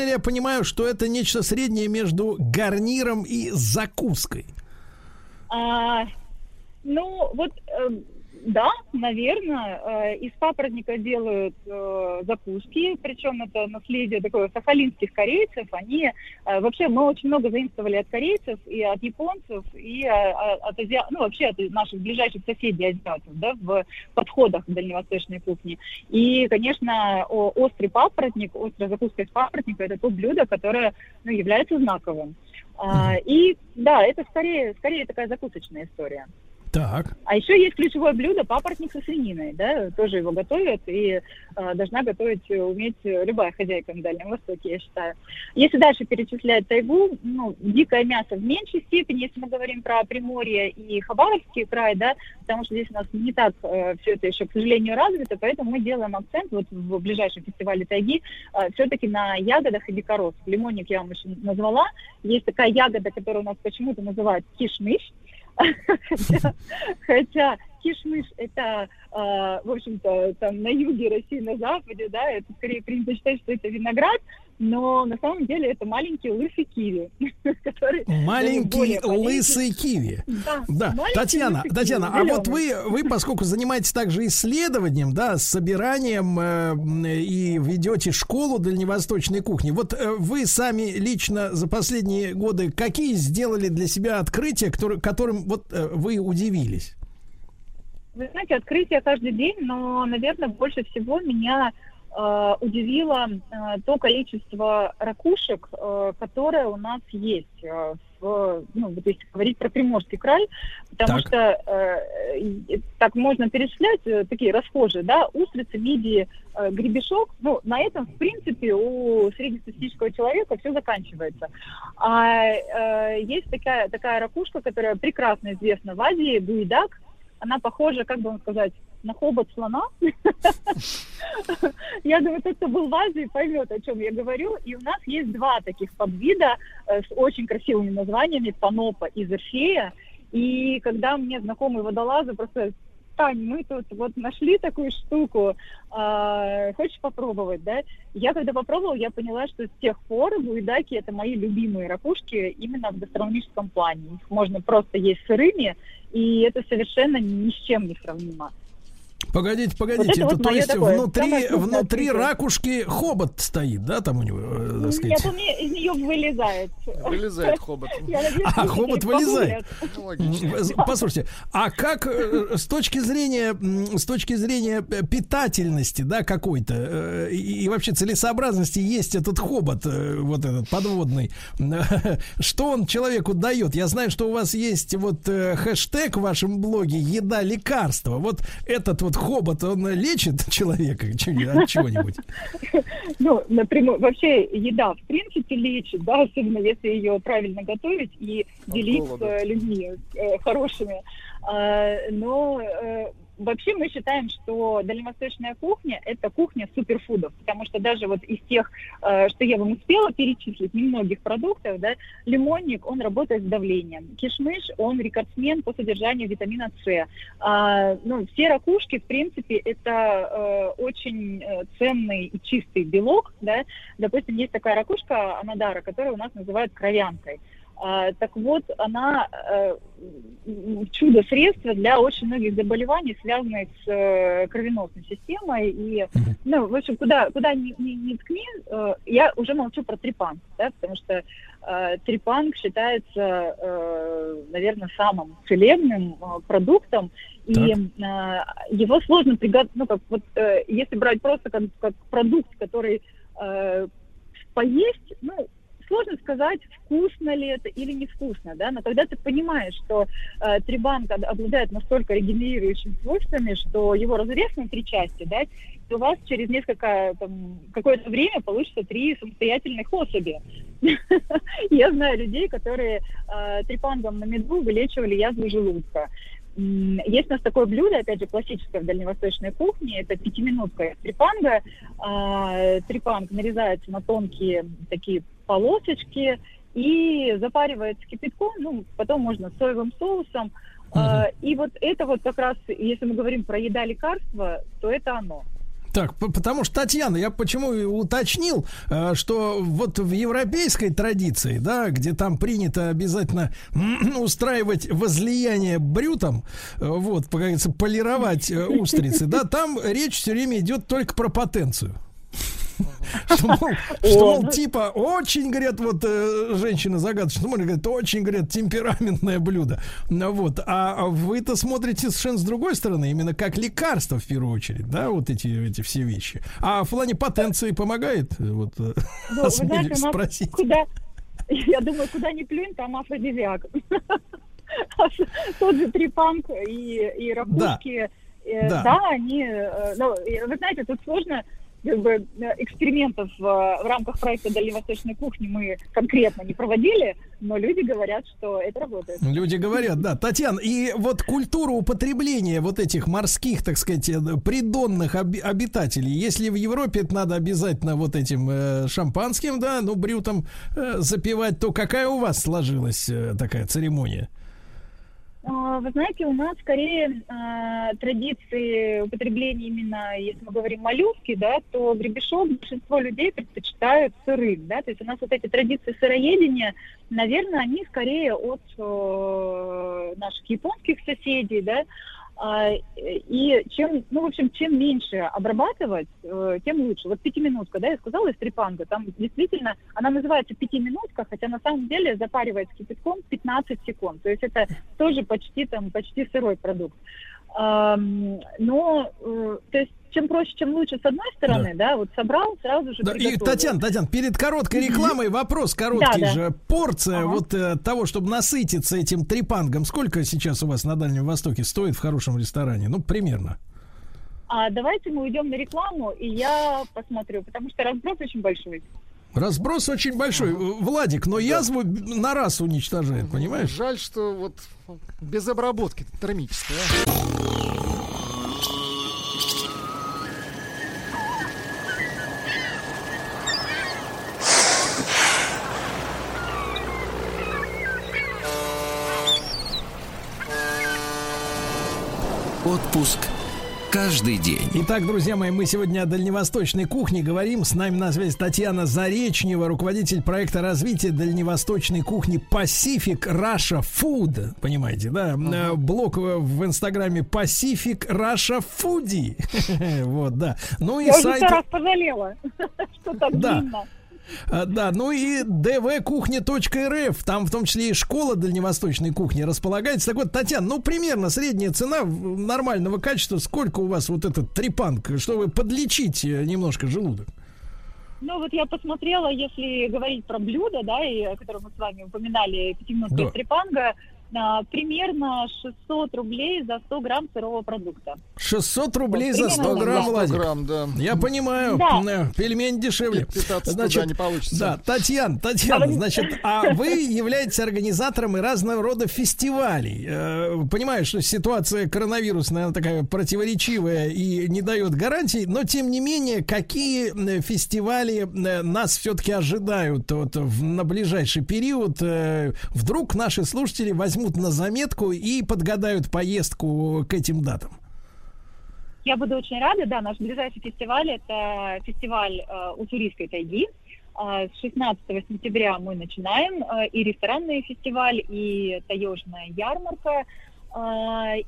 ли я понимаю, что это нечто среднее между гарниром и закуской? Ну, вот... Да, наверное. Из папоротника делают закуски, причем это наследие такое сахалинских корейцев. Они вообще, мы очень много заимствовали от корейцев и от японцев, и от азиатов, ну вообще от наших ближайших соседей азиатов, да, в подходах к дальневосточной кухне. И, конечно, острый папоротник, острая закуска из папоротника – это то блюдо, которое, ну, является знаковым. И да, это скорее такая закусочная история. Так. А еще есть ключевое блюдо папоротник со свининой, да, тоже его готовят, и должна готовить, уметь любая хозяйка на Дальнем Востоке, я считаю. Если дальше перечислять тайгу, ну, дикое мясо в меньшей степени, если мы говорим про Приморье и Хабаровский край, да, потому что здесь у нас не так все это еще, к сожалению, развито, поэтому мы делаем акцент вот в ближайшем фестивале тайги все-таки на ягодах и дикорос. Лимонник я вам еще назвала. Есть такая ягода, которая у нас почему-то называют кишмиш. Хотя кишмыш это, в общем-то, там на юге России, на западе, да, это скорее принято считать, что это виноград, но на самом деле это маленькие лысые киви. Маленькие лысые киви. Да. Татьяна, а вот вы, поскольку занимаетесь также исследованием, да, собиранием и ведете школу дальневосточной кухни, вот вы сами лично за последние годы какие сделали для себя открытия, которым вот вы удивились? Вы знаете, открытия каждый день, но, наверное, больше всего меня удивило то количество ракушек, которое у нас есть, вот если говорить про Приморский край, потому что так можно перечислять, такие расхожие, да, устрицы, мидии, гребешок, ну, на этом, в принципе, у среднестатистического человека все заканчивается. А есть такая ракушка, которая прекрасно известна в Азии, буидак. Она похожа, как бы вам сказать, на хобот слона. Я думаю, тот, кто был в Азии, поймет, о чем я говорю. И у нас есть 2 таких подвида с очень красивыми названиями: панопа и зерфея. И когда мне знакомые водолазы просто: Тань, мы тут вот нашли такую штуку, хочешь попробовать, да? Я когда попробовала, я поняла, что с тех пор буидаки – это мои любимые ракушки именно в гастрономическом плане. Их можно просто есть сырыми, и это совершенно ни с чем не сравнимо. Погодите, вот это, то есть такое, внутри ракушки хобот стоит, да, там у него, так сказать? Нет, он из нее вылезает. Вылезает хобот. А, хобот вылезает. Послушайте, а как с точки зрения питательности, да, какой-то, и вообще целесообразности есть этот хобот, вот этот подводный, что он человеку дает? Я знаю, что у вас есть вот хэштег в вашем блоге «Еда-лекарство». Вот этот вот хобот, он лечит человека от чего-нибудь? Ну, напрямую. Вообще еда, в принципе, лечит, да, особенно если ее правильно готовить и делиться людьми хорошими. Но вообще мы считаем, что дальневосточная кухня – это кухня суперфудов, потому что даже вот из тех, что я вам успела перечислить, немногих продуктов, да, лимонник, он работает с давлением, кишмиш, он рекордсмен по содержанию витамина С. Ну, все ракушки, в принципе, это очень ценный и чистый белок, да. Допустим, есть такая ракушка анадара, которую у нас называют кровянкой. Так вот, она чудо-средство для очень многих заболеваний, связанных с кровеносной системой. И, ну, в общем, куда ни ткни, я уже молчу про трепанг, да, потому что трепанг считается, наверное, самым целебным продуктом. И его сложно приготовить, ну, как вот, если брать просто как продукт, который поесть, ну, сложно сказать, вкусно ли это или невкусно, да, но когда ты понимаешь, что требанк обладает настолько регенерирующими свойствами, что его разрез на три части, да, то у вас через несколько, там, какое-то время получится три самостоятельных особи. Я знаю людей, которые трепангом на меду вылечивали язву желудка. Есть у нас такое блюдо, опять же, классическое в дальневосточной кухне, это пятиминутка из трепанга. Трепанг нарезается на тонкие такие полосочки и запаривается кипятком, ну, потом можно соевым соусом. И вот это вот как раз, если мы говорим про еда-лекарство, то это оно. Так, потому что, Татьяна, я почему уточнил, что вот в европейской традиции, да, где там принято обязательно устраивать возлияние брютом, вот, как говорится, полировать устрицы, да, там речь все время идет только про потенцию. Что, мол, типа, очень, говорят, вот женщина загадочная, говорит, очень, говорят, темпераментное блюдо. Вот, а вы-то смотрите совершенно с другой стороны, именно как лекарство в первую очередь, да, вот эти все вещи. А в плане потенции помогает? Вот, осмелюсь спросить. Я думаю, куда ни плюнь, там афродизиак. Тот же трепанг и ракушки. Да, они... Вы знаете, тут сложно... экспериментов в рамках проекта «Дальневосточной кухни» мы конкретно не проводили, но люди говорят, что это работает. Люди говорят, да. Татьяна, и вот культура употребления вот этих морских, так сказать, придонных обитателей, если в Европе это надо обязательно вот этим шампанским, да, ну, брютом запивать, то какая у вас сложилась такая церемония? Вы знаете, у нас скорее традиции употребления именно, если мы говорим моллюски, да, то гребешок большинство людей предпочитают сырым, да, то есть у нас вот эти традиции сыроедения, наверное, они скорее от наших японских соседей, да, и чем, ну, в общем, чем меньше обрабатывать, тем лучше. Вот пятиминутка, да, я сказала, из трепанга, там действительно, она называется пятиминутка, хотя на самом деле запаривается кипятком 15 секунд, то есть это тоже почти сырой продукт. Но, то есть, чем проще, чем лучше, с одной стороны, да, вот собрал, сразу же приготовил. И, Татьяна, перед короткой рекламой вопрос короткий же. Порция вот того, чтобы насытиться этим трепангом, сколько сейчас у вас на Дальнем Востоке стоит в хорошем ресторане? Ну, примерно. Давайте мы уйдем на рекламу, и я посмотрю, потому что разброс очень большой. Разброс очень большой, Владик, но язву на раз уничтожает, понимаешь? Жаль, что вот без обработки термической. Отпуск каждый день. Итак, друзья мои, мы сегодня о дальневосточной кухне говорим. С нами на связи Татьяна Заречнева, руководитель проекта развития дальневосточной кухни Pacific Russia Food. Понимаете, да? Блог в Инстаграме Pacific Russia Foodie. Вот, да. Ну и сайт... Я уже раз пожалела, что так длинно. Да, ну и dvkuchnya.rf, там в том числе и школа дальневосточной кухни располагается. Так вот, Татьяна, ну примерно средняя цена нормального качества, сколько у вас вот этот трепанг, чтобы подлечить немножко желудок? Ну вот я посмотрела, если говорить про блюдо, да, и, о котором мы с вами упоминали, пятиминутки трепанга, примерно 600 рублей за 100 грамм сырого продукта. 600 рублей за 100 грамм, Владик. Да. Я понимаю, да. Пельмень дешевле. Значит, не получится. Да, Татьяна, значит, а вы являетесь организатором и разного рода фестивалей. Понимаю, что ситуация коронавирусная, она такая противоречивая и не дает гарантий, но тем не менее, какие фестивали нас все-таки ожидают вот, на ближайший период? Вдруг наши слушатели возьмут на заметку и подгадают поездку к этим датам. Я буду очень рада, да, наш ближайший фестиваль — это фестиваль уссурийской тайги. С 16 сентября мы начинаем и ресторанный фестиваль, и таежная ярмарка.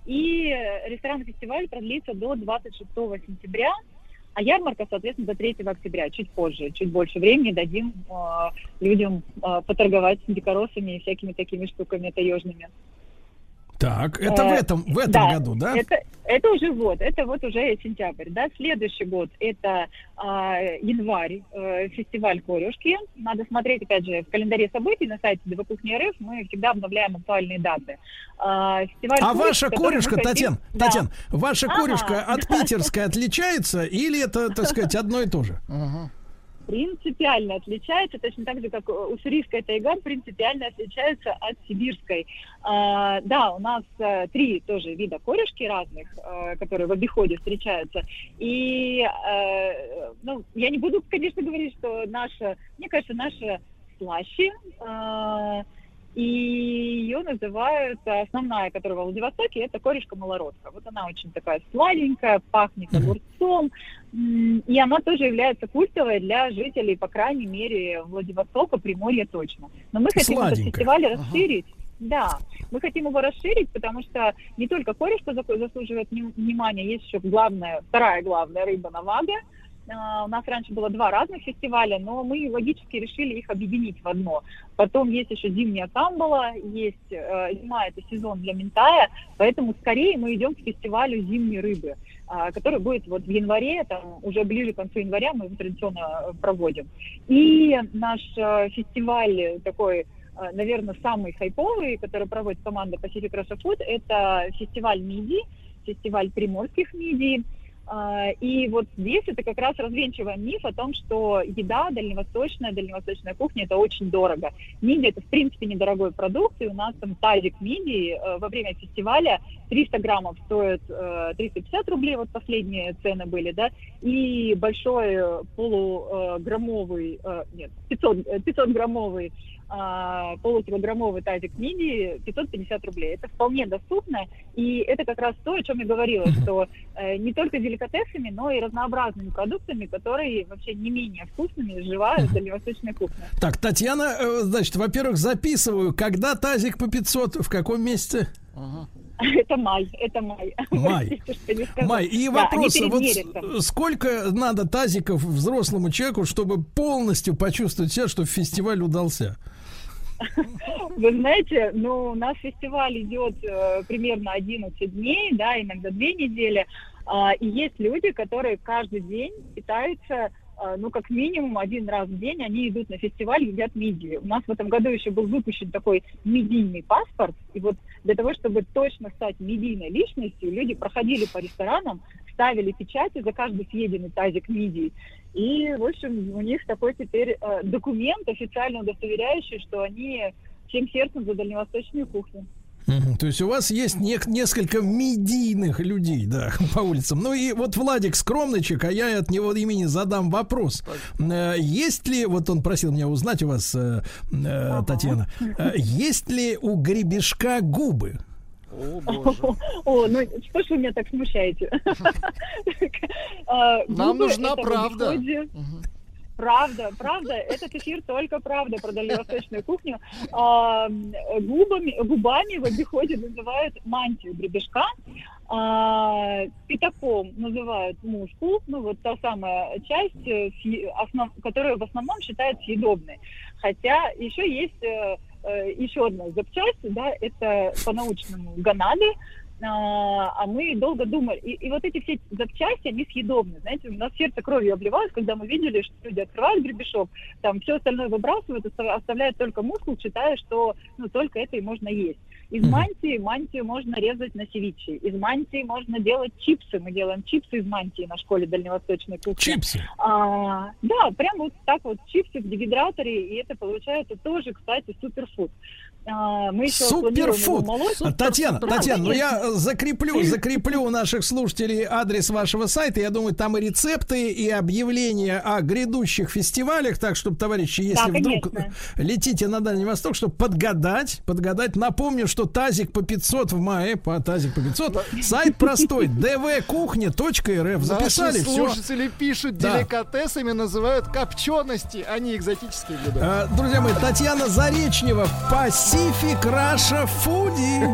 И ресторанный фестиваль продлится до 26 сентября, а ярмарка, соответственно, до 3 октября, чуть позже, чуть больше времени дадим людям поторговать дикоросами и всякими такими штуками таежными. Так, это в этом году, да? Это уже это уже сентябрь, да. Следующий год это январь, фестиваль «Корюшки». Надо смотреть, опять же, в календаре событий на сайте ДВКухня.рф, мы всегда обновляем актуальные даты. Ваша «Корюшка», Татьяна, ваша «Корюшка» от питерской отличается или это, так сказать, одно и то же? Принципиально отличается, точно так же, как уссурийская тайга принципиально отличается от сибирской. Да, у нас 3 тоже вида корюшки разных, которые в обиходе встречаются. И, я не буду, конечно, говорить, что наша слаще, и ее называют основная, которая во Владивостоке, это корюшка-малородка. Вот она очень такая сладенькая, пахнет огурцом. И она тоже является культовой для жителей, по крайней мере, Владивостока, Приморья точно. Но мы хотим этот фестиваль расширить. Да, мы хотим его расширить, потому что не только корюшка заслуживает внимания, есть еще вторая главная рыба навага. У нас раньше было 2 разных фестиваля, но мы логически решили их объединить в одно. Потом есть еще зимняя камбала, есть зима, это сезон для минтая, поэтому скорее мы идем к фестивалю зимней рыбы, который будет вот в январе, там, уже ближе к концу января мы его традиционно проводим. И наш фестиваль такой, наверное, самый хайповый, который проводит команда Pacific Russia Food, это фестиваль мидий, фестиваль приморских мидий. И вот здесь это как раз развенчиваем миф о том, что еда дальневосточная кухня, это очень дорого. Мидия — это, в принципе, недорогой продукт, и у нас там тазик мидии во время фестиваля 300 граммов стоит 350 рублей, вот последние цены были, да, и большой полуграммовый, 500-граммовый, полукилограммовый тазик мидии 550 рублей. Это вполне доступно, и это как раз то, о чем я говорила, что не только деликатесами, но и разнообразными продуктами, которые вообще не менее вкусными изживают дальневосточную кухню. Так, Татьяна, значит, во-первых, записываю, когда тазик по 500, в каком месяце? Это май. Простите, май. И вопрос, вот сколько надо тазиков взрослому человеку, чтобы полностью почувствовать себя, что фестиваль удался? Вы знаете, у нас фестиваль идет примерно 11 дней, да, иногда 2 недели. И есть люди, которые каждый день питаются, как минимум один раз в день они идут на фестиваль, едят мидии. У нас в этом году еще был выпущен такой мидийный паспорт. И вот для того, чтобы точно стать мидийной личностью, люди проходили по ресторанам, ставили печати за каждый съеденный тазик мидии. И, в общем, у них такой теперь документ, официально удостоверяющий, что они всем сердцем за дальневосточную кухню. То есть у вас есть несколько мидийных людей, да, по улицам. И вот Владик скромничек, а я от него имени задам вопрос. Есть ли, вот он просил меня узнать у вас, Татьяна, есть ли у гребешка губы? О, боже. Что ж вы меня так смущаете? Нам нужна правда. Правда, этот эфир только правда про дальневосточную кухню. Губами в обиходе называют мантию гребешка, пятаком называют мушку, та самая часть, которая в основном считается съедобной. Хотя еще есть еще одна запчасть, да, это по-научному гонады. А мы долго думали. И вот эти все запчасти, они съедобны. Знаете, у нас сердце кровью обливалось, когда мы видели, что люди открывают гребешок, там все остальное выбрасывают, оставляют только мускул, считая, что только это и можно есть. Из мантии мантию можно резать на севиче. Из мантии можно делать чипсы. Мы делаем чипсы из мантии на школе дальневосточной кухни. Чипсы? Да, прям вот так вот чипсы в дегидраторе, и это получается тоже, кстати, суперфуд. Суперфуд. Татьяна, ну я закреплю у наших слушателей адрес вашего сайта. Я думаю, там и рецепты, и объявления о грядущих фестивалях. Так, чтобы, товарищи, если вдруг летите на Дальний Восток, чтобы подгадать. Напомню, что тазик по 500 в мае. Тазик по 500. Сайт простой. dvkuchnya.rf. Записали все. Слушатели пишут, деликатесами называют копчености, а не экзотические блюда. Друзья мои, Татьяна Заречнева, Pacific Russia Foodie.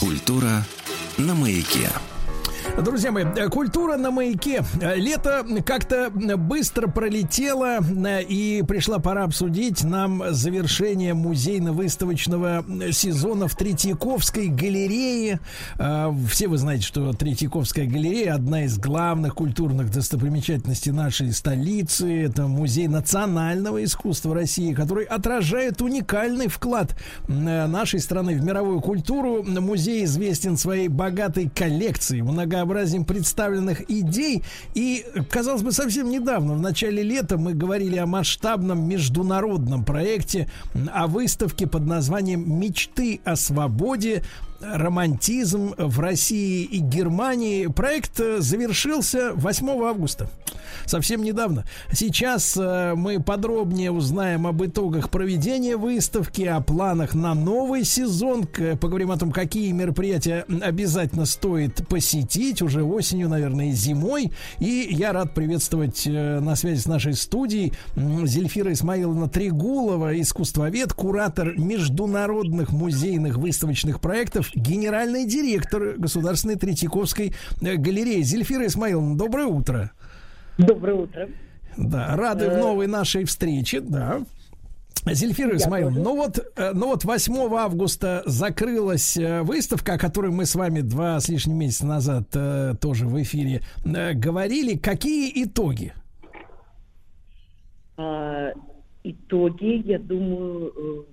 Культура на маяке. Друзья мои, культура на маяке. Лето как-то быстро пролетело, и пришла пора обсудить нам завершение музейно-выставочного сезона в Третьяковской галерее. Все вы знаете, что Третьяковская галерея — одна из главных культурных достопримечательностей нашей столицы. Это музей национального искусства России, который отражает уникальный вклад нашей страны в мировую культуру. Музей известен своей богатой коллекцией, многообразием представленных идей. И, казалось бы, совсем недавно, в начале лета, мы говорили о масштабном международном проекте, о выставке под названием «Мечты о свободе. Романтизм в России и Германии». Проект завершился 8 августа. Совсем недавно. Сейчас мы подробнее узнаем об итогах проведения выставки, о планах на новый сезон. Поговорим о том, какие мероприятия обязательно стоит посетить уже осенью, наверное, и зимой. И я рад приветствовать на связи с нашей студией Зельфира Исмаиловна Трегулова, искусствовед, куратор международных музейных выставочных проектов, генеральный директор Государственной Третьяковской галереи. Зельфира Исмаиловна, доброе утро. Доброе утро. Да, рады в новой нашей встрече, да. Зельфира Исмаиловна, ну вот 8 августа закрылась выставка, о которой мы с вами 2 с лишним месяца назад тоже в эфире говорили. Какие итоги? Итоги, я думаю,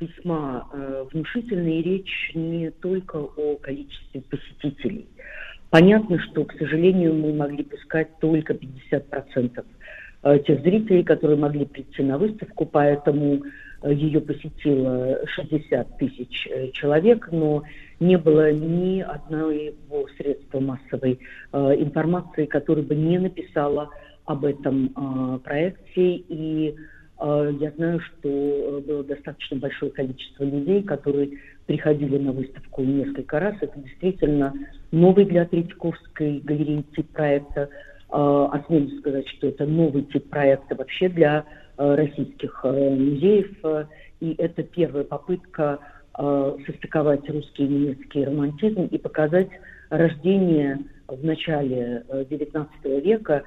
весьма внушительные. Речь не только о количестве посетителей. Понятно, что, к сожалению, мы могли пускать только 50% тех зрителей, которые могли прийти на выставку, поэтому ее посетило 60 тысяч человек, но не было ни одного средства массовой информации, которое бы не написало об этом проекте. И я знаю, что было достаточно большое количество людей, которые приходили на выставку несколько раз. Это действительно новый для Третьяковской галереи тип проекта. Осмелюсь сказать, что это новый тип проекта вообще для российских музеев. И это первая попытка состыковать русский и немецкий романтизм и показать рождение в начале XIX века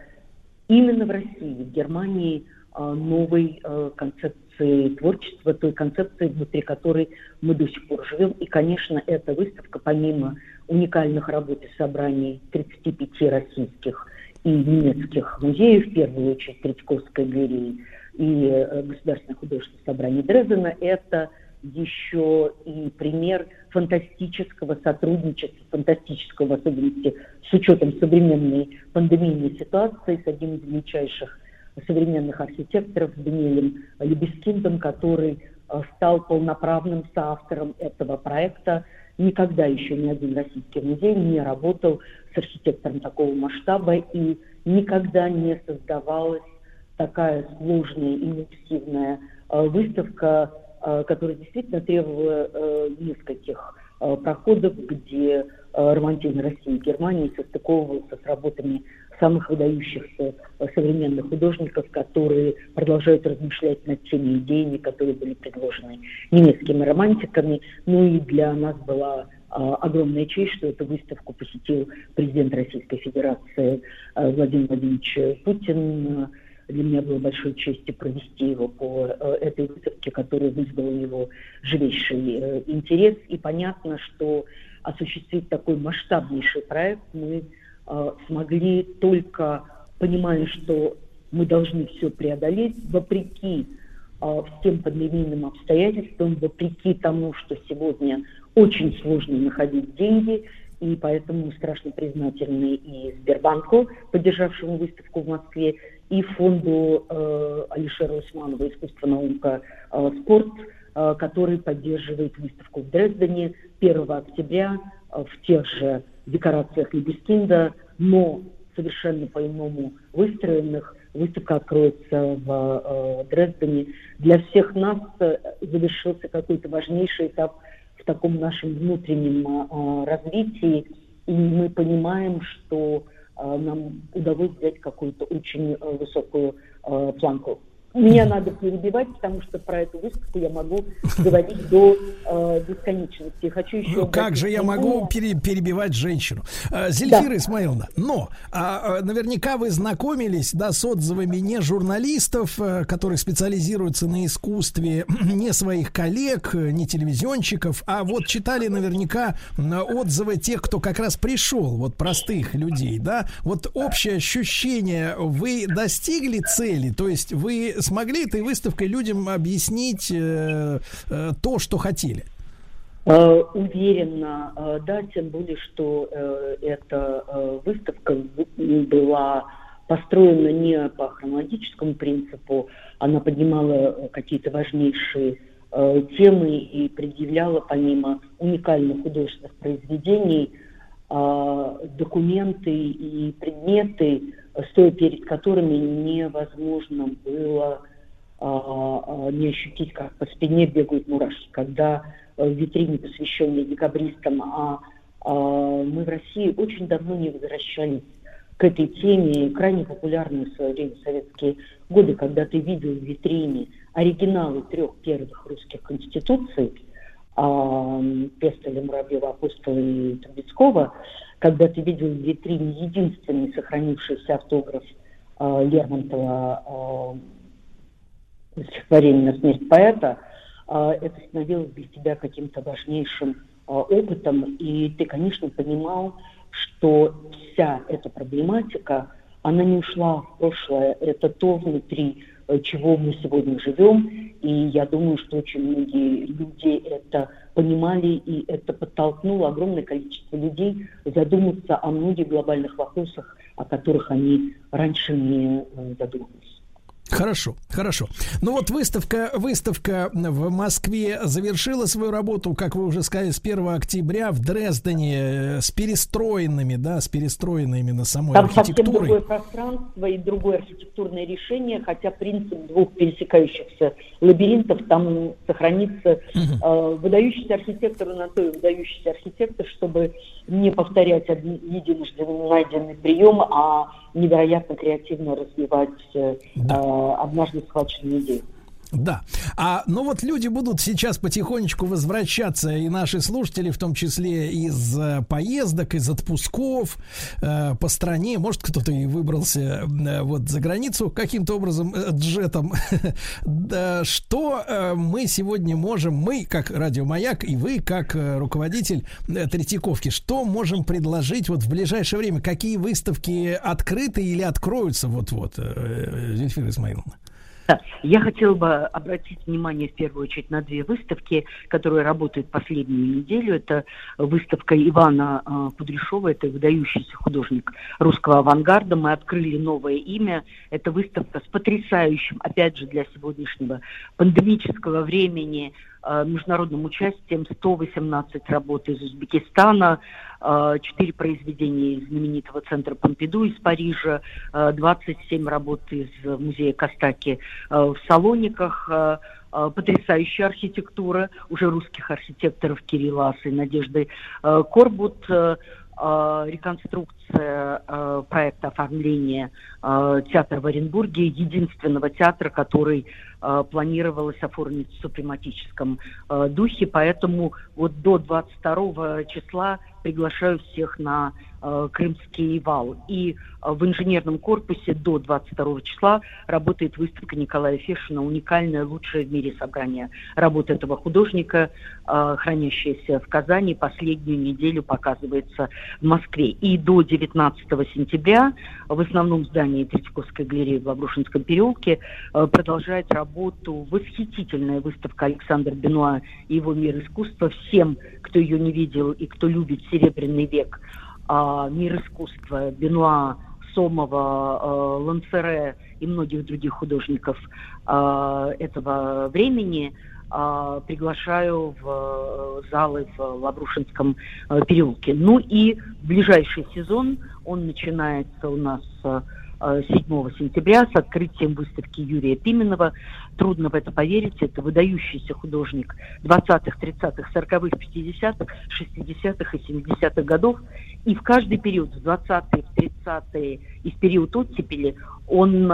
именно в России, в Германии, новой концепции творчества, той концепции, внутри которой мы до сих пор живем. И, конечно, эта выставка, помимо уникальных работ и собраний 35 российских и немецких музеев, в первую очередь Третьяковской галереи и Государственного художественного собрания Дрездена, это еще и пример фантастического сотрудничества, фантастического, в особенности с учетом современной пандемийной ситуации, с одним из величайших современных архитекторов, Даниэлем Лебескиндом, который стал полноправным соавтором этого проекта. Никогда еще ни один российский музей не работал с архитектором такого масштаба, и никогда не создавалась такая сложная и интенсивная выставка, которая действительно требовала нескольких проходов, где романтизм России и Германии состыковывался с работами самых выдающихся современных художников, которые продолжают размышлять над теми идеями, которые были предложены немецкими романтиками. Ну и для нас была огромная честь, что эту выставку посетил президент Российской Федерации Владимир Владимирович Путин. Для меня было большой честью провести его по этой выставке, которая вызвала у него живейший интерес. И понятно, что осуществить такой масштабнейший проект мы смогли, только понимая, что мы должны все преодолеть, вопреки всем подливийным обстоятельствам, вопреки тому, что сегодня очень сложно находить деньги, и поэтому страшно признательны и Сбербанку, поддержавшему выставку в Москве, и фонду Алишера Усманова «Искусство, наука, спорт», который поддерживает выставку в Дрездене 1 октября в тех же декорациях Либескинда, но совершенно по-иному выстроенных. Выставка откроется в Дрездене. Для всех нас завершился какой-то важнейший этап в таком нашем внутреннем развитии, и мы понимаем, что нам удалось взять какую-то очень высокую планку. Меня надо перебивать, потому что про эту выставку я могу говорить до бесконечности. Хочу еще. Ну, как же я могу перебивать женщину? Зельфира Исмаиловна, но наверняка вы знакомились, да, с отзывами не журналистов, которые специализируются на искусстве, не своих коллег, не телевизионщиков, а вот читали наверняка отзывы тех, кто как раз пришел, вот простых людей, да. Вот общее ощущение, вы достигли цели, то есть вы смогли этой выставкой людям объяснить то, что хотели? Уверенно, да, тем более, что эта выставка была построена не по хронологическому принципу, она поднимала какие-то важнейшие темы и предъявляла, помимо уникальных художественных произведений, документы и предметы, стоя перед которыми невозможно было не ощутить, как по спине бегают мурашки. Когда в витрине, посвященной декабристам, мы в России очень давно не возвращались к этой теме, крайне популярной в свое время в советские годы, когда ты видел в витрине оригиналы 3 первых русских конституций, Пестеля, Муравьева, Апостола и Трубецкого, когда ты видел в витрине единственный сохранившийся автограф Лермонтова стихотворения «На смерть поэта», это становилось для тебя каким-то важнейшим опытом, и ты, конечно, понимал, что вся эта проблематика, она не ушла в прошлое, это то, внутри чего мы сегодня живем, и я думаю, что очень многие люди это понимали, и это подтолкнуло огромное количество людей задуматься о многих глобальных вопросах, о которых они раньше не задумывались. Хорошо, хорошо. Ну вот выставка в Москве завершила свою работу, как вы уже сказали, с 1 октября в Дрездене с перестроенной именно самой там архитектурой. Там совсем другое пространство и другое архитектурное решение, хотя принцип двух пересекающихся лабиринтов там сохранится. Выдающийся архитектор на то и выдающийся архитектор, чтобы не повторять единожды найденный прием, а невероятно креативно развивать однажды схваченную идею. Да. Ну вот люди будут сейчас потихонечку возвращаться, и наши слушатели, в том числе из поездок, из отпусков по стране. Может, кто-то и выбрался вот за границу каким-то образом, джетом. Да, что мы сегодня можем, мы как Радиомаяк и вы как руководитель Третьяковки, что можем предложить вот в ближайшее время? Какие выставки открыты или откроются вот-вот, Зельфира Исмаиловна? Я хотела бы обратить внимание в первую очередь на 2 выставки, которые работают последнюю неделю. Это выставка Ивана Кудряшова, это выдающийся художник русского авангарда. Мы открыли новое имя. Это выставка с потрясающим, опять же, для сегодняшнего пандемического времени, международным участием 118 работ из Узбекистана, 4 произведения из знаменитого центра Помпиду из Парижа, 27 работ из музея Костаки в Салониках, потрясающая архитектура уже русских архитекторов Кирилла Аса и Надежды Корбут, реконструкция проекта оформления театра в Оренбурге, единственного театра, который планировалось оформить в супрематическом духе. Поэтому вот до 22 числа приглашаю всех на Крымский вал. И в инженерном корпусе до 22 числа работает выставка Николая Фешина, уникальное, лучшее в мире собрание работы этого художника, хранящееся в Казани, последнюю неделю показывается в Москве. И до 19 сентября в основном здании Третьяковской галереи в Лаврушинском переулке продолжает работать работу восхитительная выставка Александра Бенуа и его «Мир искусства». Всем, кто ее не видел и кто любит «Серебряный век», «Мир искусства», Бенуа, Сомова, Лансере и многих других художников этого времени приглашаю в залы в Лаврушинском переулке. Ну и ближайший сезон, он начинается у нас 7 сентября с открытием выставки Юрия Пименова. Трудно в это поверить, это выдающийся художник 20-х, 30-х, 40-х, 50-х, 60-х и 70-х годов. И в каждый период, в 20-е, в 30-е и в период оттепели, он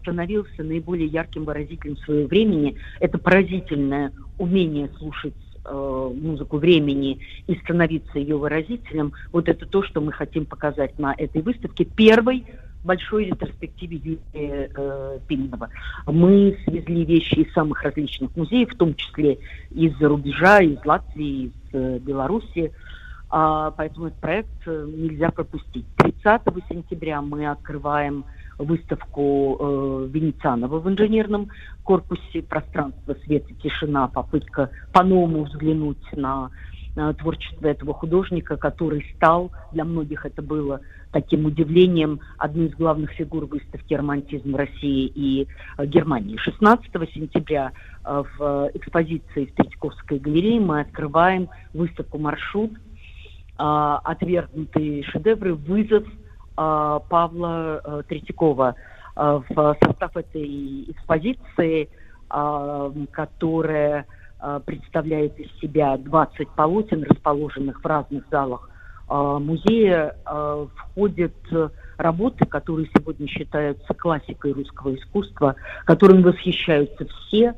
становился наиболее ярким выразителем своего времени. Это поразительное умение слушать музыку времени и становиться ее выразителем. Вот это то, что мы хотим показать на этой выставке. Первой большой ретроспективе Юрия Пименова. Мы свезли вещи из самых различных музеев, в том числе из-за рубежа, из Латвии, из Беларуси. Поэтому этот проект нельзя пропустить. 30 сентября мы открываем выставку Венецианова в инженерном корпусе «Пространство, свет и тишина». Попытка по-новому взглянуть на творчество этого художника, который стал, для многих это было таким удивлением, одной из главных фигур выставки «Романтизм в России и Германии». 16 сентября в экспозиции в Третьяковской галерее мы открываем выставку «Маршрут. Отвергнутые шедевры. Вызов Павла Третьякова». В состав этой экспозиции, которая представляет из себя 20 полотен, расположенных в разных залах музея, входят работы, которые сегодня считаются классикой русского искусства, которым восхищаются все,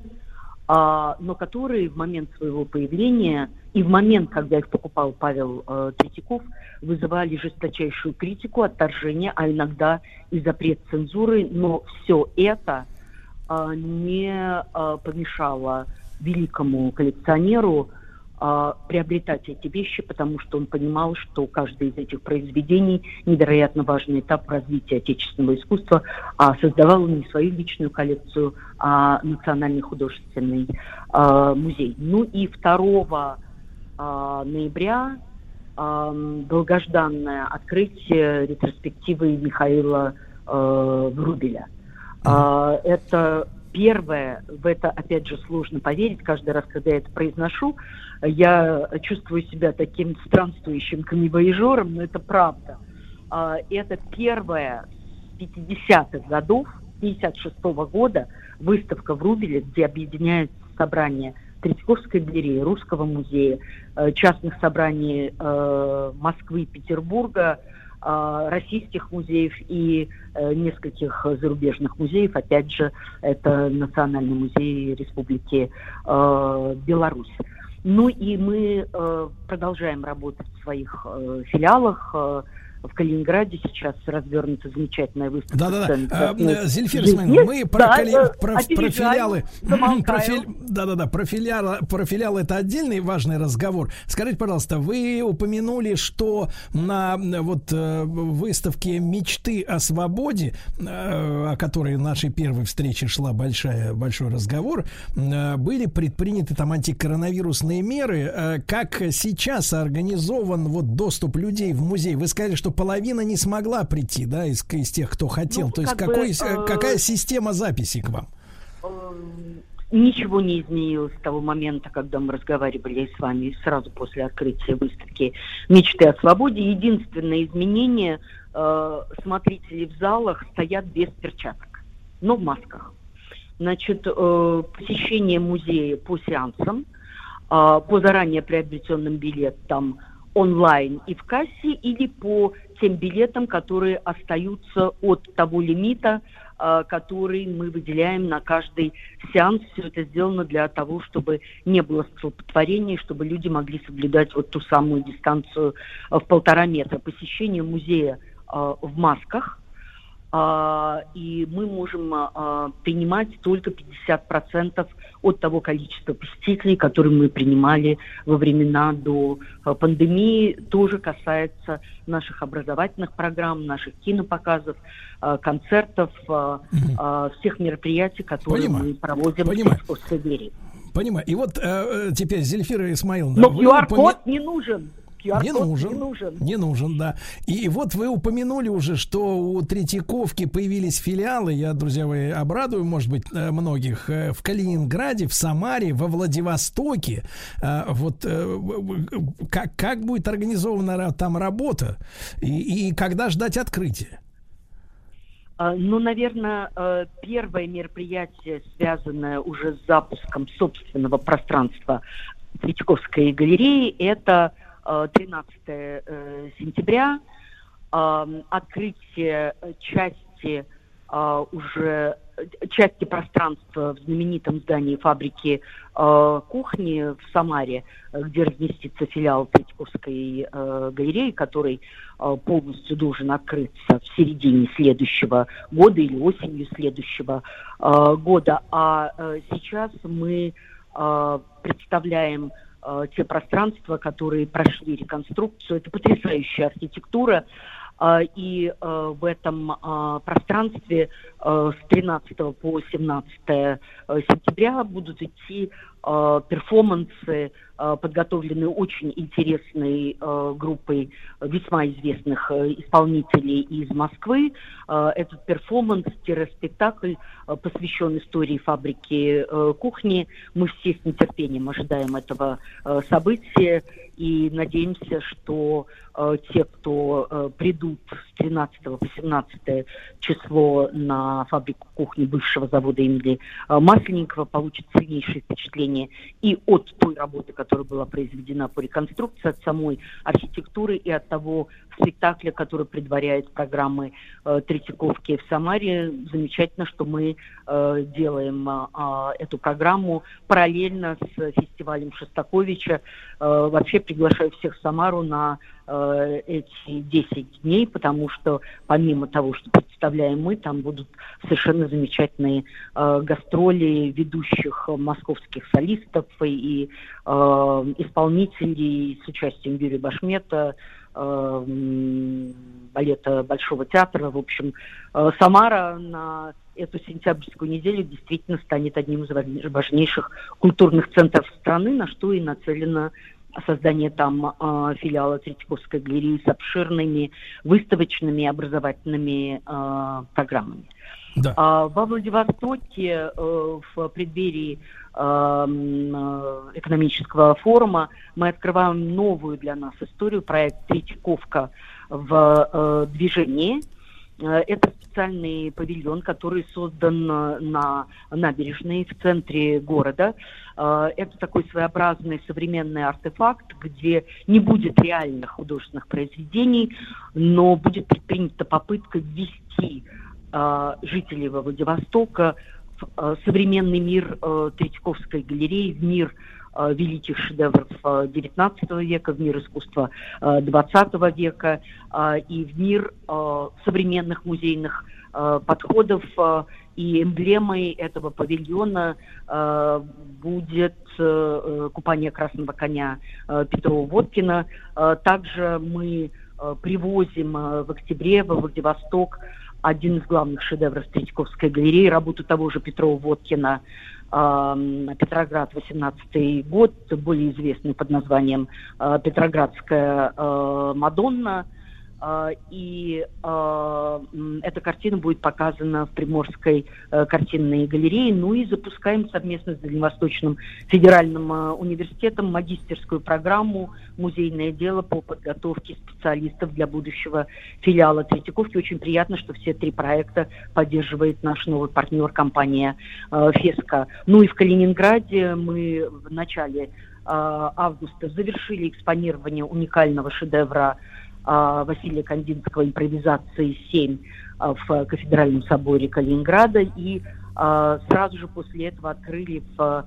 но которые в момент своего появления и в момент, когда их покупал Павел Третьяков, вызывали жесточайшую критику, отторжение, а иногда и запрет цензуры. Но все это не помешало великому коллекционеру приобретать эти вещи, потому что он понимал, что каждое из этих произведений невероятно важный этап развития отечественного искусства, а создавал он не свою личную коллекцию, а национальный художественный музей. Ну и 2 ноября долгожданное открытие ретроспективы Михаила Врубеля. Это первое, в это, опять же, сложно поверить, каждый раз, когда я это произношу, я чувствую себя таким странствующим камевояжером, но это правда. Это первая с 50-х годов, 56-го года выставка в Врубеле, где объединяется собрание Третьяковской галереи, Русского музея, частных собраний Москвы и Петербурга, российских музеев и нескольких зарубежных музеев. Опять же, это Национальный музей Республики Беларусь. Ну и мы продолжаем работать в своих филиалах. В Калининграде сейчас развернута замечательная выставка. Да-да-да. Зельфира Исмаиловна, мы про филиалы. Про филиалы это отдельный важный разговор. Скажите, пожалуйста, вы упомянули, что на вот выставке «Мечты о свободе», о которой в нашей первой встрече шла большой разговор, были предприняты там антикоронавирусные меры. Как сейчас организован вот доступ людей в музей? Вы сказали, что половина не смогла прийти, да, из тех, кто хотел. То есть какая система записи к вам? Ничего не изменилось с того момента, когда мы разговаривали с вами сразу после открытия выставки «Мечты о свободе». Единственное изменение – смотрители в залах стоят без перчаток, но в масках. Значит, посещение музея по сеансам, по заранее приобретенным билетам, онлайн и в кассе, или по тем билетам, которые остаются от того лимита, который мы выделяем на каждый сеанс. Все это сделано для того, чтобы не было столпотворений, чтобы люди могли соблюдать вот ту самую дистанцию в 1,5 метра. Посещение музея в масках, и мы можем принимать только 50% от того количества посетителей, которые мы принимали во времена до пандемии. Тоже касается наших образовательных программ, наших кинопоказов, концертов, всех мероприятий, которые мы проводим в Пустой Двери. Понимаю. И вот теперь Зельфира Исмаиловна... Но QR-код не нужен. Не нужен, да. И вот вы упомянули уже, что у Третьяковки появились филиалы. Я, друзья, вы обрадую, может быть, многих. В Калининграде, в Самаре, во Владивостоке. Вот как будет организована там работа? И когда ждать открытия? Ну, наверное, первое мероприятие, связанное уже с запуском собственного пространства Третьяковской галереи, это 13 сентября, открытие части пространства в знаменитом здании фабрики кухни в Самаре, где разместится филиал Третьяковской галереи, который полностью должен открыться в середине следующего года или осенью следующего года. А сейчас мы представляем те пространства, которые прошли реконструкцию. Это потрясающая архитектура. И в этом пространстве с 13 по 17 сентября будут идти перформансы, подготовленные очень интересной группой весьма известных исполнителей из Москвы. Этот перформанс-спектакль посвящен истории фабрики кухни. Мы все с нетерпением ожидаем этого события и надеемся, что те, кто придут с 13 по 17 число на фабрику кухни бывшего завода имени Масленникова, получат сильнейшие впечатления и от той работы, которая была произведена по реконструкции, от самой архитектуры и от того спектакля, который предваряет программы Третьяковки в Самаре. Замечательно, что мы делаем эту программу параллельно с фестивалем Шостаковича. Вообще приглашаю всех в Самару на эти 10 дней, потому что помимо того, что представляем мы, там будут совершенно замечательные гастроли ведущих московских солистов и исполнителей с участием Юрия Башмета, балета Большого театра. В общем, Самара на эту сентябрьскую неделю действительно станет одним из важнейших культурных центров страны, на что и нацелено создание там филиала Третьяковской галереи с обширными выставочными и образовательными программами. Да. Во Владивостоке в преддверии экономического форума мы открываем новую для нас историю, проект «Третьяковка в движении». Это специальный павильон, который создан на набережной в центре города. Это такой своеобразный современный артефакт, где не будет реальных художественных произведений, но будет предпринята попытка ввести жителей Владивостока в современный мир Третьяковской галереи, в мир великих шедевров XIX века, в мир искусства XX века и в мир современных музейных подходов. И эмблемой этого павильона будет купание красного коня Петрова-Водкина. Также мы привозим в октябре во Владивосток один из главных шедевров Третьяковской галереи, работу того же Петрова-Водкина, Петроград, 18-й год, более известный под названием «Петроградская Мадонна». И эта картина будет показана в Приморской картинной галерее. Ну и запускаем совместно с Дальневосточным федеральным университетом магистерскую программу «Музейное дело» по подготовке специалистов для будущего филиала Третьяковки. Очень приятно, что все три проекта поддерживает наш новый партнер, компания «Феска». Ну и в Калининграде мы в начале августа завершили экспонирование уникального шедевра Василия Кандинского «Импровизации 7» в Кафедральном соборе Калининграда. И сразу же после этого открыли в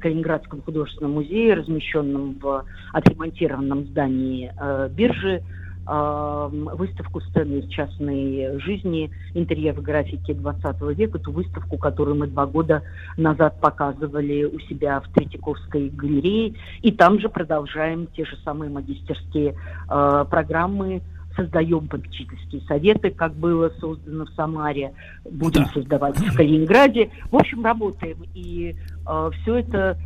Калининградском художественном музее, размещенном в отремонтированном здании биржи, выставку «Сцены из частной жизни. Интерьер в графике XX века», ту выставку, которую мы 2 года назад показывали у себя в Третьяковской галерее. И там же продолжаем те же самые магистерские программы. Создаем попечительские советы, как было создано в Самаре, будем создавать в Калининграде. В общем, работаем. И все это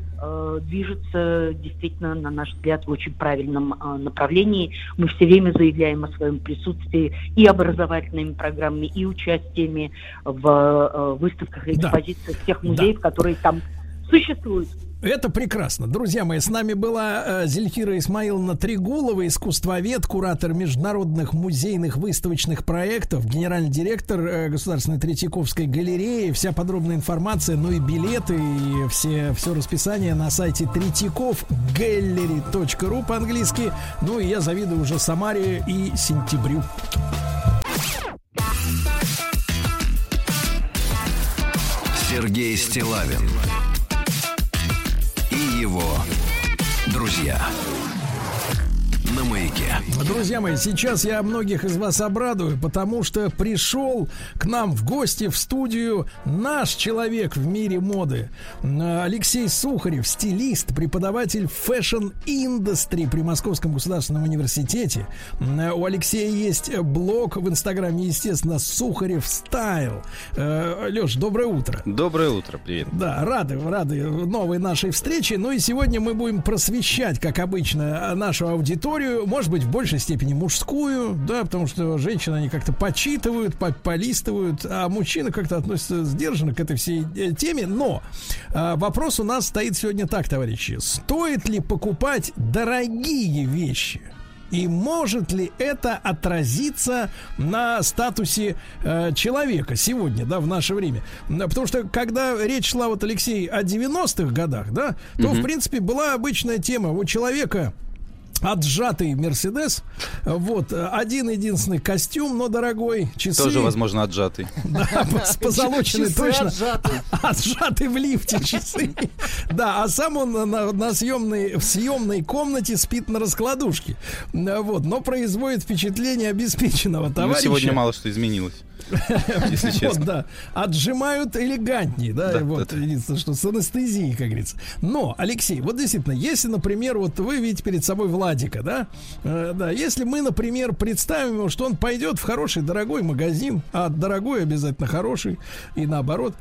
движется действительно, на наш взгляд, в очень правильном направлении. Мы все время заявляем о своем присутствии и образовательными программами, и участиями в выставках и экспозициях тех музеев, которые там существуют. Это прекрасно. Друзья мои, с нами была Зельфира Исмаиловна Трегулова, искусствовед, куратор международных музейных выставочных проектов, генеральный директор Государственной Третьяковской галереи. Вся подробная информация, ну и билеты, и все расписание на сайте третьяковгалери.ру по-английски. Ну и я завидую уже Самаре и сентябрю. Сергей Стиллавин. Его друзья на маяке. Друзья мои, сейчас я многих из вас обрадую, потому что пришел к нам в гости в студию наш человек в мире моды. Алексей Сухарев, стилист, преподаватель фэшн-индустрии при Московском государственном университете. У Алексея есть блог в Инстаграме, естественно, Сухарев Стайл. Лёш, доброе утро. Доброе утро, привет. Да, рады новой нашей встрече. Ну и сегодня мы будем просвещать, как обычно, нашу аудиторию. Может быть, в большей степени мужскую, да, потому что женщины, они как-то почитывают, полистывают, а мужчины как-то относятся сдержанно к этой всей теме. Но вопрос у нас стоит сегодня так, товарищи. Стоит ли покупать дорогие вещи? И может ли это отразиться на статусе человека сегодня, да, в наше время? Потому что, когда речь шла, вот, Алексей, о 90-х годах, да, то, в принципе, была обычная тема у человека... Отжатый Мерседес, вот, один-единственный костюм, но дорогой, часы. Тоже, возможно, отжатый. Да, позолоченный точно. Отжатый в лифте часы. Да, а сам он в съемной комнате спит на раскладушке. Вот, но производит впечатление обеспеченного товарища. Сегодня мало что изменилось. Если честно. Вот, да. Отжимают элегантнее, да, да, вот, единственное, что с анестезией, как говорится. Но, Алексей, вот действительно, если, например, вот вы видите перед собой Владика, да, да, если мы, например, представим его, что он пойдет в хороший, дорогой магазин, а дорогой обязательно хороший, и наоборот,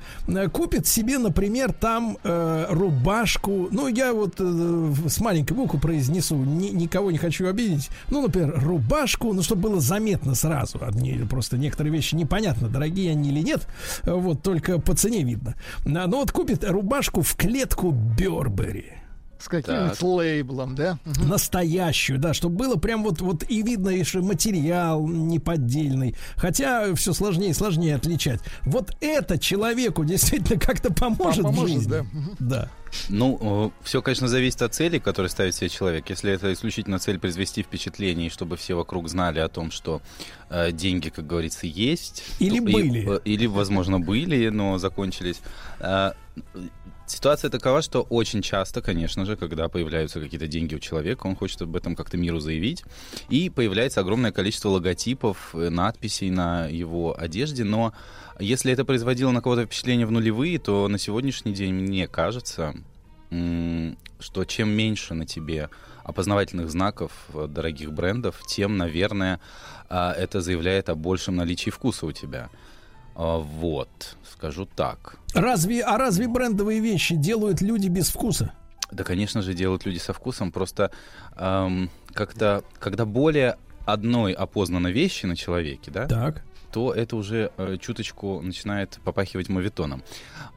купит себе, например, там рубашку, ну, я вот с маленькой буквы произнесу, никого не хочу обидеть, ну, например, рубашку, ну, чтобы было заметно сразу, одни просто некоторые вещи не понятно, дорогие они или нет. Вот, только по цене видно. Но вот купит рубашку в клетку Бербери. С каким-нибудь лейблом, да? Настоящую, да, чтобы было прям вот и видно, и что материал неподдельный. Хотя все сложнее и сложнее отличать. Вот это человеку действительно как-то поможет в жизни. Да. Да. Ну, все, конечно, зависит от цели, которую ставит себе человек. Если это исключительно цель произвести впечатление, чтобы все вокруг знали о том, что деньги, как говорится, есть. Или были. Или, возможно, были, но закончились. Ситуация такова, что очень часто, конечно же, когда появляются какие-то деньги у человека, он хочет об этом как-то миру заявить, и появляется огромное количество логотипов, надписей на его одежде, но если это производило на кого-то впечатление в нулевые, то на сегодняшний день, мне кажется, что чем меньше на тебе опознавательных знаков дорогих брендов, тем, наверное, это заявляет о большем наличии вкуса у тебя. Вот, скажу так. Разве брендовые вещи делают люди без вкуса? Да, конечно же, делают люди со вкусом. Просто как-то, когда более одной опознанной вещи на человеке, да? Так. То это уже чуточку начинает попахивать моветоном.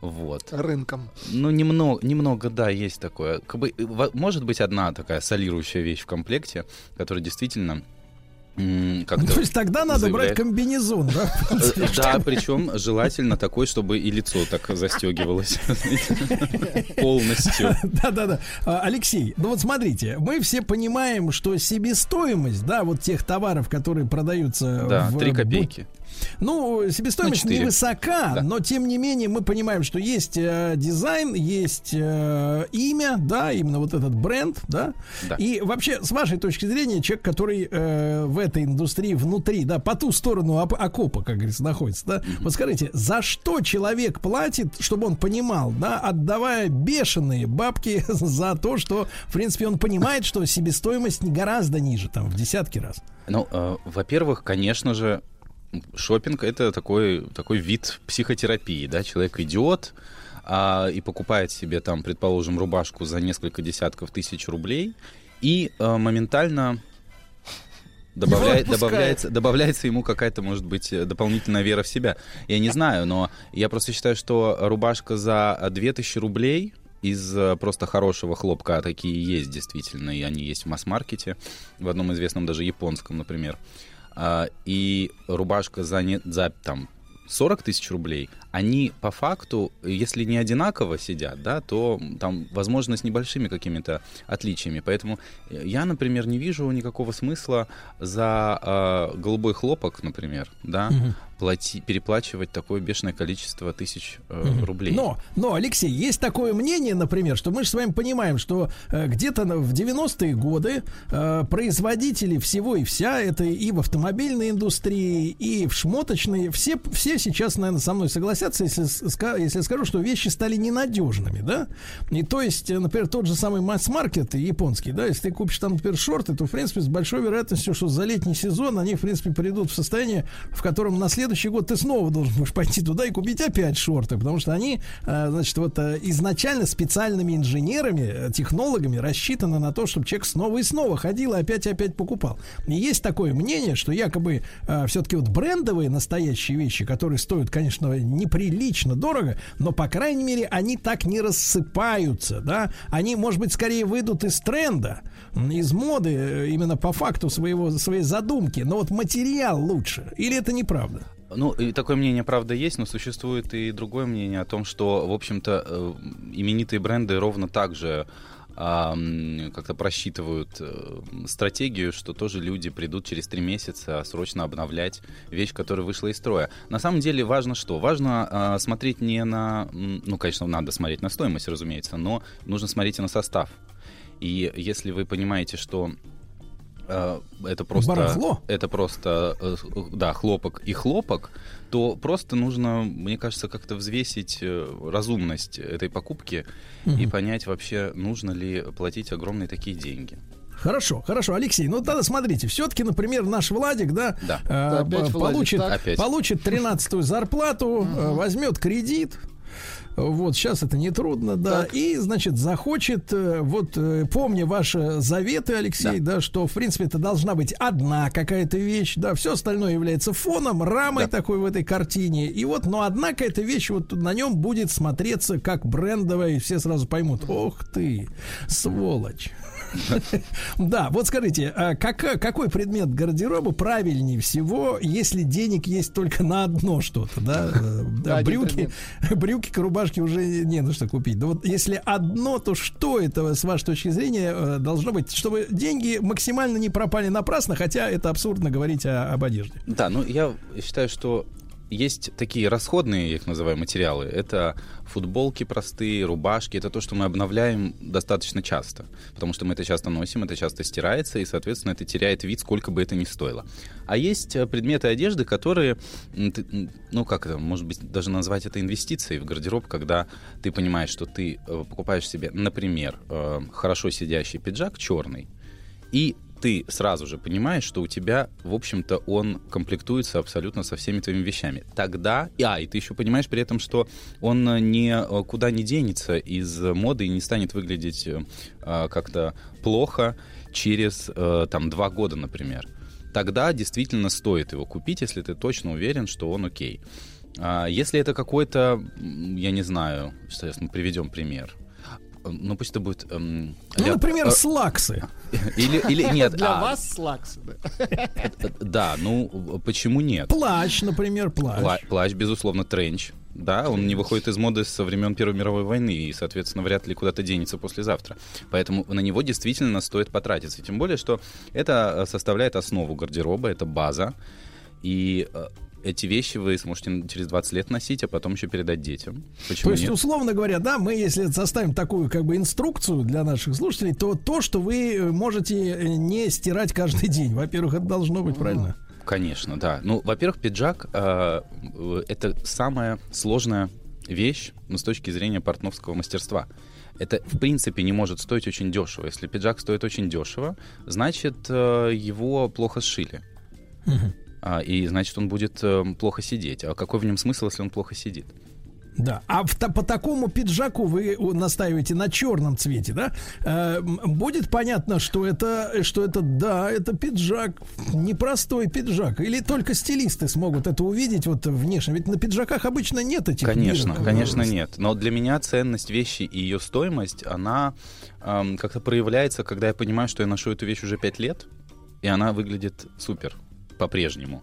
Вот. Рынком. Ну, немного, да, есть такое. Как бы, может быть, одна такая солирующая вещь в комплекте, которая действительно... Как-то то есть тогда надо брать комбинезон, да? Да, причем желательно такой, чтобы и лицо так застегивалось полностью. Да-да-да. Алексей, ну вот смотрите, мы все понимаем, что себестоимость, да, вот тех товаров, которые продаются... Да, 3 копейки. Ну, себестоимость невысока, да. Но тем не менее мы понимаем, что есть дизайн, есть имя, да, именно вот этот бренд, да? Да. И вообще, с вашей точки зрения, человек, который в этой индустрии внутри, да, по ту сторону окопа, как говорится, находится, да, вот скажите, за что человек платит, чтобы он понимал, да, отдавая бешеные бабки за то, что, в принципе, он понимает, что себестоимость гораздо ниже, там, в десятки раз? Ну, во-первых, конечно же, шопинг — это такой вид психотерапии, да, человек идет и покупает себе, там, предположим, рубашку за несколько десятков тысяч рублей и моментально добавляется ему какая-то, может быть, дополнительная вера в себя. Я не знаю, но я просто считаю, что рубашка за 2000 рублей из просто хорошего хлопка, а такие есть действительно, и они есть в масс-маркете, в одном известном даже японском, например. И рубашка за там 40 тысяч рублей, они по факту, если не одинаково сидят, да, то там, возможно, с небольшими какими-то отличиями. Поэтому я, например, не вижу никакого смысла за голубой хлопок, например, да, переплачивать такое бешеное количество тысяч рублей. Но, Алексей, есть такое мнение, например, что мы же с вами понимаем, что где-то в 90-е годы производители всего и вся, это и в автомобильной индустрии, и в шмоточной, все сейчас, наверное, со мной согласятся, если я скажу, что вещи стали ненадежными, да? И то есть, например, тот же самый масс-маркет японский, да, если ты купишь там, например, шорты, то, в принципе, с большой вероятностью, что за летний сезон они, в принципе, придут в состояние, в котором на следующий год ты снова должен будешь пойти туда и купить опять шорты, потому что они, значит, вот изначально специальными инженерами, технологами рассчитаны на то, чтобы человек снова и снова ходил и опять и опять покупал. И есть такое мнение, что якобы все-таки вот брендовые настоящие вещи, которые стоят, конечно, неприлично дорого, но, по крайней мере, они так не рассыпаются, да, они, может быть, скорее выйдут из тренда, из моды, именно по факту своей задумки, но вот материал лучше, или это неправда? Ну, и такое мнение, правда, есть, но существует и другое мнение о том, что, в общем-то, именитые бренды ровно так же как-то просчитывают стратегию, что тоже люди придут через 3 месяца срочно обновлять вещь, которая вышла из строя. На самом деле важно что? Важно смотреть не на... Ну, конечно, надо смотреть на стоимость, разумеется, но нужно смотреть и на состав. И если вы понимаете, что это просто да, хлопок, то просто нужно, мне кажется, как-то взвесить разумность этой покупки и понять вообще, нужно ли платить огромные такие деньги. Хорошо, Алексей, ну тогда смотрите, все-таки, например, наш Владик, да. Получит 13-ю зарплату, возьмет кредит. Вот, сейчас это нетрудно, да. Так. И, значит, захочет, вот, помня ваши заветы, Алексей, да, что, в принципе, это должна быть одна какая-то вещь, да, все остальное является фоном, рамой такой в этой картине. И вот, но одна какая-то вещь, вот на нем будет смотреться как брендовая, и все сразу поймут, ох ты, сволочь. Да, вот скажите, какой предмет гардероба правильнее всего, если денег есть только на одно что-то, да? Брюки, рубашки уже не на что купить. Да вот если одно, то что это, с вашей точки зрения, должно быть, чтобы деньги максимально не пропали напрасно, хотя это абсурдно говорить об одежде? Да, ну я считаю, что есть такие расходные, я их называю, материалы. Это футболки простые, рубашки. Это то, что мы обновляем достаточно часто. Потому что мы это часто носим, это часто стирается, и, соответственно, это теряет вид, сколько бы это ни стоило. А есть предметы одежды, которые, ну, как это, может быть, даже назвать это инвестицией в гардероб, когда ты понимаешь, что ты покупаешь себе, например, хорошо сидящий пиджак черный, и ты сразу же понимаешь, что у тебя, в общем-то, он комплектуется абсолютно со всеми твоими вещами. Тогда, и ты еще понимаешь при этом, что он никуда не денется из моды и не станет выглядеть как-то плохо через там 2 года, например. Тогда действительно стоит его купить, если ты точно уверен, что он окей. Если это какой-то, я не знаю, сейчас мы приведем пример. Ну, пусть это будет... например, слаксы. Или нет. Для вас слаксы. Да, ну, почему нет? Плащ, например, плащ. Плащ, безусловно, тренч. Да, он не выходит из моды со времен Первой мировой войны и, соответственно, вряд ли куда-то денется послезавтра. Поэтому на него действительно стоит потратиться. Тем более, что это составляет основу гардероба, это база. И эти вещи вы сможете через 20 лет носить, а потом еще передать детям. Почему? То есть, нет? Условно говоря, да, мы если составим такую как бы инструкцию для наших слушателей, то, что вы можете не стирать каждый день. Во-первых, это должно быть правильно. Конечно, да. Ну, во-первых, пиджак это самая сложная вещь, ну, с точки зрения портновского мастерства. Это, в принципе, не может стоить очень дешево. Если пиджак стоит очень дешево, значит, его плохо сшили. И, значит, он будет плохо сидеть. А какой в нем смысл, если он плохо сидит? Да, а по такому пиджаку вы настаиваете на черном цвете, да? Будет понятно, что это, да, это пиджак, непростой пиджак. Или только стилисты смогут это увидеть вот внешне? Ведь на пиджаках обычно нет этих... Конечно, бирок, конечно, нет. Но для меня ценность вещи и ее стоимость, она как-то проявляется, когда я понимаю, что я ношу эту вещь уже 5 лет, и она выглядит супер по-прежнему.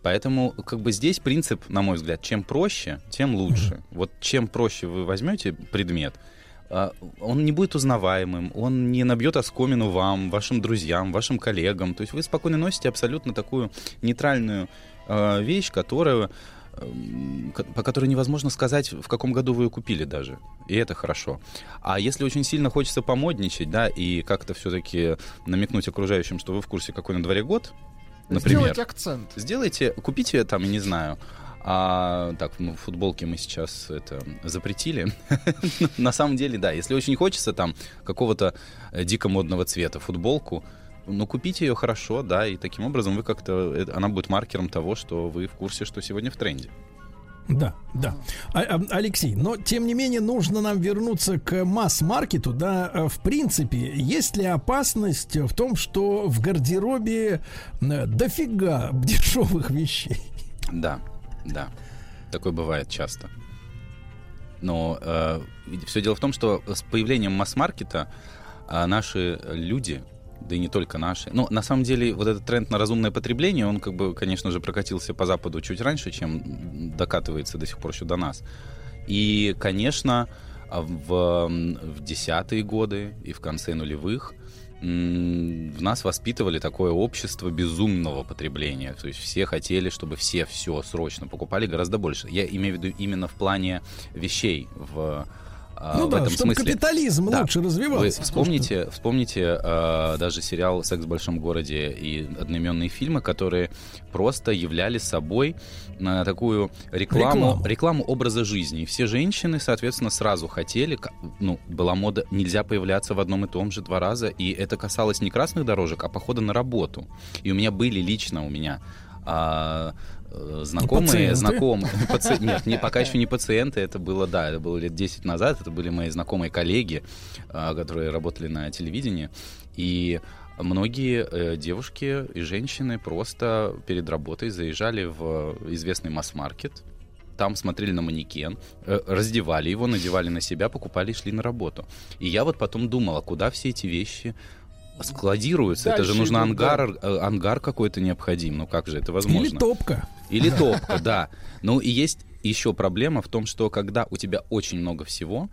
Поэтому как бы здесь принцип, на мой взгляд, чем проще, тем лучше. Вот чем проще вы возьмете предмет, он не будет узнаваемым, он не набьет оскомину вам, вашим друзьям, вашим коллегам. То есть вы спокойно носите абсолютно такую нейтральную вещь, по которой невозможно сказать, в каком году вы ее купили даже. И это хорошо. А если очень сильно хочется помодничать, да, и как-то все-таки намекнуть окружающим, что вы в курсе, какой на дворе год, например, сделайте акцент. Купите там, не знаю, футболки мы сейчас это запретили. На самом деле, да, если очень хочется там какого-то дико модного цвета футболку, ну, купите ее хорошо, да, и таким образом вы как-то... Она будет маркером того, что вы в курсе, что сегодня в тренде. Да, да. Алексей, но тем не менее нужно нам вернуться к масс-маркету, да, в принципе, есть ли опасность в том, что в гардеробе дофига дешевых вещей? Да, да, такое бывает часто. Но все дело в том, что с появлением масс-маркета наши люди... Да и не только наши. Но на самом деле вот этот тренд на разумное потребление, он как бы, конечно же, прокатился по Западу чуть раньше, чем докатывается до сих пор еще до нас. И, конечно, в десятые годы и в конце нулевых в нас воспитывали такое общество безумного потребления. То есть все хотели, чтобы все срочно покупали гораздо больше. Я имею в виду именно в плане вещей, в этом чтобы смысле. Капитализм лучше развивался. Вы вспомните даже сериал «Секс в большом городе» и одноименные фильмы, которые просто являли собой такую рекламу образа жизни. Все женщины, соответственно, сразу хотели, была мода, нельзя появляться в одном и том же два раза, и это касалось не красных дорожек, а похода на работу. И у меня знакомые, нет, пока еще не пациенты, это было лет 10 назад, это были мои знакомые коллеги, которые работали на телевидении, и многие девушки и женщины просто перед работой заезжали в известный масс-маркет, там смотрели на манекен, раздевали его, надевали на себя, покупали и шли на работу. И я вот потом думал, а куда все эти вещи складируются, дальше это же нужно ангар какой-то необходим, ну как же это возможно? Или топка, да. Ну и есть еще проблема в том, что когда у тебя очень много всего,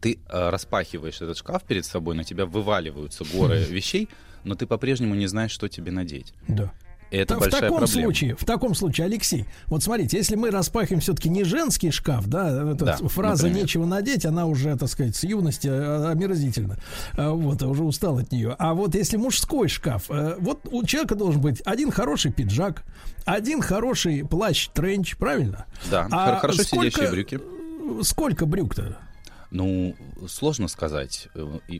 ты распахиваешь этот шкаф перед собой, на тебя вываливаются горы вещей, но ты по-прежнему не знаешь, что тебе надеть. Да. Это большая проблема. В таком случае, Алексей, вот смотрите, если мы распахиваем все-таки не женский шкаф, да, фраза например. «Нечего надеть», она уже, так сказать, с юности омерзительна, вот, уже устал от нее. А вот если мужской шкаф, вот у человека должен быть один хороший пиджак, один хороший плащ-тренч, правильно? Да, хорошо сидящие брюки. Сколько брюк-то? Ну, сложно сказать,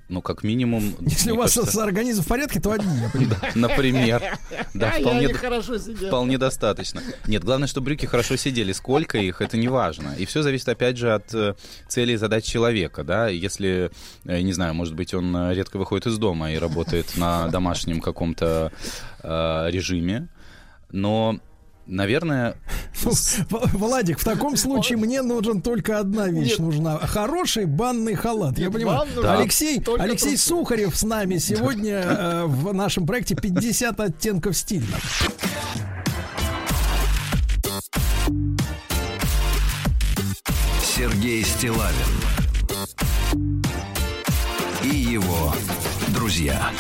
но как минимум... Если у вас организм в порядке, то одни, я понимаю. Например. Да, вполне достаточно. Нет, главное, что брюки хорошо сидели. Сколько их, это не важно. И все зависит, опять же, от цели и задач человека. Да? Если, не знаю, может быть, он редко выходит из дома и работает на домашнем каком-то режиме, но... Наверное... Владик, в таком случае мне нужен только одна вещь. Нужна хороший банный халат. Я понимаю. Алексей Сухарев с нами сегодня в нашем проекте «50 оттенков стильно». Сергей Стиллавин и его друзья.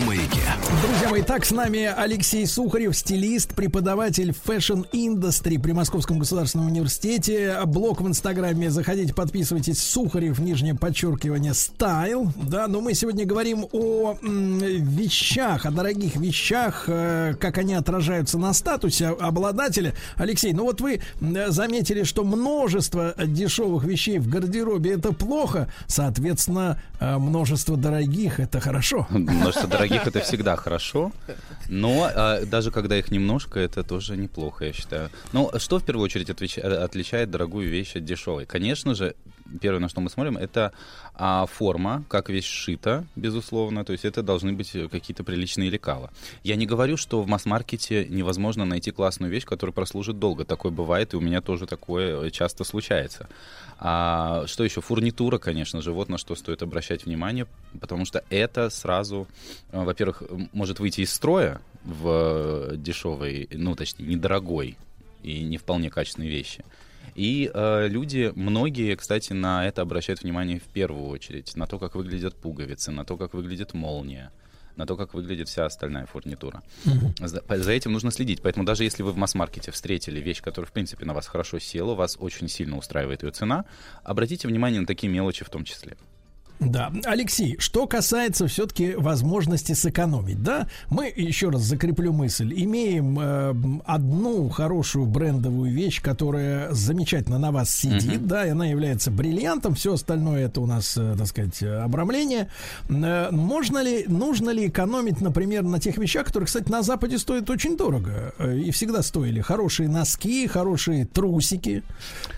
на Маяке. Друзья мои, так с нами Алексей Сухарев, стилист, преподаватель фэшн-индустрии при Московском государственном университете. Блог в Инстаграме, заходите, подписывайтесь. Сухарев, _, стайл. Да, но мы сегодня говорим о вещах, о дорогих вещах, как они отражаются на статусе обладателя. Алексей, ну вот вы заметили, что множество дешевых вещей в гардеробе — это плохо, соответственно, множество дорогих — это хорошо. Множество дорогих — это всегда хорошо, но даже когда их немножко, это тоже неплохо, я считаю. Но что в первую очередь отличает дорогую вещь от дешевой? Конечно же, первое, на что мы смотрим, это форма, как вещь сшита, безусловно, то есть это должны быть какие-то приличные лекала. Я не говорю, что в масс-маркете невозможно найти классную вещь, которая прослужит долго. Такое бывает, и у меня тоже такое часто случается. Что еще? Фурнитура, конечно же, вот на что стоит обращать внимание, потому что это сразу, во-первых, может выйти из строя в дешевой, ну, точнее, недорогой и не вполне качественной вещи. И люди, многие, кстати, на это обращают внимание в первую очередь, на то, как выглядят пуговицы, на то, как выглядит молния, на то, как выглядит вся остальная фурнитура. За этим нужно следить. Поэтому даже если вы в масс-маркете встретили вещь, которая, в принципе, на вас хорошо села, вас очень сильно устраивает ее цена, обратите внимание на такие мелочи в том числе. Да, Алексей, что касается все-таки возможности сэкономить, да, мы, еще раз закреплю мысль, имеем одну хорошую брендовую вещь, которая замечательно на вас сидит, да, и она является бриллиантом, все остальное это у нас, так сказать, обрамление. Можно ли, нужно ли экономить, например, на тех вещах, которые, кстати, на Западе стоят очень дорого и всегда стоили? Хорошие носки, хорошие трусики,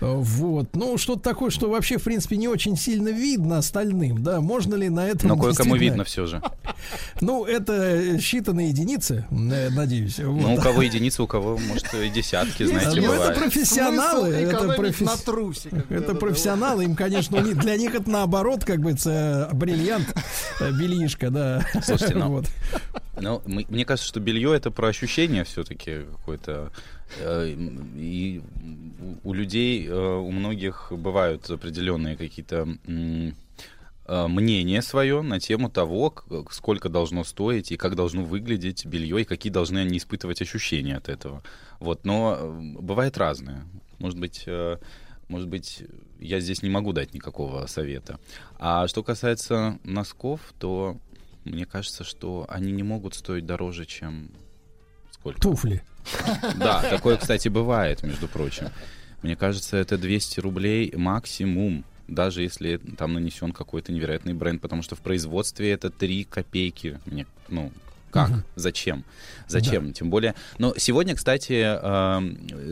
вот, ну, что-то такое, что вообще, в принципе, не очень сильно видно остальные. Да, можно ли на этом... Но кое-кому видно все же. Ну, это считанные единицы, надеюсь. Вот. Ну, у кого единицы, у кого, может, и десятки, знаете, бывает. Это профессионалы. Это профессионалы, им, конечно, для них это наоборот, как бы, бриллиант, бельишко, да. Слушайте, ну, мне кажется, что белье — это про ощущение все-таки какое-то. И у людей, у многих бывают определенные какие-то... мнение свое на тему того, сколько должно стоить и как должно выглядеть белье, и какие должны они испытывать ощущения от этого. Вот. Но бывает разное. Может быть, я здесь не могу дать никакого совета. А что касается носков, то мне кажется, что они не могут стоить дороже, чем... Сколько? Туфли. Да, такое, кстати, бывает, между прочим. Мне кажется, это 200 рублей максимум, даже если там нанесен какой-то невероятный бренд, потому что в производстве это 3 копейки. Ну, как? Зачем? Зачем? Да. Тем более... Но сегодня, кстати,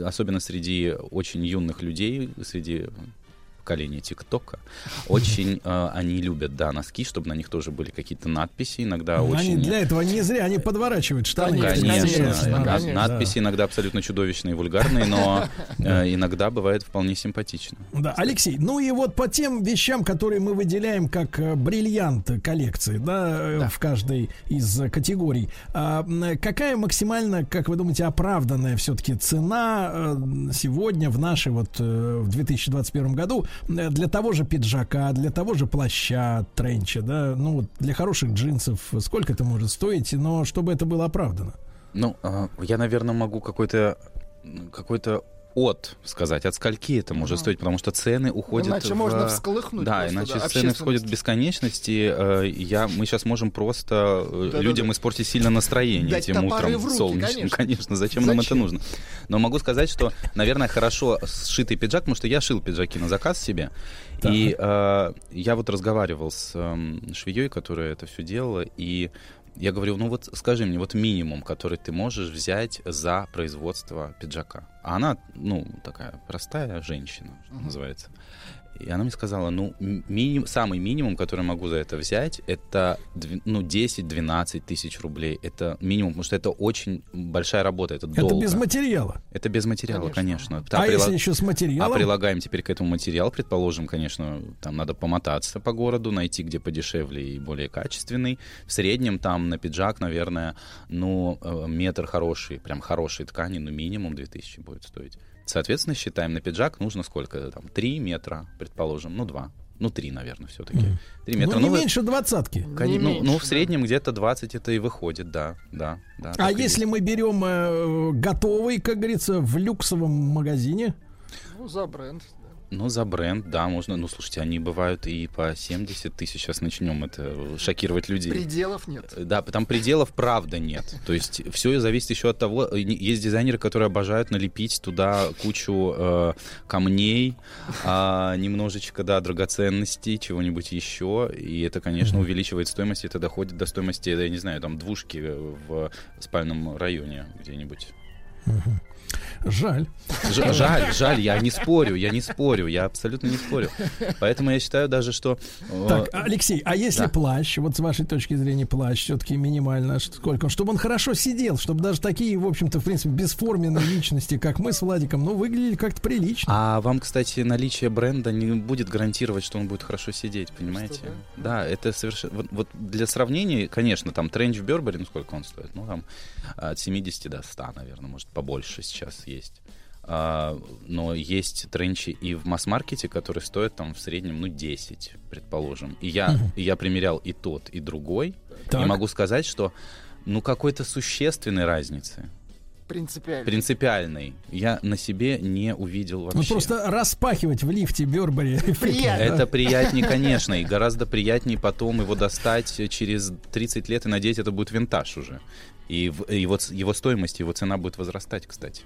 особенно среди очень юных людей, среди поколения ТикТока, очень они любят, да, носки, чтобы на них тоже были какие-то надписи. Иногда очень... Для этого не зря они подворачивают штаны. Конечно. Надписи иногда абсолютно чудовищные, вульгарные, но иногда бывает вполне симпатично. Да, Алексей, ну и вот по тем вещам, которые мы выделяем как бриллиант коллекции, да, в каждой из категорий, какая максимально, как вы думаете, оправданная все-таки цена сегодня в нашей вот в 2021 году для того же пиджака, для того же плаща, тренча, да, ну, для хороших джинсов, сколько это может стоить, но чтобы это было оправдано? Ну, я, наверное, могу какой-то сказать, от скольки это может стоить, потому что цены уходят... Иначе можно всколыхнуть. Да, иначе цены уходят в бесконечность, и мы сейчас можем просто людям испортить сильно настроение этим утром солнечным. Конечно, зачем нам это нужно? Но могу сказать, что, наверное, хорошо сшитый пиджак, потому что я шил пиджаки на заказ себе, и я вот разговаривал с швеей, которая это все делала, и я говорю, ну вот скажи мне, вот минимум, который ты можешь взять за производство пиджака. А она, ну, такая простая женщина, что называется. И она мне сказала, ну, самый минимум, который я могу за это взять, это 10-12 тысяч рублей. Это минимум, потому что это очень большая работа, это долго. Это без материала. Это без материала, конечно. А если еще с материалом? А прилагаем теперь к этому материал, предположим, конечно, там надо помотаться по городу, найти где подешевле и более качественный. В среднем там на пиджак, наверное, ну, метр хороший, прям хорошей ткани, ну, минимум 2000 будет стоить. Соответственно, считаем, на пиджак нужно сколько? Там, 3 метра, предположим, ну, 2. ну, 3, наверное, все-таки. 3 метра. Ну, не меньше двадцатки. Ну, в среднем где-то 20 это и выходит, да. А если мы берем готовый, как говорится, в люксовом магазине? Ну, за бренд. Ну, за бренд, да, можно. Ну, слушайте, они бывают и по 70 тысяч. Сейчас начнем это шокировать людей. Пределов нет. Да, там пределов, правда, нет. То есть все зависит еще от того. Есть дизайнеры, которые обожают налепить туда кучу камней, немножечко, да, драгоценностей, чего-нибудь еще. И это, конечно, увеличивает стоимость. Это доходит до стоимости, я не знаю, там, двушки в спальном районе где-нибудь. Жаль. Жаль, я не спорю, я абсолютно не спорю. Поэтому я считаю даже, что... Так, Алексей, а если плащ, вот с вашей точки зрения плащ все-таки минимально, сколько? Чтобы он хорошо сидел, чтобы даже такие, в общем-то, в принципе, бесформенные личности, как мы с Владиком, ну, выглядели как-то прилично. А вам, кстати, наличие бренда не будет гарантировать, что он будет хорошо сидеть, понимаете? Что, да? Да, это совершенно... Вот для сравнения, конечно, там тренч в Бербери, ну, сколько он стоит? Ну, там от 70 до 100, наверное, может, побольше сейчас есть. Но есть тренчи и в масс-маркете, которые стоят там в среднем, ну, 10, предположим. И я примерял и тот, и другой. Так. И могу сказать, что, ну, какой-то существенной разницы. Принципиальный. Я на себе не увидел вообще. Ну, просто распахивать в лифте Бербери. Это приятнее, конечно. И гораздо приятнее потом его достать через 30 лет и, надеюсь, это будет винтаж уже. И его стоимость, его цена будет возрастать, кстати.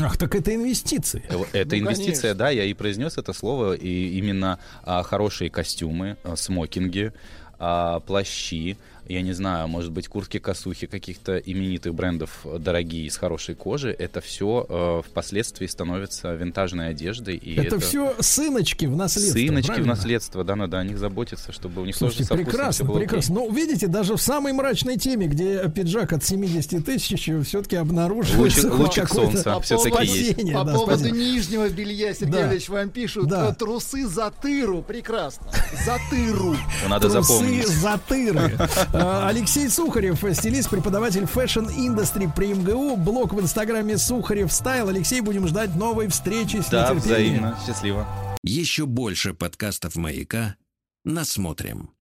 Ах, так это инвестиции. Это инвестиция, конечно. Да, я и произнес это слово. И именно хорошие костюмы, смокинги, плащи, я не знаю, может быть, куртки-косухи каких-то именитых брендов, дорогие, из хорошей кожи, это все впоследствии становится винтажной одеждой. И это все сыночки в наследство. Сыночки, правильно? В наследство, да, надо о них заботиться, чтобы у них сложно совпустить. Прекрасно. Но видите, даже в самой мрачной теме, где пиджак от 70 тысяч, все-таки обнаруживается лучик солнца. Все-таки есть. По поводу нижнего белья, Сергей Ильич, вам пишут, трусы затыру, прекрасно. Затыру. Надо запомнить. Трусы затыры. Алексей Сухарев, стилист, преподаватель Fashion Industry при МГУ. Блог в инстаграме Сухарев Стайл. Алексей, будем ждать новой встречи с нетерпением. Да, взаимно. Счастливо. Еще больше подкастов «Маяка» насмотрим.